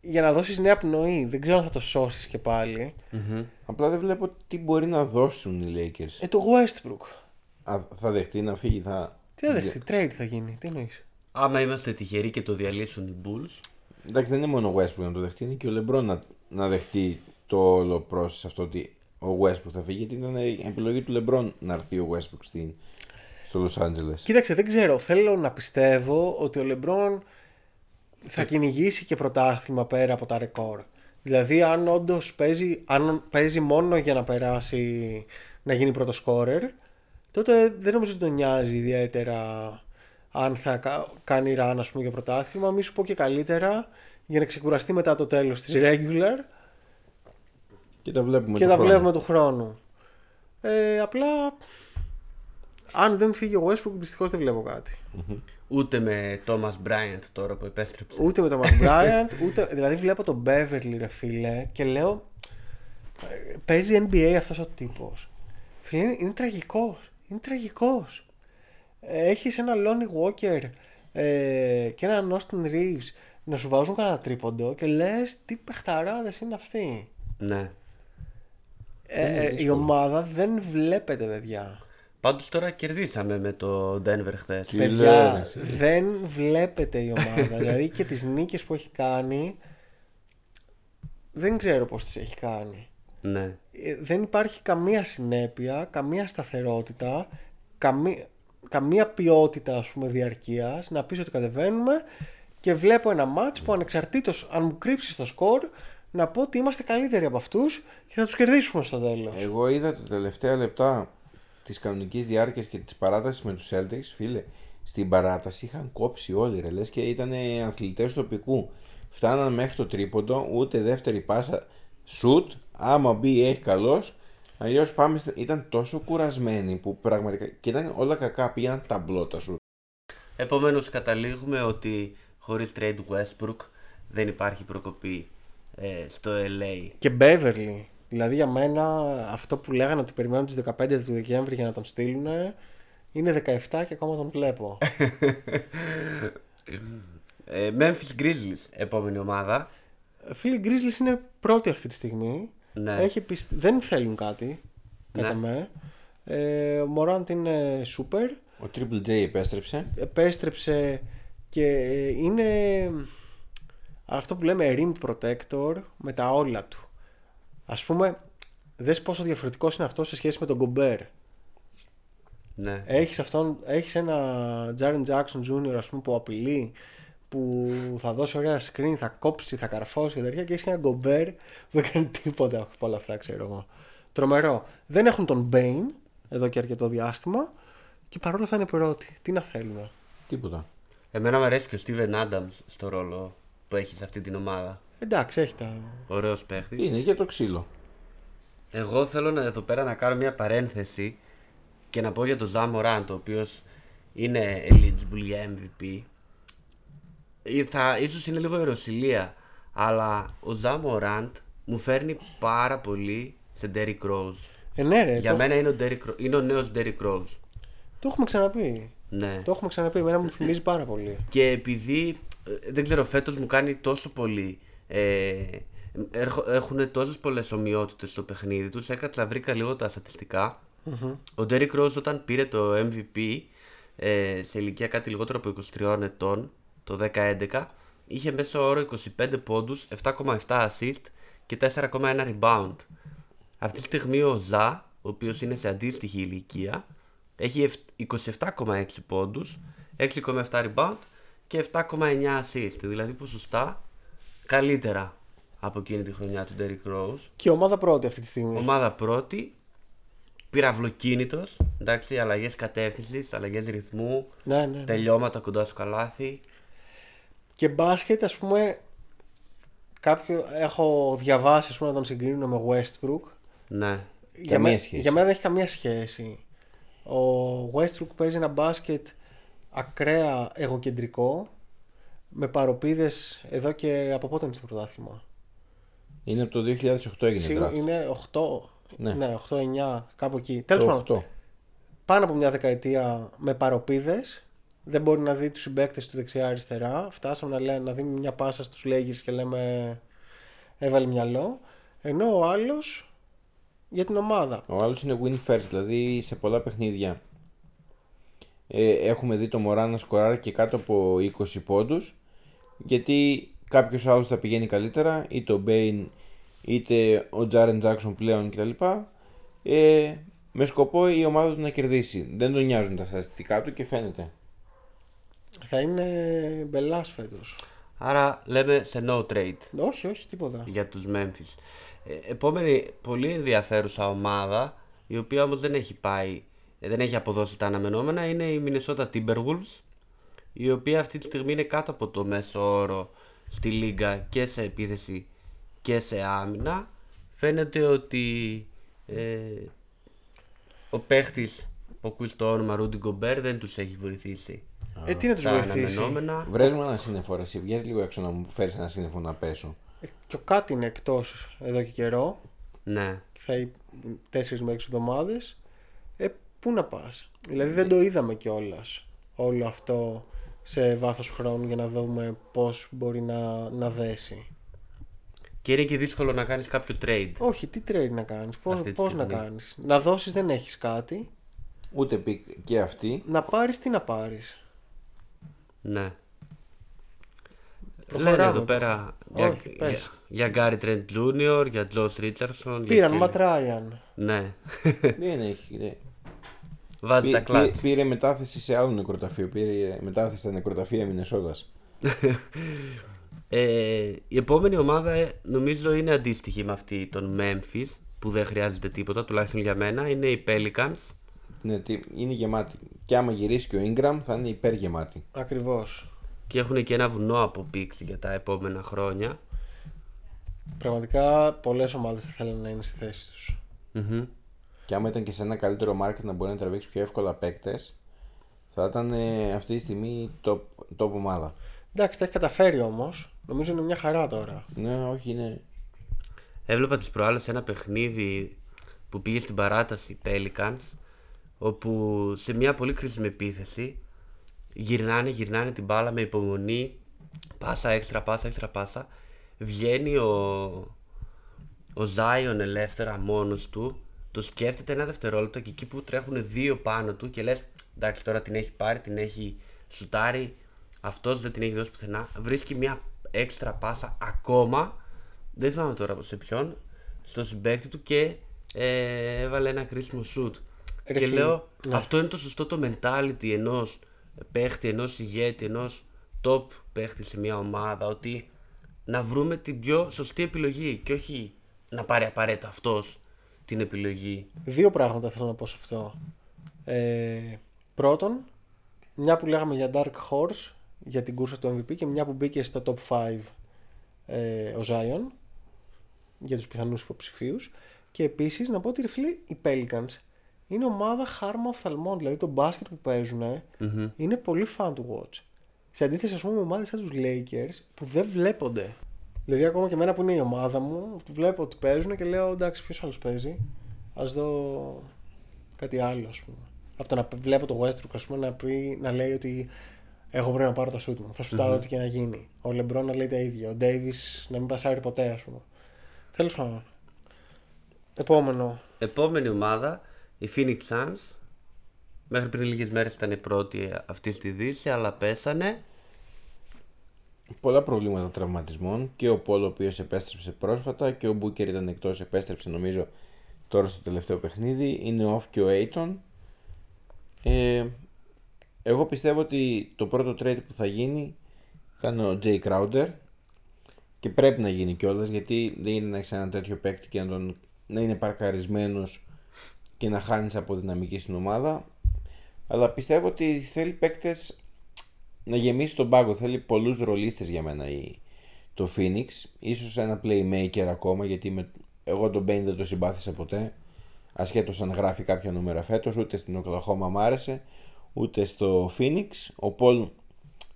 να δώσεις νέα πνοή. Δεν ξέρω αν θα το σώσεις και πάλι. Mm-hmm. Απλά δεν βλέπω τι μπορεί να δώσουν οι Lakers. Το Westbrook. Θα δεχτεί να φύγει, Τι θα δεχτεί, trade θα γίνει, τι εννοείς? Άμα είμαστε τυχεροί και το διαλύσουν οι Bulls. Εντάξει, δεν είναι μόνο ο Westbrook να το δεχτεί, είναι και ο LeBron να δεχτεί το όλο process αυτό ότι ο Westbrook θα φύγει, γιατί ήταν η επιλογή του LeBron να έρθει ο Westbrook στο Los Angeles. Κοίταξε, δεν ξέρω. Θέλω να πιστεύω ότι ο LeBron θα κυνηγήσει και πρωτάθλημα πέρα από τα ρεκόρ. Δηλαδή, αν όντως παίζει μόνο για να περάσει, να γίνει πρώτο σκόρερ, τότε δεν νομίζω ότι τον νοιάζει ιδιαίτερα αν θα κάνει run, ας πούμε, για πρωτάθλημα. Μη σου πω και καλύτερα για να ξεκουραστεί μετά το τέλος της regular και τα βλέπουμε του χρόνου. Απλά αν δεν φύγει ο Westbrook, δυστυχώς δεν βλέπω κάτι. Ούτε με Thomas Bryant τώρα που επέστρεψε. Δηλαδή βλέπω τον Beverly, ρε φίλε, και λέω παίζει NBA αυτός ο τύπος. Φίλε, είναι τραγικός. Έχεις ένα Lonnie Walker και έναν Austin Reeves να σου βάζουν κανένα τρίποντο και λες τι παιχταράδες είναι αυτοί. Ναι. Η ομάδα δεν βλέπετε, παιδιά. Πάντως τώρα κερδίσαμε με το Denver χθες. Παιδιά, δεν βλέπετε η ομάδα. Δηλαδή και τις νίκες που έχει κάνει, δεν ξέρω πώς τις έχει κάνει. Ναι. Δεν υπάρχει καμία συνέπεια, καμία σταθερότητα, καμία ποιότητα, ας πούμε, διαρκείας να πεις ότι κατεβαίνουμε, και βλέπω ένα μάτς που ανεξαρτήτως αν μου κρύψεις το σκορ να πω ότι είμαστε καλύτεροι από αυτούς και θα τους κερδίσουμε στο τέλος. Εγώ είδα τα τελευταία λεπτά της κανονικής διάρκειας και της παράτασης με τους Celtics, φίλε. Στην παράταση είχαν κόψει όλοι, ρε, λες και ήταν αθλητές τοπικού. Φτάναν μέχρι το τρίποντο, ούτε δεύτερη πάσα, shoot, άμα μπει έχει καλός. Αλλιώς ήταν τόσο κουρασμένοι που πραγματικά, και ήταν όλα κακά, πήγαιναν ταμπλότα σου. Επομένως καταλήγουμε ότι χωρίς trade Westbrook δεν υπάρχει προκοπή στο LA. Και Beverly, δηλαδή για μένα αυτό που λέγανε ότι περιμένουν τις 15 του Δεκέμβρη για να τον στείλουν, είναι 17 και ακόμα τον βλέπω. Memphis Grizzlies, επόμενη ομάδα. Φίλοι, Grizzlies είναι πρώτοι αυτή τη στιγμή. Ναι. Δεν θέλουν κάτι, κατά με. Ο Μωράντ είναι super. Ο Triple J επέστρεψε και είναι αυτό που λέμε rim protector με τα όλα του. Ας πούμε, δες πόσο διαφορετικός είναι αυτό σε σχέση με τον Gobert. Ναι. Έχεις ένα Jaren Jackson Jr., ας πούμε, που απειλεί, που θα δώσει ωραία screen, θα κόψει, θα καρφώσει και τέτοια, και έχεις ένα Gobert που δεν κάνει τίποτα από όλα αυτά, ξέρω εγώ. Τρομερό. Δεν έχουν τον Bane εδώ και αρκετό διάστημα και παρόλα αυτά είναι πρώτοι. Τι να θέλουμε. Τίποτα. Εμένα μου αρέσει και ο Steven Adams στο ρόλο που έχει σε αυτή την ομάδα. Εντάξει, έχει τα. Ωραίος παίχτης. Είναι για το ξύλο. Εγώ θέλω εδώ πέρα να κάνω μια παρένθεση και να πω για τον Ζα Μοράν, ο οποίος είναι eligible για MVP. Ίσως είναι λίγο αεροσυλία, αλλά ο Ζα Μοράν μου φέρνει πάρα πολύ σε Derrick Rose. Ναι, ρε, για μένα είναι ο νέος Derrick Rose. Το έχουμε ξαναπεί. Ναι. Το έχουμε ξαναπεί. Εμένα μου θυμίζει πάρα πολύ. Και επειδή δεν ξέρω, φέτος μου κάνει τόσο πολύ. Έχουν τόσες πολλές ομοιότητες στο παιχνίδι τους. Έκατσα, βρήκα λίγο τα στατιστικά. Mm-hmm. Ο Derrick Rose όταν πήρε το MVP σε ηλικία κάτι λιγότερο από 23 ετών, το 2011, είχε μέσο όρο 25 πόντους, 7,7 assist και 4,1 rebound. Αυτή τη στιγμή ο Ζα, ο οποίος είναι σε αντίστοιχη ηλικία, έχει 27,6 πόντους, 6,7 rebound και 7,9 assist. Δηλαδή ποσοστά καλύτερα από εκείνη τη χρονιά του Derrick Rose. Και ομάδα πρώτη αυτή τη στιγμή. Ομάδα πρώτη, πυραυλοκίνητος, εντάξει, αλλαγές κατεύθυνσης, αλλαγές ρυθμού, ναι. Τελειώματα κοντά στο καλάθι. Και μπάσκετ, ας πούμε, έχω διαβάσει, ας πούμε, να τον συγκρίνουν με Westbrook. Ναι, για μένα δεν έχει καμία σχέση. Ο Westbrook παίζει ένα μπάσκετ ακραία εγωκεντρικό, με παροπίδες εδώ και από πότε είναι στο πρωτάθλημα. Είναι από το 2008 έγινε draft. Είναι 8, ναι, 8-9, κάπου εκεί. Τέλος πάντων, πάνω από μια δεκαετία με παροπίδες. Δεν μπορεί να δει τους συμπαίκτες του δεξιά-αριστερά. Φτάσαμε να δίνουμε μια πάσα στους Lakers και λέμε έβαλε μυαλό. Ενώ ο άλλος για την ομάδα. Ο άλλος είναι win first, δηλαδή σε πολλά παιχνίδια. Έχουμε δει το Μωρά να σκοράρει και κάτω από 20 πόντους, γιατί κάποιος άλλος θα πηγαίνει καλύτερα, είτε ο Bane είτε ο Jaren Jackson πλέον κτλ. Με σκοπό η ομάδα του να κερδίσει. Δεν τον νοιάζουν τα στατιστικά του και φαίνεται. Θα είναι μπελάς φέτος. Άρα λέμε σε no trade. Όχι, τίποτα. Για τους Memphis. Επόμενη πολύ ενδιαφέρουσα ομάδα, η οποία όμως δεν έχει αποδώσει τα αναμενόμενα, είναι η Minnesota Timberwolves, η οποία αυτή τη στιγμή είναι κάτω από το μέσο όρο στη λίγα και σε επίθεση και σε άμυνα. Φαίνεται ότι ο παίχτης που ακούει το όνομα Rudy Gobert δεν τους έχει βοηθήσει. Τι να τους βοηθήσει. Βρες μου ένα σύννεφο, ρε, βγες λίγο έξω να μου φέρεις ένα σύννεφο να πέσω. Και κάτι είναι εκτός εδώ και καιρό. Ναι. Θα είναι 4 με 6 εβδομάδες. Πού να πας. Δηλαδή δεν το είδαμε κιόλας όλο αυτό σε βάθος χρόνου για να δούμε πώς μπορεί να δέσει. Και είναι και δύσκολο να κάνεις κάποιο trade. Όχι, τι trade να κάνεις, πώς να κάνεις. Να δώσεις δεν έχεις κάτι. Ούτε πικ και αυτή. Να πάρεις τι να πάρεις. Ναι. Λένε εδώ πέρα για Γκάρι Τρεντ Τζούνιορ, για Τζος Ρίτσαρσον. Πήραν Ματ Ράιαν. Ναι. Δεν έχει, ναι. Βάζει τα κλάτς. Πήρε μετάθεση σε άλλο νεκροταφείο. Πήρε μετάθεση στα νεκροταφεία Μινεσότας. Η επόμενη ομάδα νομίζω είναι αντίστοιχη με αυτή των Memphis, που δεν χρειάζεται τίποτα, τουλάχιστον για μένα. Είναι οι Pelicans. Ναι, είναι γεμάτη. Και άμα γυρίσει και ο Ingram θα είναι υπεργεμάτη. Ακριβώς. Και έχουν και ένα βουνό από πίξ για τα επόμενα χρόνια. Πραγματικά πολλές ομάδες θα θέλουν να είναι στη θέση τους. Mm-hmm. Και άμα ήταν και σε ένα καλύτερο market να μπορεί να τραβήξει πιο εύκολα παίκτες, θα ήταν αυτή τη στιγμή top ομάδα. Εντάξει, τα έχει καταφέρει όμως. Νομίζω είναι μια χαρά τώρα. Ναι, όχι, είναι. Έβλεπα τις προάλλες ένα παιχνίδι που πήγε στην παράταση Pelicans, όπου σε μια πολύ κρίσιμη επίθεση γυρνάνε την μπάλα με υπομονή, πάσα έξτρα, βγαίνει ο Zion ελεύθερα μόνος του, το σκέφτεται ένα δευτερόλεπτο και εκεί που τρέχουν δύο πάνω του και λες εντάξει, τώρα την έχει πάρει, την έχει σουτάρει, αυτός δεν την έχει δώσει πουθενά, βρίσκει μια έξτρα πάσα ακόμα. Δεν θυμάμαι τώρα σε ποιον. Στον συμπαίκτη του και έβαλε ένα χρήσιμο σουτ. Και λέω, ναι, αυτό είναι το σωστό, το mentality ενός παίχτη, ενός ηγέτη, ενός top παίχτη σε μια ομάδα. Ότι να βρούμε την πιο σωστή επιλογή και όχι να πάρει απαραίτητα αυτός την επιλογή. Δύο πράγματα θέλω να πω σε αυτό. Πρώτον, μια που λέγαμε για Dark Horse, για την κούρσα του MVP, και μια που μπήκε στα top 5 ο Zion για τους πιθανούς υποψηφίους. Και επίσης να πω ότι οι Pelicans είναι ομάδα χάρμα οφθαλμών. Δηλαδή το μπάσκετ που παίζουν είναι πολύ fun to watch. Σε αντίθεση, ας πούμε, με ομάδες σαν τους Lakers που δεν βλέπονται. Δηλαδή, ακόμα και εμένα που είναι η ομάδα μου, βλέπω ότι παίζουν και λέω εντάξει, ποιος άλλος παίζει. Ας δω κάτι άλλο, ας πούμε. Από το να βλέπω το Westbrook, ας πούμε, να λέει ότι εγώ πρέπει να πάρω τα σούτ μου. Θα σουτάρω ό,τι και να γίνει. Ο LeBron να λέει τα ίδια. Ο Davis να μην πασάρει ποτέ, ας πούμε. Τέλος πάντων. Επόμενη ομάδα, η Phoenix Suns. Μέχρι πριν λίγες μέρες ήταν η πρώτη αυτή στη Δύση, αλλά πέσανε. Πολλά προβλήματα τραυματισμών, και ο Πόλο ο οποίος επέστρεψε πρόσφατα, και ο Μπούκερ ήταν εκτός, επέστρεψε νομίζω τώρα στο τελευταίο παιχνίδι. Είναι off και ο Aiton. Εγώ πιστεύω ότι το πρώτο trade που θα γίνει θα είναι ο Jae Crowder, και πρέπει να γίνει κιόλας, γιατί δεν είναι να έχεις ένα τέτοιο παίκτη και να είναι παρκαρισμένος και να χάνεις από δυναμική στην ομάδα. Αλλά πιστεύω ότι θέλει παίκτες να γεμίσει τον πάγκο, θέλει πολλούς ρολίστες για μένα το Phoenix. Ίσως ένα playmaker ακόμα, γιατί εγώ τον Bane δεν το συμπάθησα ποτέ, ασχέτως αν γράφει κάποια νούμερα φέτος. Ούτε στην Οκλαχώμα μ' άρεσε, ούτε στο Phoenix. Ο Πολ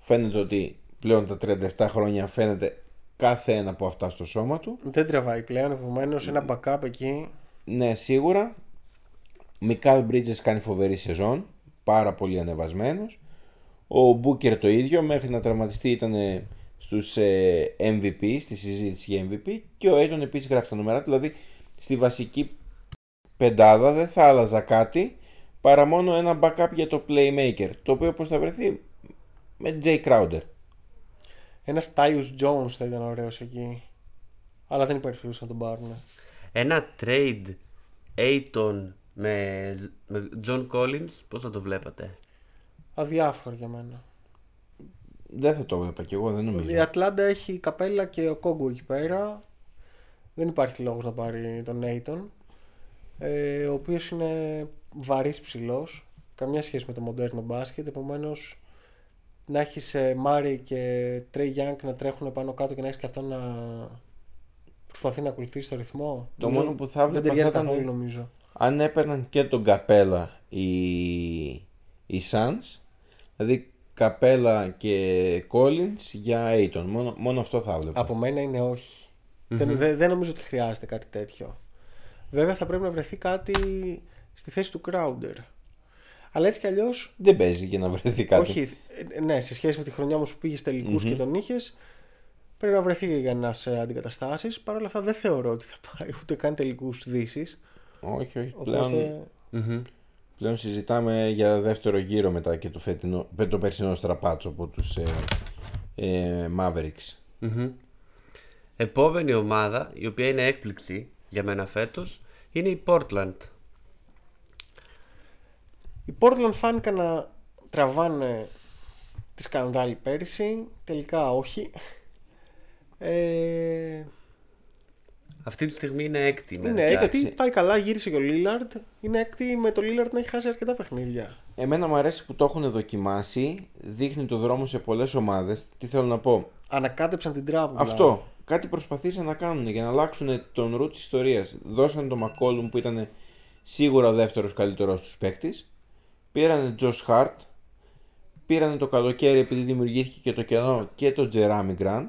φαίνεται ότι πλέον τα 37 χρόνια φαίνεται κάθε ένα από αυτά στο σώμα του. Δεν τραβάει πλέον, επομένως ένα backup εκεί. Ναι, σίγουρα. Μικάλ Μπρίτζες κάνει φοβερή σεζόν, πάρα πολύ ανεβασμένος. Ο Μπούκερ το ίδιο, μέχρι να τραυματιστεί ήταν στους MVP, στη συζήτηση για MVP, και ο Aiton επίσης γράφει τα νούμερα. Δηλαδή στη βασική πεντάδα δεν θα άλλαζα κάτι, παρά μόνο ένα backup για το playmaker, το οποίο πως θα βρεθεί με Jae Crowder. Ένας Tyus Jones θα ήταν ωραίος εκεί, αλλά δεν υπάρχει να τον πάρουν. Ένα trade Aiton με John Collins, πώς θα το βλέπατε? Αδιάφορο για μένα. Δεν θα το βλέπα κι εγώ, δεν νομίζω. Η Ατλάντα έχει η Καπέλα και ο Κόγκου εκεί πέρα. Δεν υπάρχει λόγος να πάρει τον Aiton, ο οποίος είναι βαρύς ψηλός, καμιά σχέση με το μοντέρνο μπάσκετ. Επομένως να έχεις Murray και Trey Young να τρέχουν πάνω κάτω και να έχεις και αυτό να προσπαθεί να ακολουθήσει το ρυθμό, το μόνο που θα δεν ταιριάζει καθόλου νομίζω. Αν έπαιρναν και τον Καπέλα οι Suns, δηλαδή Καπέλα και Collins για Aiton, μόνο αυτό θα βλέπω. Από μένα είναι όχι. Δεν νομίζω ότι χρειάζεται κάτι τέτοιο. Βέβαια θα πρέπει να βρεθεί κάτι στη θέση του Crowder, αλλά έτσι κι αλλιώς δεν παίζει για να βρεθεί κάτι. Όχι, ναι, σε σχέση με τη χρονιά όμως που πήγες τελικούς και τον είχες, πρέπει να βρεθεί για να σε αντικαταστάσεις. Παρ' όλα αυτά δεν θεωρώ ότι θα πάει ούτε καν τελικούς δύσεις. Όχι, πλέον συζητάμε για δεύτερο γύρο μετά και το περσινό στραπάτσο από τους Mavericks. Επόμενη ομάδα, η οποία είναι έκπληξη για μένα φέτος, είναι η Portland. Οι Portland φάνηκαν να τραβάνε τη σκανδάλη πέρυσι, τελικά όχι. Αυτή τη στιγμή είναι έκτη. Είναι έκτη, πάει καλά, γύρισε και ο Λίλαρντ. Είναι έκτη με τον Λίλαρντ να έχει χάσει αρκετά παιχνίδια. Εμένα μου αρέσει που το έχουν δοκιμάσει. Δείχνει το δρόμο σε πολλές ομάδες. Τι θέλω να πω? Ανακάτεψαν την τράπουλα. Αυτό. Κάτι προσπαθήσαν να κάνουν για να αλλάξουν τον ρου της ιστορίας. Δώσαν τον Μακόλουμ που ήταν σίγουρα ο δεύτερος καλύτερος τους παίκτης. Πήρανε Τζος Χαρτ. Πήρανε το καλοκαίρι, επειδή δημιουργήθηκε και το κενό, και τον Τζεράμι Γκραντ,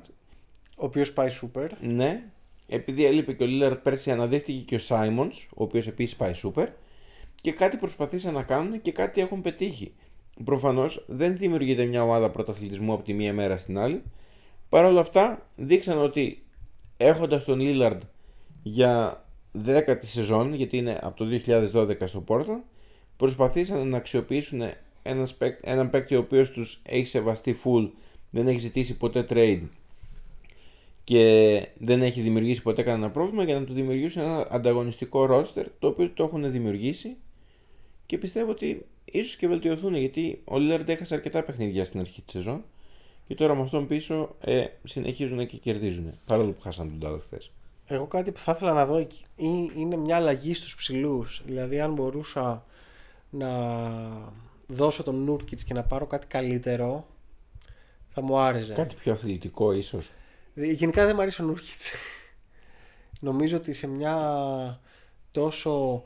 ο οποίος πάει σούπερ. Ναι. Επειδή έλειπε και ο Λίλαρντ πέρσι, αναδείχθηκε και ο Σάιμονς, ο οποίος επίσης πάει σούπερ. Και κάτι προσπαθήσαν να κάνουν και κάτι έχουν πετύχει. Προφανώς δεν δημιουργείται μια ομάδα πρωταθλητισμού από τη μία μέρα στην άλλη. Παρ' όλα αυτά δείξαν ότι έχοντας τον Λίλαρντ για 10η σεζόν, γιατί είναι από το 2012 στο Portland, προσπαθήσαν να αξιοποιήσουν έναν παίκτη ο οποίος τους έχει σεβαστεί full, δεν έχει ζητήσει ποτέ trade, και δεν έχει δημιουργήσει ποτέ κανένα πρόβλημα για να του δημιουργήσουν ένα ανταγωνιστικό ρόστερ, το οποίο το έχουν δημιουργήσει και πιστεύω ότι ίσως και βελτιωθούν, γιατί ο Lillard έχασε αρκετά παιχνίδια στην αρχή της σεζόν και τώρα με αυτόν πίσω συνεχίζουν και κερδίζουν, παρόλο που χάσαν τον Dallas χθες. Εγώ κάτι που θα ήθελα να δω είναι μια αλλαγή στους ψηλούς. Δηλαδή, αν μπορούσα να δώσω τον Νούρκιτς και να πάρω κάτι καλύτερο, θα μου άρεσε. Κάτι πιο αθλητικό, ίσως. Γενικά δεν μου αρέσει ο Νούρκιτς. Νομίζω ότι σε μια τόσο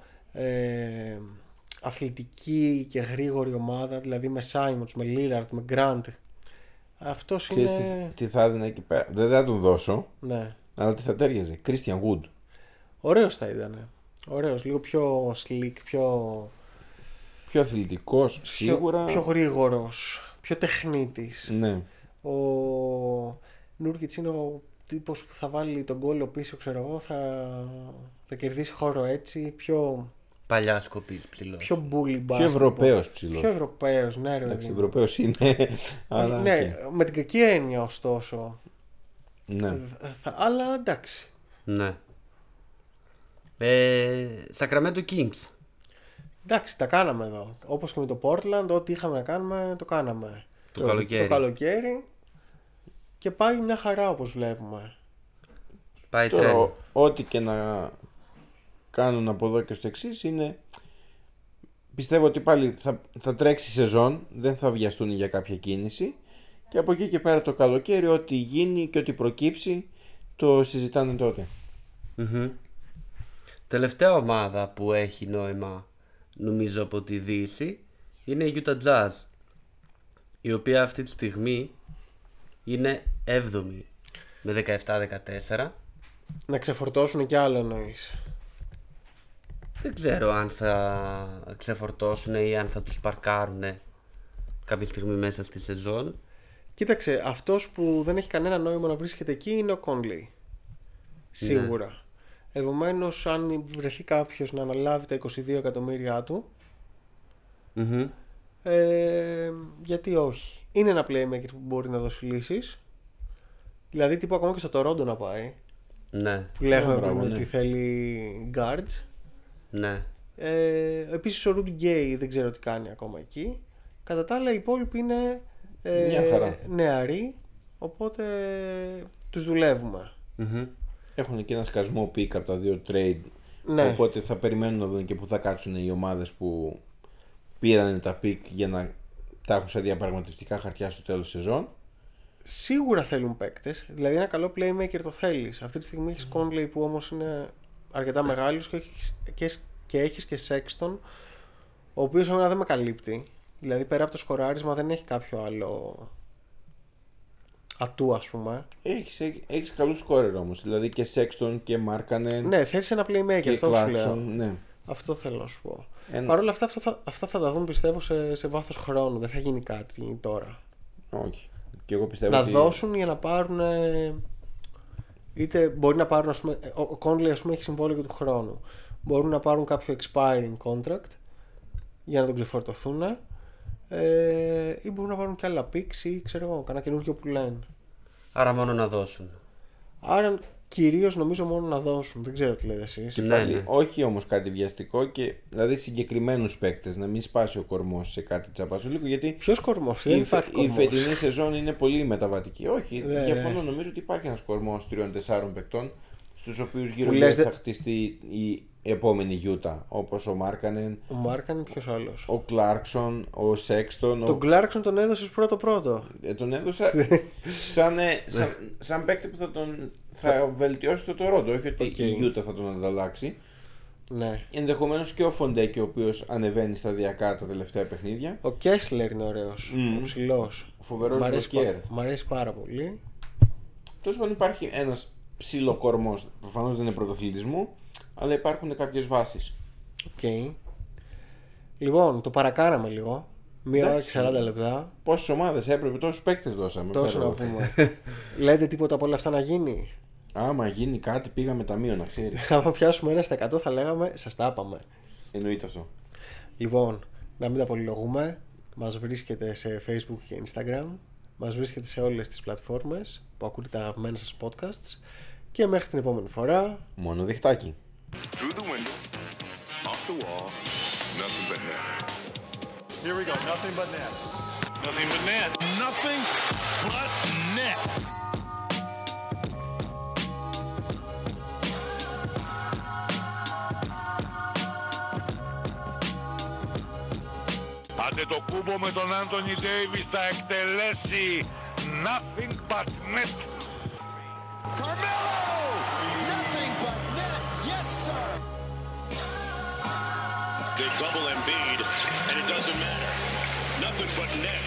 αθλητική και γρήγορη ομάδα, δηλαδή με Σάιμοντς, με Λίλαρντ, με Γκραντ, αυτός είναι. Ξέρεις τι θα έδινα εκεί πέρα. Δεν θα τον δώσω. Ναι. Αλλά τι θα τέριαζε, Christian Wood. Ωραίος θα ήταν. Ωραίος, λίγο πιο slick, πιο αθλητικός, σίγουρα. Πιο γρήγορος, πιο τεχνίτης. Ναι. Ο Νούρκιτς είναι ο τύπος που θα βάλει τον κόλλο πίσω, ξέρω εγώ, θα κερδίσει χώρο έτσι, πιο παλιάσκοπης ψηλός. Πιο bully basketball. Πιο Ευρωπαίος ψηλός. Πιο Ευρωπαίος, ναι, ρε. Εντάξει, Ευρωπαίος είναι. Αλλά, ναι, okay. Με την κακή έννοια ωστόσο. Ναι. Αλλά εντάξει. Ναι. Sacramento Kings. Εντάξει, τα κάναμε εδώ. Όπως και με το Portland, ό,τι είχαμε να κάνουμε, το κάναμε. Το καλοκαίρι. Και πάει μια χαρά όπως βλέπουμε. Πάει τρένο. Ό,τι και να κάνουν από εδώ και στο εξής είναι. Πιστεύω ότι πάλι θα τρέξει η σεζόν, δεν θα βιαστούν για κάποια κίνηση. Και από εκεί και πέρα το καλοκαίρι, ό,τι γίνει και ό,τι προκύψει, το συζητάνε τότε. Mm-hmm. Τελευταία ομάδα που έχει νόημα, νομίζω, από τη Δύση είναι η Utah Jazz, η οποία αυτή τη στιγμή είναι 7η με 17-14. Να ξεφορτώσουν κι άλλο εννοείς. Δεν ξέρω αν θα ξεφορτώσουν ή αν θα τους παρκάρουν κάποια στιγμή μέσα στη σεζόν. Κοίταξε, αυτός που δεν έχει κανένα νόημα να βρίσκεται εκεί είναι ο Conley. Σίγουρα. Ναι. Επομένως, αν βρεθεί κάποιος να αναλάβει τα 22 εκατομμύρια του, mm-hmm. Γιατί όχι. Είναι ένα playmaker που μπορεί να δώσει λύσεις. Δηλαδή, τύπου ακόμα και στο Toronto να πάει. Ναι. Που λέγαμε ότι θέλει guards. Ναι. Επίσης, ο Rudy Gay δεν ξέρω τι κάνει ακόμα εκεί. Κατά τα άλλα, οι υπόλοιποι είναι νεαροί, οπότε τους δουλεύουμε. Mm-hmm. Έχουν και ένα σκασμό πικ από τα δύο trade, ναι. Οπότε θα περιμένουν να δουν και που θα κάτσουν οι ομάδες που πήραν τα πικ για να τα έχουν σαν διαπραγματευτικά χαρτιά στο τέλος της σεζόν. Σίγουρα θέλουν παίκτες, δηλαδή ένα καλό playmaker το θέλεις. Αυτή τη στιγμή έχεις Conley που όμως είναι αρκετά μεγάλος και έχεις και Sexton, ο οποίος εμένα δεν με καλύπτει. Δηλαδή πέρα από το σκοράρισμα δεν έχει κάποιο άλλο ατού, ας πούμε. Έχεις καλούς σκόρερ όμως. Δηλαδή και Sexton και Markkanen. Ναι, θέλεις ένα playmaker, αυτό Clarkson, σου λέω. Ναι. Αυτό θέλω να σου πω. Παρ' όλα αυτά, αυτά θα τα δουν, πιστεύω, σε βάθος χρόνου. Δεν θα γίνει κάτι τώρα. Όχι. Και εγώ πιστεύω να δώσουν για να πάρουν. Είτε μπορεί να πάρουν, ας πούμε, ο Conley, ας πούμε, έχει συμβόλαιο και του χρόνου. Μπορούν να πάρουν κάποιο expiring contract για να τον ξεφορτωθούν. Ή μπορούν να βάλουν και άλλα picks ή ξέρω εγώ, κανένα καινούργιο που λένε. Άρα μόνο να δώσουν. Άρα κυρίως νομίζω μόνο να δώσουν. Δεν ξέρω τι λέτε εσείς. Ναι. Όχι όμως κάτι βιαστικό και δηλαδή συγκεκριμένους παίκτες. Να μην σπάσει ο κορμός σε κάτι τσαπατσουλίκο. Γιατί ποιος κορμός, δεν υπάρχει κορμός. Η φετινή σεζόν είναι πολύ μεταβατική. Όχι, διαφωνώ. Νομίζω ότι υπάρχει ένας κορμός 3-4 παίκτων στους οποίους γύρω θα χτιστεί η επόμενη Γιούτα, όπως ο Markkanen. Ο Markkanen, ποιος άλλος? Ο Clarkson, ο Sexton. Τον Clarkson τον έδωσες πρώτο-πρώτο. Τον έδωσα σαν παίκτη που θα βελτιώσει το Toronto. Όχι ότι η Γιούτα θα τον ανταλλάξει. Ναι. Ενδεχομένως και ο Φοντέκη, ο οποίος ανεβαίνει σταδιακά τα τελευταία παιχνίδια. Ο Kessler είναι ωραίος, ο ψηλός. Φοβερός μπλοκέρ. Μ' αρέσει πάρα πολύ. Τόσο πάνω υπάρχει ένας ψιλοκορμός. Προφανώς δεν είναι πρωτοαθλητισμού, αλλά υπάρχουν κάποιες βάσεις. Okay. Λοιπόν, το παρακάναμε λίγο. 1 ώρα και 40 λεπτά. Πόσες ομάδες έπρεπε, τόσους παίκτες δώσαμε. Τόσο να πούμε. Λέτε τίποτα από όλα αυτά να γίνει? Άμα γίνει κάτι, πήγαμε ταμείο, να ξέρεις. Άμα πιάσουμε 1% θα λέγαμε, σας τα άπαμε. Εννοείται αυτό. Λοιπόν, να μην τα πολυλογούμε. Μας βρίσκετε σε Facebook και Instagram Μας βρίσκεται σε όλες τις πλατφόρμες που ακούτε τα αγαπημένα σας podcasts. Και μέχρι την επόμενη φορά, μόνο διχτάκι. Here we go, nothing but net. Nothing but net. Nothing but net. Αντετοκούνμπο με τον Άντονι Ντέιβις θα εκτελέσει. Nothing but net. Carmelo! Nothing but net. Yes, sir. They double Embiid, and it doesn't matter. Nothing but net.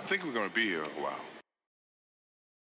I think we're going to be here a while.